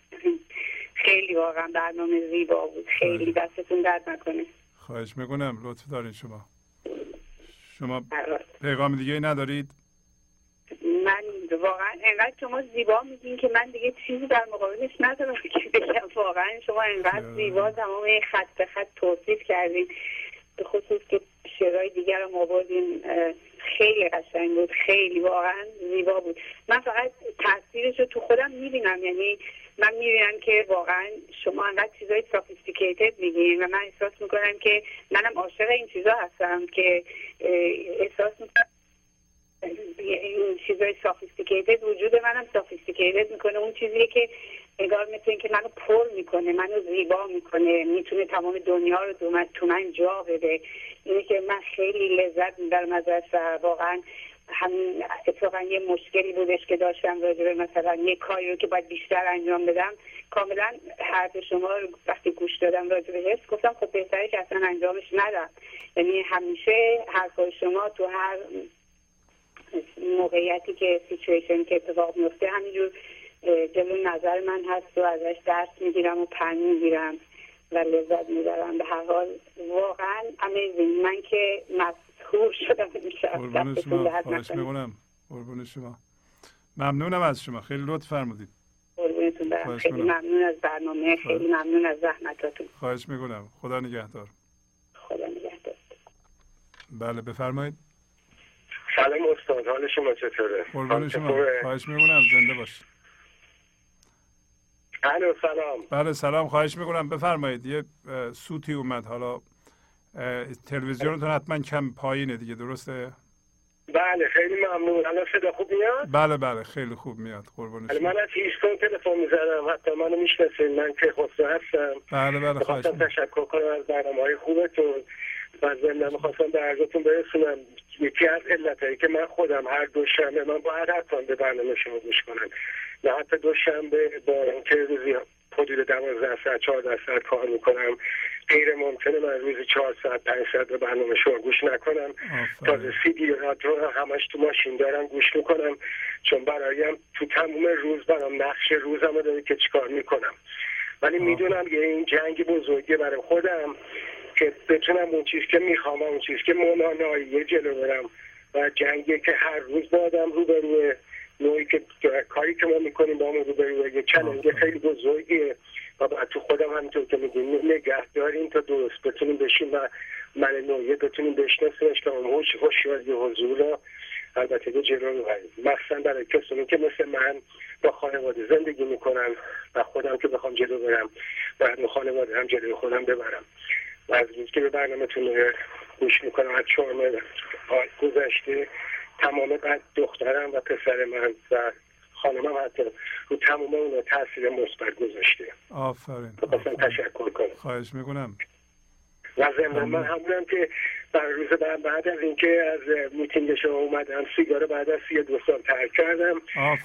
خیلی واقعا برنامه زیبا بود، خیلی دستتون درد نکنه. خواهش میکنم، لطف دارین شما. شما پیغام دیگه ندارید؟ من واقعا انقدر شما زیبا میگین که من دیگه چیزی در مقابلش ندارم که بگم، واقعا شما انقدر زیبا تمام خط به خط توصیف کردین، به خصوص که شعرهای دیگر رو آوردین، خیلی قشنگ بود، خیلی واقعا زیبا بود. من فقط تاثیرش رو تو خودم میبینم، یعنی من میبینم که واقعا شما انقدر چیزای سافیستیکیتد میگین و من احساس میکنم که منم عاشق این چیزا هستم که احساس میکنم این چیزای سافیستیکیتد وجود منم سافیستیکیتد میکنه، اون چیزیه که انگار مثل این که منو پر میکنه، منو زیبا میکنه، میتونه تمام دنیا رو دومن تو من جا بده، اینه که من خیلی لذت میبرم ازش و واقعا همین اتفاقا یه مشکلی بودش که داشتم راجع به مثلا یه کاری رو که باید بیشتر انجام بدم، کاملا حرف شما رو وقتی گوش دادم راجع به حس گفتم خب بهتره که اصلا انجامش ندم، یعنی همیشه حرفای شما تو هر موقعیتی که سیچویشن که اتفاق میفته همینجور جلوی نظر من هست و ازش درس میگیرم و پند میگیرم و لذت میبرم. به هر حال واقعا امیزین، من که مسحور شدم میشم. قربون شما، خواهش میکنم، قربون شما، ممنونم از شما، خیلی لطف فرمودید. قربونتون برم، خیلی ممنون از برنامه، خیلی ممنون از زحمتاتون. خواهش میکنم، خدا نگهدار. خدا نگهدار. بله بفرمایید. سلام استاد، حال شما چطوره؟ قربون شما، خواهش میکنم، زنده باش. الو سلام. بله سلام، خواهش میکنم، بفرمایید. یه سوتی اومد، حالا تلویزیونتون حتما کم پایینه دیگه، درسته؟ بله خیلی ممنون. الان صدا خوب میاد؟ بله بله خیلی خوب میاد، قربون شما. من از هیچکون تلفن میزدم، حتی منو میشناسین، من که خسرو هستم. بله بله خواهش میکنم، تشکر کنم از برنامه‌های خوبتون و ضمن میخواستم به عرضتون برسونم یکی از علتایی که من خودم هر دوشنبه من باید حتما به برنامه شما گوش کنم، نه حتی دوشنبه با اینکه روزی حدود دوازده ساعت چهارده ساعت کار میکنم غیر ممکنه من روزی چهار ساعت پنج ساعت به برنامه شما گوش نکنم. تازه سیدی رادیو همش تو ماشین دارم گوش میکنم، چون برایم تو تموم روز برام نقش روزمو داره که چیکار میکنم، ولی میدونم که این جنگ بزرگی برای خودم که بتونم اون چیز که میخوام، اون چیز که مولاناییه جلو برم و جنگی که هر روز با آدم روبروه، نوعی که کاری که ما میکنیم با همون روبروه، یه چلنج خیلی بزرگیه و باید تو خودم همینطور که میگیم نگه داریم تا درست بتونیم بشیم و من نوعیه بتونیم بشناسیمش که اون هوشیاری حضور را البته که جلو میبریم، مخصوصا برای کسانی که مثل من با خانواده زندگی میکنم و خودم که بخوام جلو برم باید خانواده هم جلوی خودم ببرم. و از روز که به برنامه‌تون گوش میکنم از چهارم گذشته تمام بعد دخترم و پسر من و خانمم حتی رو تمام اون تاثیر مثبت گذاشته. آفرین، خواستم تشکر کنم. خواهش میکنم. و ضمن من همونم که در روز بعد بعد از اینکه از میتینگ شما اومدم سیگار بعد از سی و دو سال ترک کردم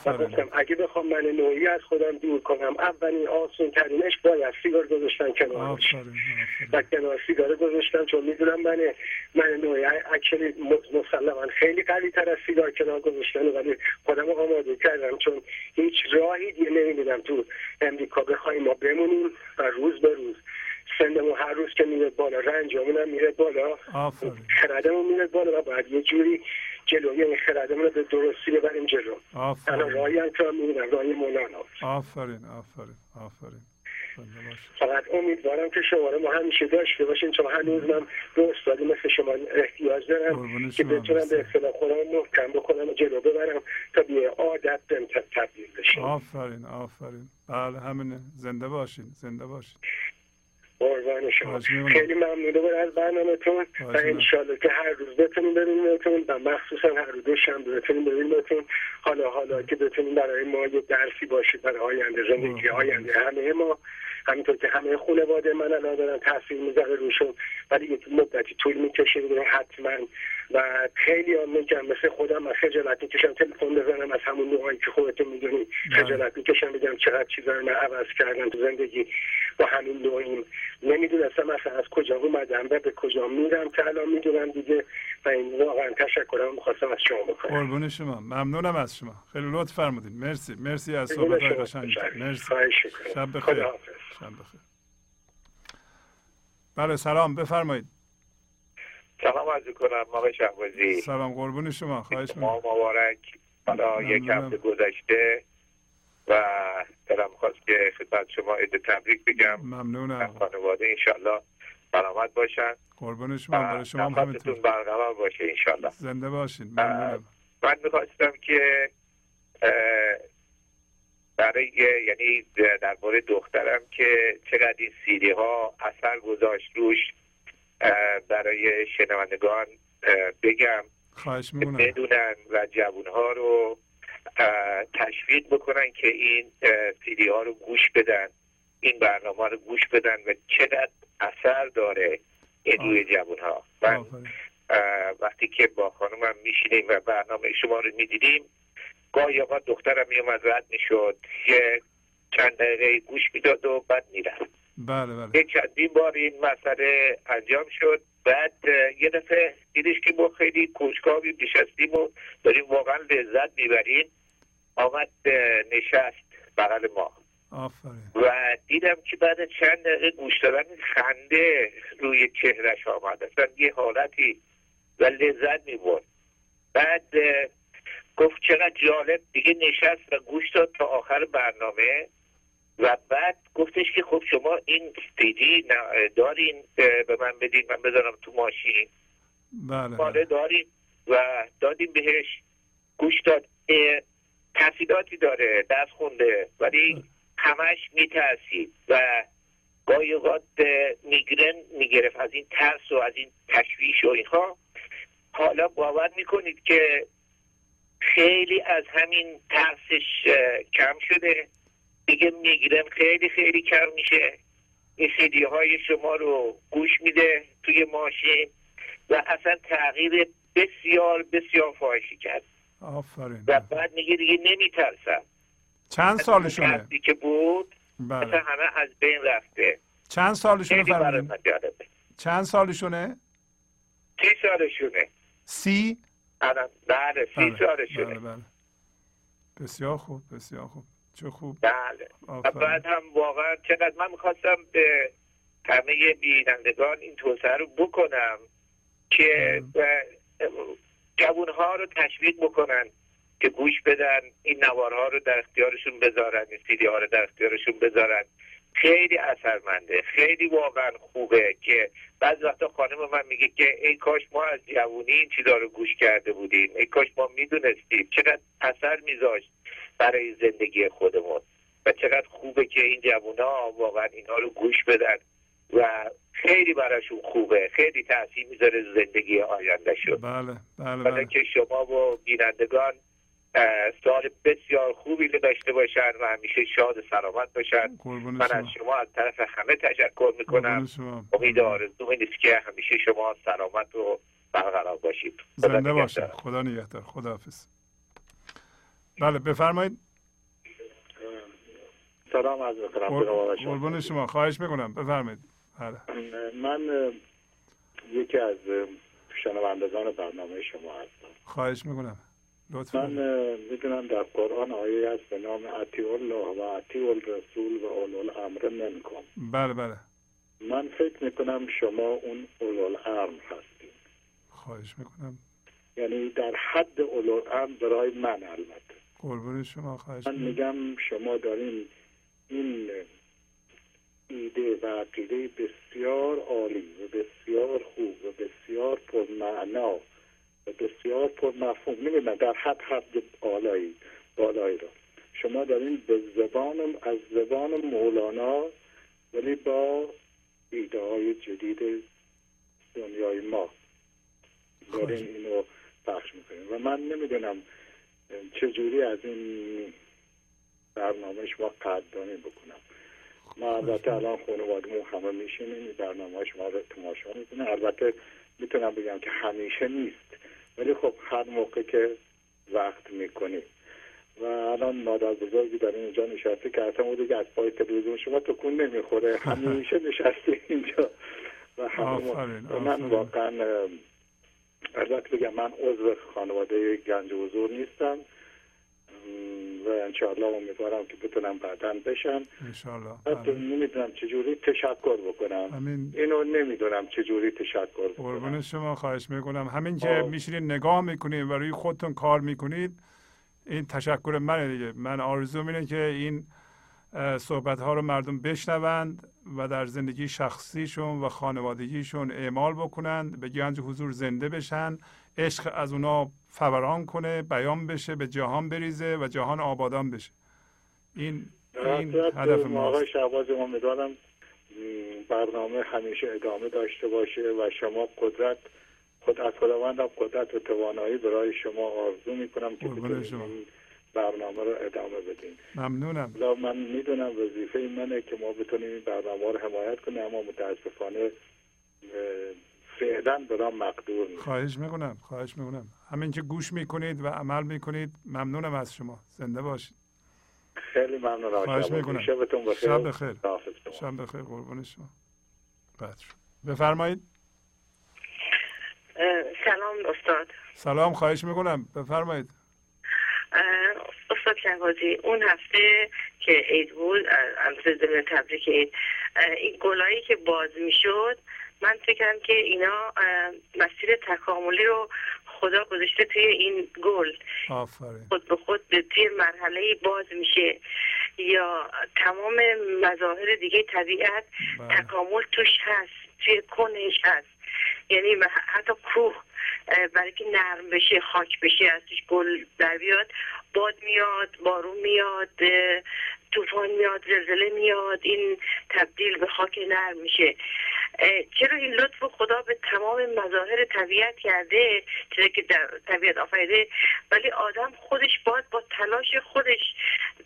و گفتم اگه بخوام من نوعی از خودم دور کنم اولین آسون ترینش باید سیگار گذاشتن کنارش و کنار سیگار گذاشتم، چون میدونم من من نوعی اکشنی مسلما خیلی قوی تر از سیگار کنار گذاشتن، ولی خودم آماده کردم چون هیچ راهی دیگه نمیدیدم تو امریکا بخوایم ما بمونیم و روز به روز سندمون هر روز که میره بالا، رنجمون هم میره بالا، خردمون میره بالا و باید یه جوری جلوی این خردمون رو به درستی ببریم جلو. الان راهی هم که هم میبینم، راهی مولانا. آفرین آفرین آفرین. فقط امیدوارم که شماره ما همیشه داشته باشیم، چون هنوز من به استادی مثل شما احتیاج دارم که بتونم به اصطلاح خودم محکم بکنم و جلو ببرم تا به عادت تبدیل بشه. آفرین آفرین. بله همینه، زنده باشین، زنده باشین. قربان شما، خیلی ممنونه بر از برنامه‌تون و انشالله که هر روز بتونیم ببینیمتون و مخصوصا هر روز شنبه بتونیم ببینیمتون. حالا حالا که بتونیم برای ما یه درسی باشید برای آینده زندگی آینده همه ما، همینطور که همه خانواده من الان دارن تاثیر میذاره روشون، ولی یک مدتی طول میکشه حتما. و خیلی ها میگم مثل خودم من خجالت میکشم تلفن بزنم از همون نوعی که خودتون میدونی، خجالت میکشم بگم چقدر چیزا رو من عوض کردم تو زندگی با همین نوعیم، نمیدونستم اصلا از کجا اومدم و به کجا میرم که الان میدونم دیگه. و این واقعا تشکرم میخواستم از شما بکنم. قربون شما، ممنونم از شما، خیلی لطف فرمودین. مرسی مرسی از صحبت‌های قشنگتون. مرسی، شب بخیر. شب بخیر. بله سلام، بفرمایید. سلام عرض می‌کنم آقای شهبازی. سلام قربون شما، خواهش می‌کنم. مبارک. حالا یک هفته گذشته و دلم خواست که خدمت شما عید تبریک بگم. ممنونم. خانواده انشالله سلامت باشن. قربون شما، برای شما هم همینطور. برقرار باشه انشالله. زنده باشین. ممنونم. من می‌خواستم که برای یعنی درباره دخترم که چقدر این سیدی‌ها اثر گذاشت روش برای شنوندگان بگم، خواهش می‌کنم، بدونن و جوان‌ها رو تشویق بکنن که این سیدی‌ها رو گوش بدن، این برنامه رو گوش بدن و چقدر اثر داره این روی جوان‌ها. من وقتی که با خانومم میشینیم و برنامه شما رو می‌دیدیم، گاهی اوقات دخترم میومد رد میشد، یه چند دقیقه گوش میداد و بعد میرفت. بله بله. یه چندین بار این مسئله انجام شد، بعد یه دفعه دیدش که ما خیلی کنجکاویم، نشستیم و داریم واقعا لذت میبریم، آمد نشست بغل ما. آفرین. و دیدم که بعد چند دقیقه گوش دادن خنده روی چهرش آمد، اصلا یه حالتی و لذت میبرد. بعد گفت چقدر جالب، دیگه نشست و گوش داد تا آخر برنامه و بعد گفتش که خب شما این سیدی دارین به من بدین، من بذارم تو ماشین. بله بله دارین. و دادیم بهش، گوش داد، تحصیلاتی داره، درس خونده، ولی همش میترسید و گاهی اوقات میگرن میگرفت از این ترس و از این تشویش و اینها. حالا باور میکنید که خیلی از همین ترسش کم شده دیگه، میگیرم خیلی خیلی کم میشه. این سیدی های شما رو گوش میده توی ماشین و اصلا تغییر بسیار بسیار فاحشی کرد. آفرین. و بعد میگه دیگه نمیترسم. چند سالشونه؟ ترسی که بود بله. اصلا همه از بین رفته. چند سالشونه فرمودین؟ چند سالشونه؟ سی سالشونه. سی؟ الان بله سی بله، سالشونه. بله بله. بسیار خوب بسیار خوب. چه خوب. بله. بعد هم واقعا چقدر من میخواستم به همه بینندگان این توصیه رو بکنم که جوانها رو تشویق بکنن که گوش بدن، این نوارها رو در اختیارشون بذارن، این سیدی ها رو در اختیارشون بذارن. خیلی اثرمنده، خیلی واقعا خوبه که بعض وقتا خانم من میگه که ای کاش ما از جوانی این چیزا رو گوش کرده بودیم، ای کاش ما میدونستیم. چقدر اثر میذاشت برای زندگی خودمون و چقدر خوبه که این جوان‌ها واقعا اینا رو گوش بدن و خیلی براشون خوبه، خیلی تاثیر میذاره زندگی آیندهشون. بله بله بله. که شما و بینندگان سال بسیار خوبی داشته باشن و همیشه شاد و سلامت باشن. من از شما از طرف همه تشکر میکنم. امید آرزو نیست که همیشه شما سلامت و برقرار باشید. زنده باشید. خدا نگهدار. خداحافظ. بله بفرمایید. سلام عرض می‌کنم. قربون شما، خواهش میکنم بفرمایید. بله. من یکی از شنوندگان برنامه شما هستم. خواهش میکنم. من میدونم در قرآن آیه هست به نام اطیع الله و اطیع الرسول و اولو الامر منکم. بله بله. من فکر میکنم شما اون اولو الامر هستید. خواهش میکنم. یعنی در حد اولو الامر برای من البته. قربون شما، خواهش میکنم. من میگم شما دارین این ایده و عقیده بسیار عالی و بسیار خوب و بسیار پرمعنا بسیار پر مفهوم میبینم در حد حد بالایی بالایی را شما دارین به زبان از زبان مولانا ولی با ایده‌های جدید دنیای ما داریم اینو پخش میکنیم و من نمیدونم چجوری از این برنامه شما قدردانی بکنم. ما البته الان خانوادمون همه میشینیم این برنامه شما رو تماشا میکنه. البته میتونم بگم که همیشه نیست، ولی خب هر موقع که وقت میکنیم و الان مادر بزرگی در اینجا نشسته که اصلا دیگه از پای تلویزیون شما تکون نمیخوره، همیشه نشسته اینجا و همون من واقعا البته بگم من عضو خانواده گنج حضور نیستم و انشاءالله امیدوارم که بتونم بعدا بشم انشاءالله. حتی نمیدونم چجوری تشکر بکنم همین... اینو نمیدونم چجوری تشکر بکنم. قربون شما خواهش میکنم. همین که میشینید نگاه میکنید و روی خودتون کار میکنید این تشکر منه دیگه. من آرزوم اینه که این صحبت ها رو مردم بشنوند و در زندگی شخصیشون و خانوادگیشون اعمال بکنند، به گنج حضور زنده بشن، عشق از اونا فوران کنه، بیان بشه، به جهان بریزه و جهان آبادان بشه. این این هدف ما. آقای شعبازی امیدوارم برنامه همیشه ادامه داشته باشه و شما قدرت خود از خداوند هم قدرت و توانایی برای شما آرزو میکنم که برنامه رو ادامه بدیم. ممنونم. من میدونم وظیفه منه که ما بتونیم این برنامه رو حمایت کنیم، اما متاسفانه فعلا برام مقدور نیست. خواهش میکنم خواهش میکنم. همین که گوش میکنید و عمل میکنید ممنونم از شما. زنده باشید. خیلی ممنونم. خواهش میکنم. شبتون بخیر. شب بخیر. شب بخیر. قربون شما. بفرمایید. سلام استاد. سلام. خواهش میکنم. بفرمایید. استاد شهبازی، اون هفته که عید بود ضمن تبریک عید این گلایی که باز میشد من فکرم که اینا مسیر تکاملی رو خدا گذاشته توی این گل، خود به خود توی مرحله باز میشه یا تمام مظاهر دیگه طبیعت با. تکامل توش هست، توی کنش هست، یعنی حتی کوه برای که نرم بشه خاک بشه ازش گل در بیاد، باد میاد، بارون میاد، طوفان میاد، زلزله میاد، این تبدیل به خاک نرم میشه. چرا این لطف خدا به تمام مظاهر طبیعت کرده، چرا که طبیعت آفریده، ولی آدم خودش باید با تلاش خودش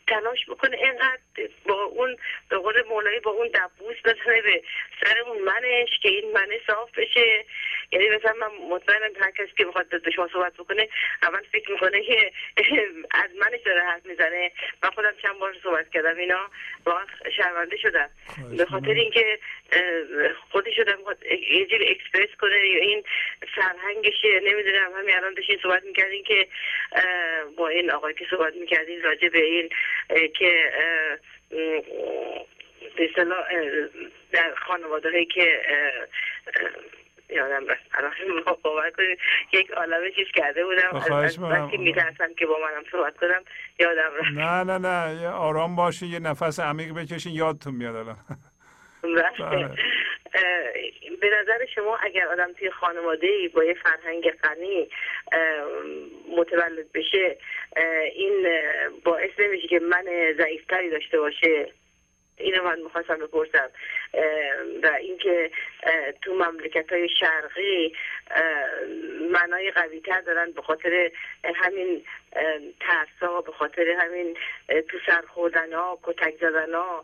تلاش بکنه، اینقدر با اون به قول مولایی با اون دبوس بزنه به سر اون منش که این من صاف بشه. یعنی مثلا من مطمئنم هر کسی که بخواد به شما صحبت بکنه اول فکر میکنه که از منش داره حرف میزنه. من خودم چند بار صحبت کردم اینا واقعا شرمنده شدم به خاطر اینکه خودش شدم یه جور اکسپرس کنه این سرهنگشه. نمیدونم همین الان داشتین صحبت میکردین که با این آقایی که صحبت میکردین راجع به این که در خانواده هایی که یادم رفت الان باور کنید یک عالمه چیز کرده بودم از وقتی میترسم که با منم صحبت کنم یادم رفت. نه نه نه آرام باشی، یه نفس عمیق بکشین یادتون میاد الان. به نظر شما اگر آدم توی خانواده‌ای با یه فرهنگ غنی متولد بشه این باعث نمیشه که من ضعیف‌تری داشته باشه؟ اینو من میخواستم بپرسم. و اینکه تو مملکت‌های شرقی معنای قوی‌تر دارن به خاطر همین ترسا، به خاطر همین تو سر خوردن‌ها، کتک زدن‌ها،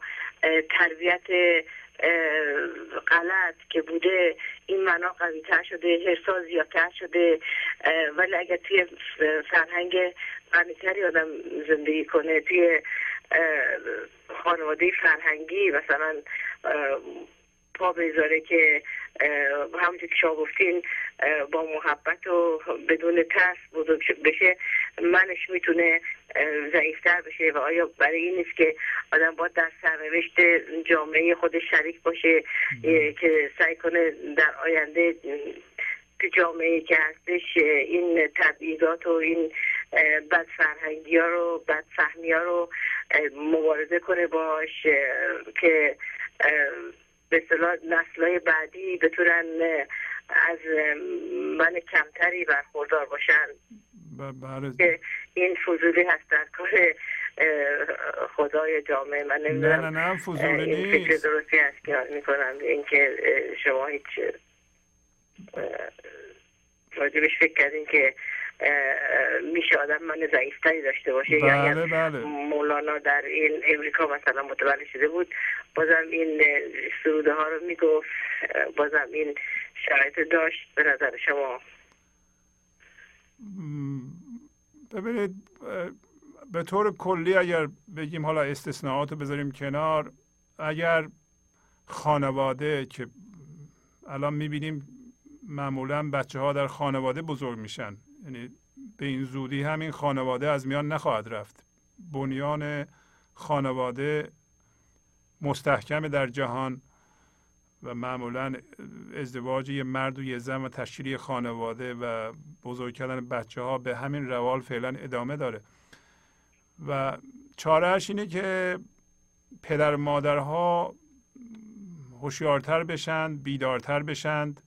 تربیت غلط که بوده این معنا قوی‌تر شده، حساس زیادتر شده. ولی اگر توی فرهنگ غنی‌تری آدم زندگی کنه، توی خانواده فرهنگی مثلا پا بذاره که همونجور که شما گفتین با محبت و بدون ترس بزرگ بشه، منش میتونه ضعیفتر بشه. و آیا برای این نیست که آدم باید در سرنوشت جامعه خودش شریک باشه که سعی کنه در آینده تو جامعه که هستش این تبعیضات و این بدفرهنگی ها رو بدفهمی ها رو مبارزه کنه باش که به اصطلاح نسل‌های بعدی بتونن از من کمتری برخوردار باشن؟ بله. این فضولی هست در کار خدای جامعه. من نمیدونم نه نه نه فضولی نیست، این فکر درستی هست که میکنم، این که شما هیچ راجبش فکر کردین که میشه آدم من ضعیفتری داشته باشه. بله یعنی بله. مولانا در این امریکا مثلا متولد شده بود، بازم این سروده ها رو میگفت، بازم این شرایط داشت. به نظر شما ببینید به طور کلی اگر بگیم، حالا استثناءات رو بذاریم کنار، اگر خانواده که الان میبینیم معمولا بچه ها در خانواده بزرگ میشن، یعنی به این زودی همین خانواده از میان نخواهد رفت. بنیان خانواده مستحکم در جهان و معمولا ازدواج یه مرد و یه زن و تشکیل خانواده و بزرگ کردن بچه ها به همین روال فعلا ادامه داره و چارهش اینه که پدر و مادرها هوشیارتر بشند، بیدارتر بشند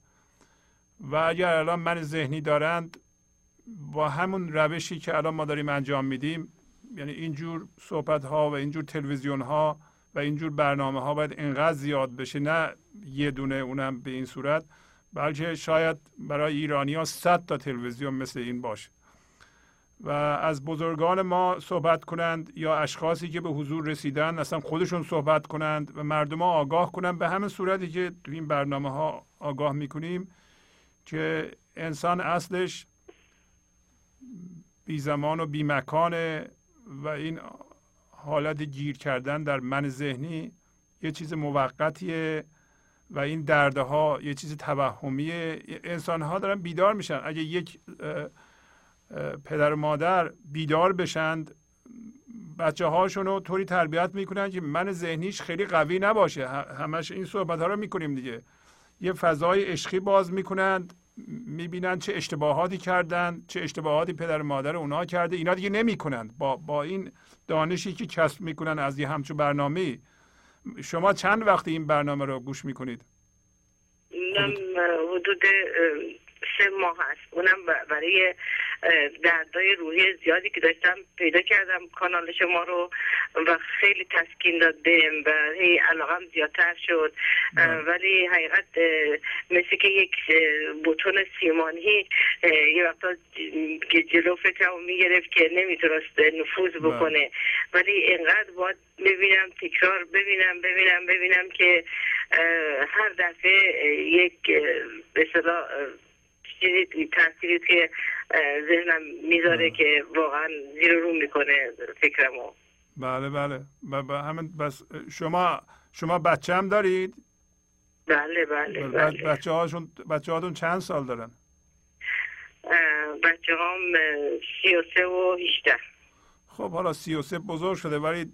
و اگر الان من ذهنی دارند با همون روشی که الان ما داریم انجام میدیم، یعنی اینجور صحبت ها و اینجور تلویزیون ها و اینجور برنامه ها باید انقدر زیاد بشه، نه یه دونه اونم به این صورت، بلکه شاید برای ایرانی ها صد تا تلویزیون مثل این باشه و از بزرگان ما صحبت کنند یا اشخاصی که به حضور رسیدن اصلا خودشون صحبت کنند و مردم ها آگاه کنند به همین صورتی که تو این برنامه ها آگاه میکنیم که انسان اصلش بی زمان و بی مکانه و این حالت گیر کردن در من ذهنی یه چیز موقتیه و این دردها یه چیز توهمیه. انسان ها دارن بیدار میشن. اگه یک پدر و مادر بیدار بشند بچه هاشون رو طوری تربیت میکنن که من ذهنیش خیلی قوی نباشه. همش این صحبت ها رو میکنیم دیگه. یه فضای عشقی باز میکنند، میبینن چه اشتباهاتی کردن، چه اشتباهاتی پدر مادر اونها کرده، اینا دیگه نمیکنند. با با این دانشی که کسب میکنن از یه همچون برنامه. شما چند وقتی این برنامه رو گوش میکنید؟ اینم حدود سه ماه هست. اونم برای دردای روحی زیادی که داشتم پیدا کردم کانال شما رو و خیلی تسکین دادم و هی علاقم زیادتر شد. ولی حقیقت مثل که یک بوتون سیمانی یه وقتا جلو فکرم میگرفت که نمیتونست نفوذ بکنه، ولی اینقدر باید ببینم، تکرار ببینم ببینم ببینم که هر دفعه یک به اصطلاح چیزی تأثیری که ذهنم میذاره که واقعا زیر رو میکنه فکرمو. بله بله. همین بس. شما شما بچه هم دارید؟ بله بله. بله. بچه هاشون بچه هاتون چند سال دارن؟ بچه هم سی و سه و هجده. خب حالا سی و سه بزرگ شده، ولی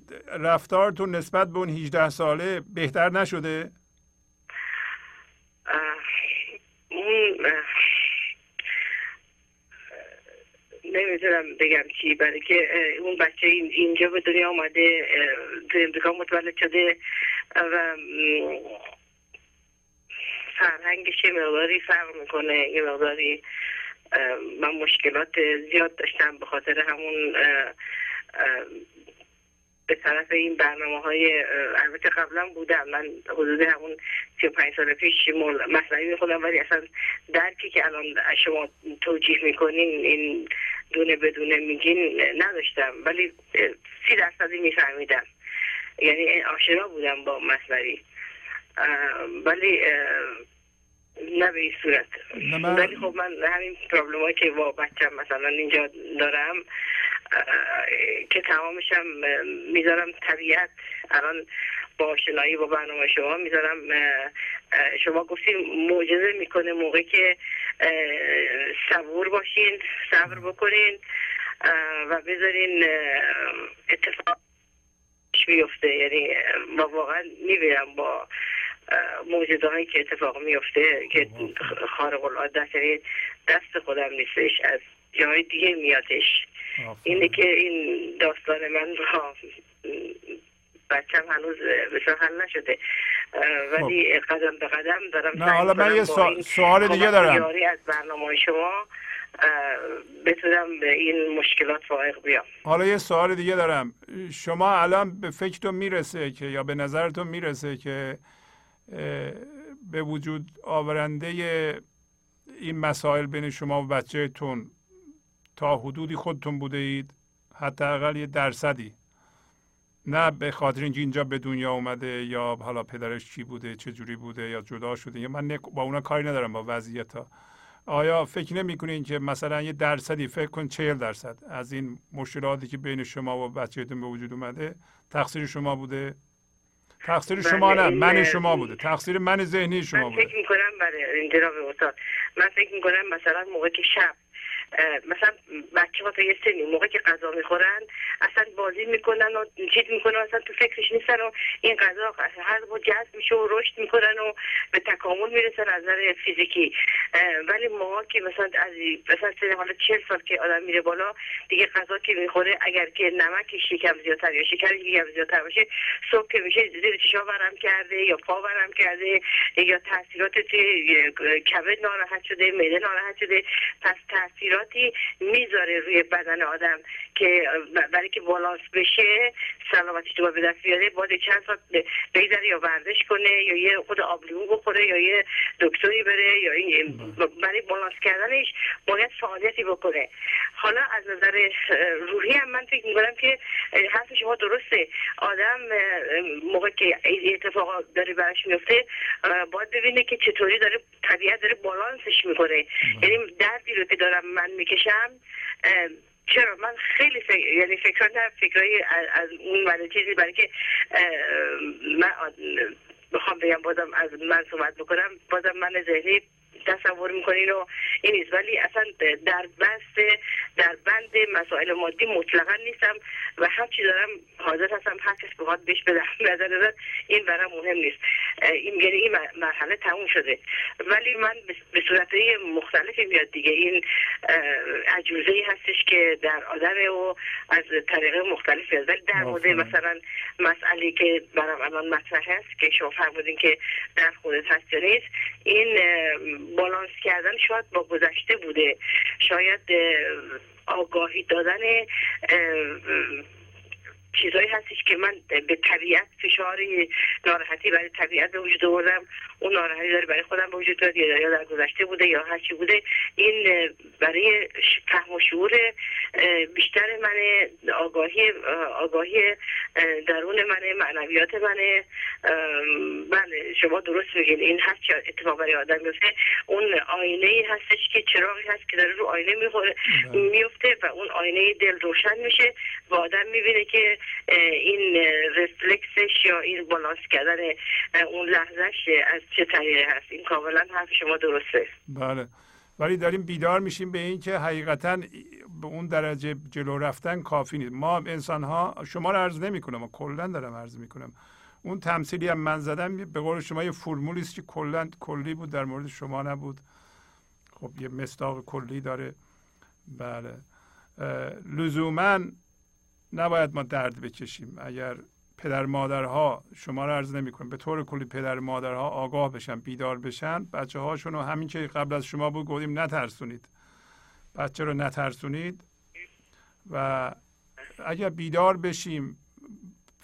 رفتارتون نسبت به اون هجده ساله بهتر نشده؟ اون نمیتونم بگم چی، برای که اون بچه اینجا به دنیا آمده، در امریکا متولد شده و فرهنگش یه مقداری فرق میکنه. یه مقداری من مشکلات زیاد داشتم به خاطر همون به طرف این برنامه های، البته قبلا بودم، من حدود همون سی و پنج سال پیش مثنوی میخوندم، ولی اصلا درکی که الان شما توجیه میکنین این دونه بدونه میگین نداشتم، ولی سی درصدی میفهمیدم، یعنی آشنا بودم با مثنوی، ولی نه به این صورت. ولی خب من همین پرابلم هایی که با بچم مثلا اینجا دارم که تمامشم میذارم طبیعت، الان با آشنایی با برنامه شما میذارم، شما گفتیم معجزه میکنه موقعی که صبور باشین، صبر بکنین و بذارین اتفاق بیفته. یعنی ما واقعا میبینم با موجوده هایی که اتفاق میفته که خارق العاده است، یعنی دست خودم نیستش، از جای دیگه میادش. اینه که این داستان من با بچم هنوز بسیار حل نشده، ولی قدم به قدم دارم. نه حالا من یه سوال دیگه دارم. یاری از برنامه شما بتونم به این مشکلات فائق بیام. حالا یه سوال دیگه دارم. شما الان به فکرتون میرسه که یا به نظرتون میرسه که به وجود آورنده این مسائل بین شما و بچهتون تا حدودی خودتون بوده اید؟ حتی اقل یه درصدی، نه به خاطر اینکه اینجا به دنیا اومده یا حالا پدرش چی بوده، چه جوری بوده یا جدا شده، یا من با اونا کاری ندارم با وضعیت‌ها. آیا فکر نمی‌کنین که مثلا یه درصدی، فکر کن چهل درصد از این مشکلاتی که بین شما و بچه‌تون به وجود اومده تقصیر شما بوده؟ تقصیر شما نه، من شما بوده، تقصیر من ذهنی شما بوده. من فکر می‌کنم برای جناب استاد، من فکر می‌کنم مثلا موقع که شب مثلا بچه‌ها تا یه سنی موقع که غذا میخورن اصلا بازی میکنن و چیز میکنن، اصلا تو فکرش نیستن و این غذا هر بار جذب میشه و رشد میکنن و به تکامل میرسن از نظر فیزیکی. ولی ما که مثلا از مثلا سن حالا چهل سال که آدم میره بالا دیگه، غذا که میخوره اگر که نمک شکم زیادتر یا شکر شکم زیادتر باشه، صبح که میشه زیر چشا ورم کرده یا پا ورم کرده یا تاثیرات کبد ناراحت شده، معده ناراحت شده، پس تاثیر میذاره روی بدن آدم که برای که بالانس بشه سلامتیش تو به دست بیاره باید چند ساعت بگذره، یا ورزش کنه یا یه خود آبلیمو بخوره یا یه دکتری بره، یا این برای بالانس کردنش باید فعالیتی بکنه. حالا از نظر روحی هم من فکر می‌کنم که حرف شما درسته. آدم موقع که این اتفاقا داره براش میفته باید ببینه که چطوری داره طبیعت داره بالانسش میکنه. یعنی دردی رو که دارم من میکشم، چرا من خیلی فکر... یعنی فکر کنم فکرایی از اون من چیزی برای که من بخوام بگم بازم از من صحبت بکنم، بازم من ذهنی تصور میکنین و این نیست، ولی اصلا در بست در بند مسائل مادی مطلقا نیستم و هرچی دارم حاضر هستم هر کس بخواد بهش بدم نظر، این برام مهم نیست. این یعنی این مرحله تموم شده، ولی من به صورتهای مختلفی میاد دیگه. این عجوزه‌ای هستش که در آدمه و از طریق مختلفی هست. ولی در مورد مثلا مسئله که برام الان مطرح هست که شما فرمودین که در خودت هست یا نیست، این بالانس کردن شاید با گذشته بوده، شاید آگاهی دادن چیزایی هستش که من به طبیعت فشار ناراحتی برای طبیعت به وجود آوردم، اون ناراحتی داره برای خودم به وجود داره یا در گذشته بوده یا هرچی بوده، این برای فهم و شعور بیشتر من، آگاهی آگاهی درون من، معنویات من. بله شما درست میگین، این هرچی اتفاق برای آدم میفته اون آینه‌ای هستش که چراغی هست که داره رو آینه میفته و اون آینه دل روشن میشه و آدم میبینه که این رفلکسش یا این بالانس کردن اون لحظهش از چه طریقی هست. این کاملا حرف شما درسته. بله، ولی داریم بیدار میشیم به این که حقیقتا به اون درجه جلو رفتن کافی نیست. ما انسان ها، شما رو عرض نمی کنم، کلا دارم عرض می کنم، اون تمثیلی هم من زدم به قول شما یه فرمولی است که کلا کلی بود، در مورد شما نبود. خب یه مصداق کلی داره. بله لزوما نباید ما درد بکشیم. اگر پدر مادرها، شما رو عرض نمی‌کنم، به طور کلی پدر مادرها آگاه بشن، بیدار بشن، بچه‌هاشون رو همین که قبل از شما بود گفتیم نترسونید. بچه رو نترسونید و اگر بیدار بشیم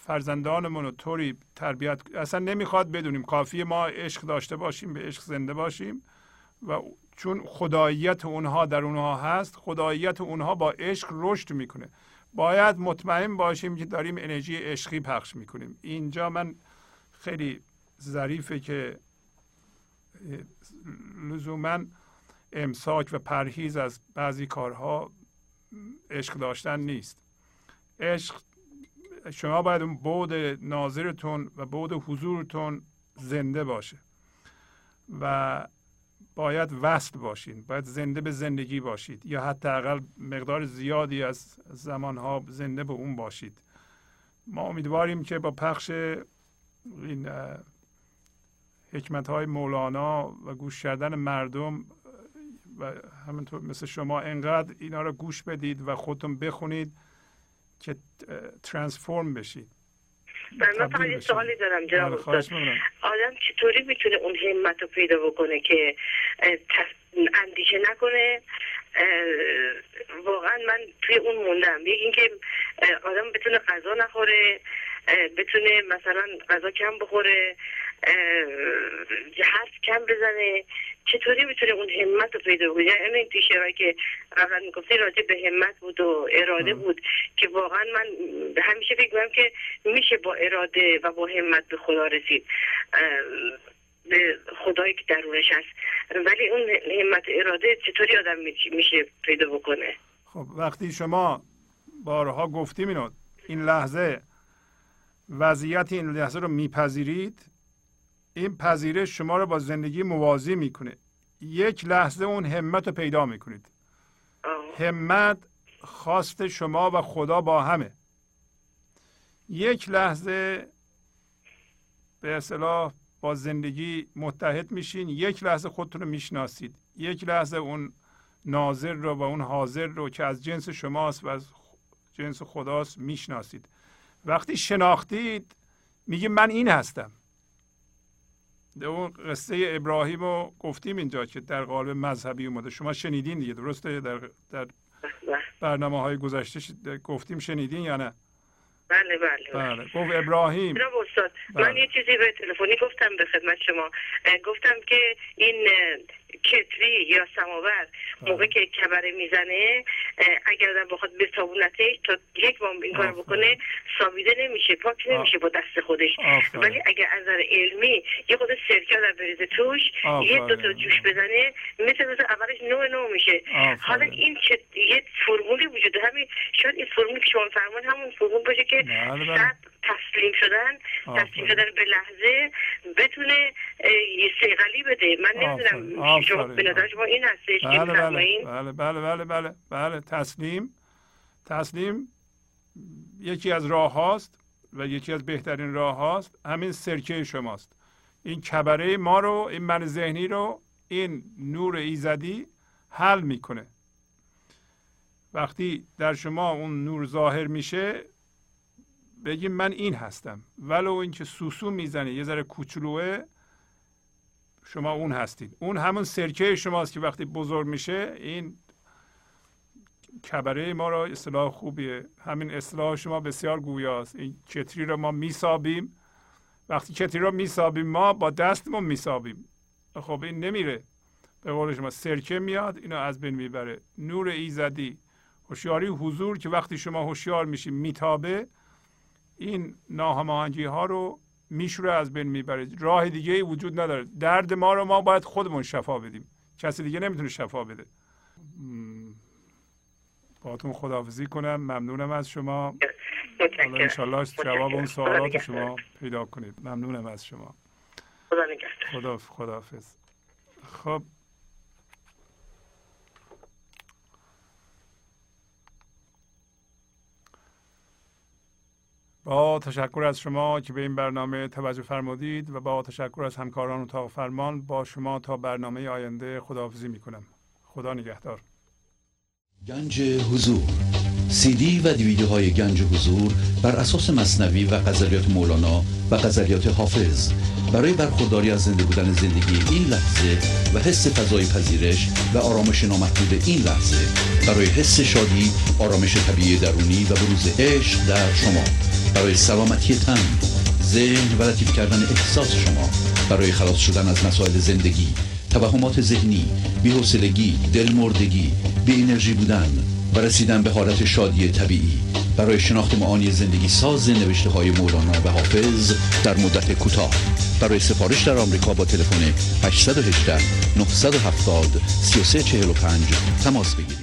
فرزندانمون رو طوری تربیت، اصلا نمیخواد بدونیم، کافیه ما عشق داشته باشیم، به عشق زنده باشیم و چون خداییت اونها در اونها هست، خداییت اونها با عشق رشد میکنه. باید مطمئن باشیم که داریم انرژی عشقی پخش میکنیم. اینجا من خیلی ظریفه که لزوما امساک و پرهیز از بعضی کارها عشق داشتن نیست. عشق شما باید اون بعد ناظرتون و بعد حضورتون زنده باشه و باید وصل باشین، باید زنده به زندگی باشید یا حتی اقل مقدار زیادی از زمانها زنده به اون باشید. ما امیدواریم که با پخش این حکمت‌های مولانا و گوش کردن مردم و همینطور مثل شما انقدر اینا رو گوش بدید و خودتون بخونید که ترانسفورم بشید. من فقط یه سوالی دارم جناب استاد، آدم چطوری میتونه اون همت رو پیدا بکنه که اندیشه نکنه واقعا من توی اون موندم. یه اینکه آدم بتونه غذا نخوره، بتونه مثلا غذا کم بخوره، حرف کم بزنه، چطوری میتونه اون همت رو پیدا کنه؟ همین پیشه‌ای که اول میگفتی راجع به همت بود و اراده بود که واقعا من همیشه فکر می‌کنم که میشه با اراده و با همت به خدا رسید، به خدایی که درونش هست. ولی اون همت اراده چطوری آدم میشه پیدا بکنه؟ خب وقتی شما بارها گفتیم اینو، این لحظه وضعیت این لحظه رو میپذیرید، این پذیرش شما رو با زندگی موازی میکنه. یک لحظه اون همت رو پیدا میکنید. همت خواست شما و خدا با همه. یک لحظه به اصطلاح با زندگی متحد میشین، یک لحظه خودتون رو میشناسید، یک لحظه اون ناظر رو و اون حاضر رو که از جنس شماست و از جنس خداست میشناسید. وقتی شناختید میگه من این هستم. اون قصه ابراهیم رو گفتیم اینجا که در قالب مذهبی اومده، شما شنیدین دیگه، درسته؟ در, در برنامه های گذشته گفتیم، شنیدین یا نه؟ بله بله بله. گفت ابراهیم. جناب استاد بله. من یه چیزی به تلفنی گفتم به خدمت شما، گفتم که این کتری یا سماور موقعی که کبره میزنه اگر آدم بخواد به صابونتش تا یک بار این کار بکنه سابیده نمیشه، پاک نمیشه با دست خودش. آفره. ولی اگر از نظر علمی یه خود سرکه آدم بریزه توش، آفره. یه دو تا جوش بزنه، مثل مثل اولش نوع نوع میشه. آفره. حالا این چه یه فرمولی وجود همین، شاید این فرمولی که شما فرمودین همون فرمول باشه که صبر، تسلیم شدن، تسلیم شدن به لحظه بتونه یه سیغلی بده. من نمیدونم شما بلادر شما این هستش که میفرمایین. بله بله بله بله بله تسلیم. تسلیم یکی از راه هاست و یکی از بهترین راه هاست. همین سرکه شماست، این کبره ما رو، این من ذهنی رو، این نور ایزدی حل میکنه. وقتی در شما اون نور ظاهر میشه بگیم من این هستم، ولو اینکه سوسو میزنه یه ذره کوچولوه، شما اون هستید. اون همون سرکه شماست که وقتی بزرگ میشه این کبره ما را، اصطلاح خوبیه همین اصطلاح شما، بسیار گویاست. این کتری رو ما میسابیم، وقتی کتری رو میسابیم ما با دستمون میسابیم، خب این نمیره، به قول شما سرکه میاد اینو از بین میبره. نور ایزدی، هوشیاری حضور که وقتی شما هوشیار میشید میتابه، این ناهماهنگی ها رو میشوره، از بین میبرید. راه دیگه ای وجود نداره. درد ما رو ما باید خودمون شفا بدیم، کسی دیگه نمیتونه شفا بده. باهاتون خداحافظی کنم، ممنونم از شما. حالا انشالله جواب اون سوالات شما پیدا کنید. ممنونم از شما، خدا نگهدار. خداحافظ. خب با تشکر از شما که به این برنامه توجه فرمودید و با تشکر از همکاران اتاق فرمان، با شما تا برنامه آینده خداحافظی میکنم. خدا نگهدار. گنج حضور، سی دی و دیویدیوهای گنج حضور بر اساس مثنوی و غزلیات مولانا و غزلیات حافظ برای برخورداری از زنده بودن زندگی این لحظه و حس فضای پذیرش و آرامش نامحدود این لحظه، برای حس شادی، آرامش طبیعی درونی و بروز عشق در شما، برای سلامتی تن، ذهن و لطیف کردن احساس شما، برای خلاص شدن از مسائل زندگی، توهمات ذهنی، بی‌حوصلگی، دلمردگی، بی انرژی بودن و رسیدن به حالت شادی طبیعی، برای شناخت معانی زندگی ساز نوشته‌های مولانا و حافظ در مدت کوتاه، برای سفارش در آمریکا با تلفن هشت یک هشت نه هفت صفر سه سه چهار پنج تماس بگیرید.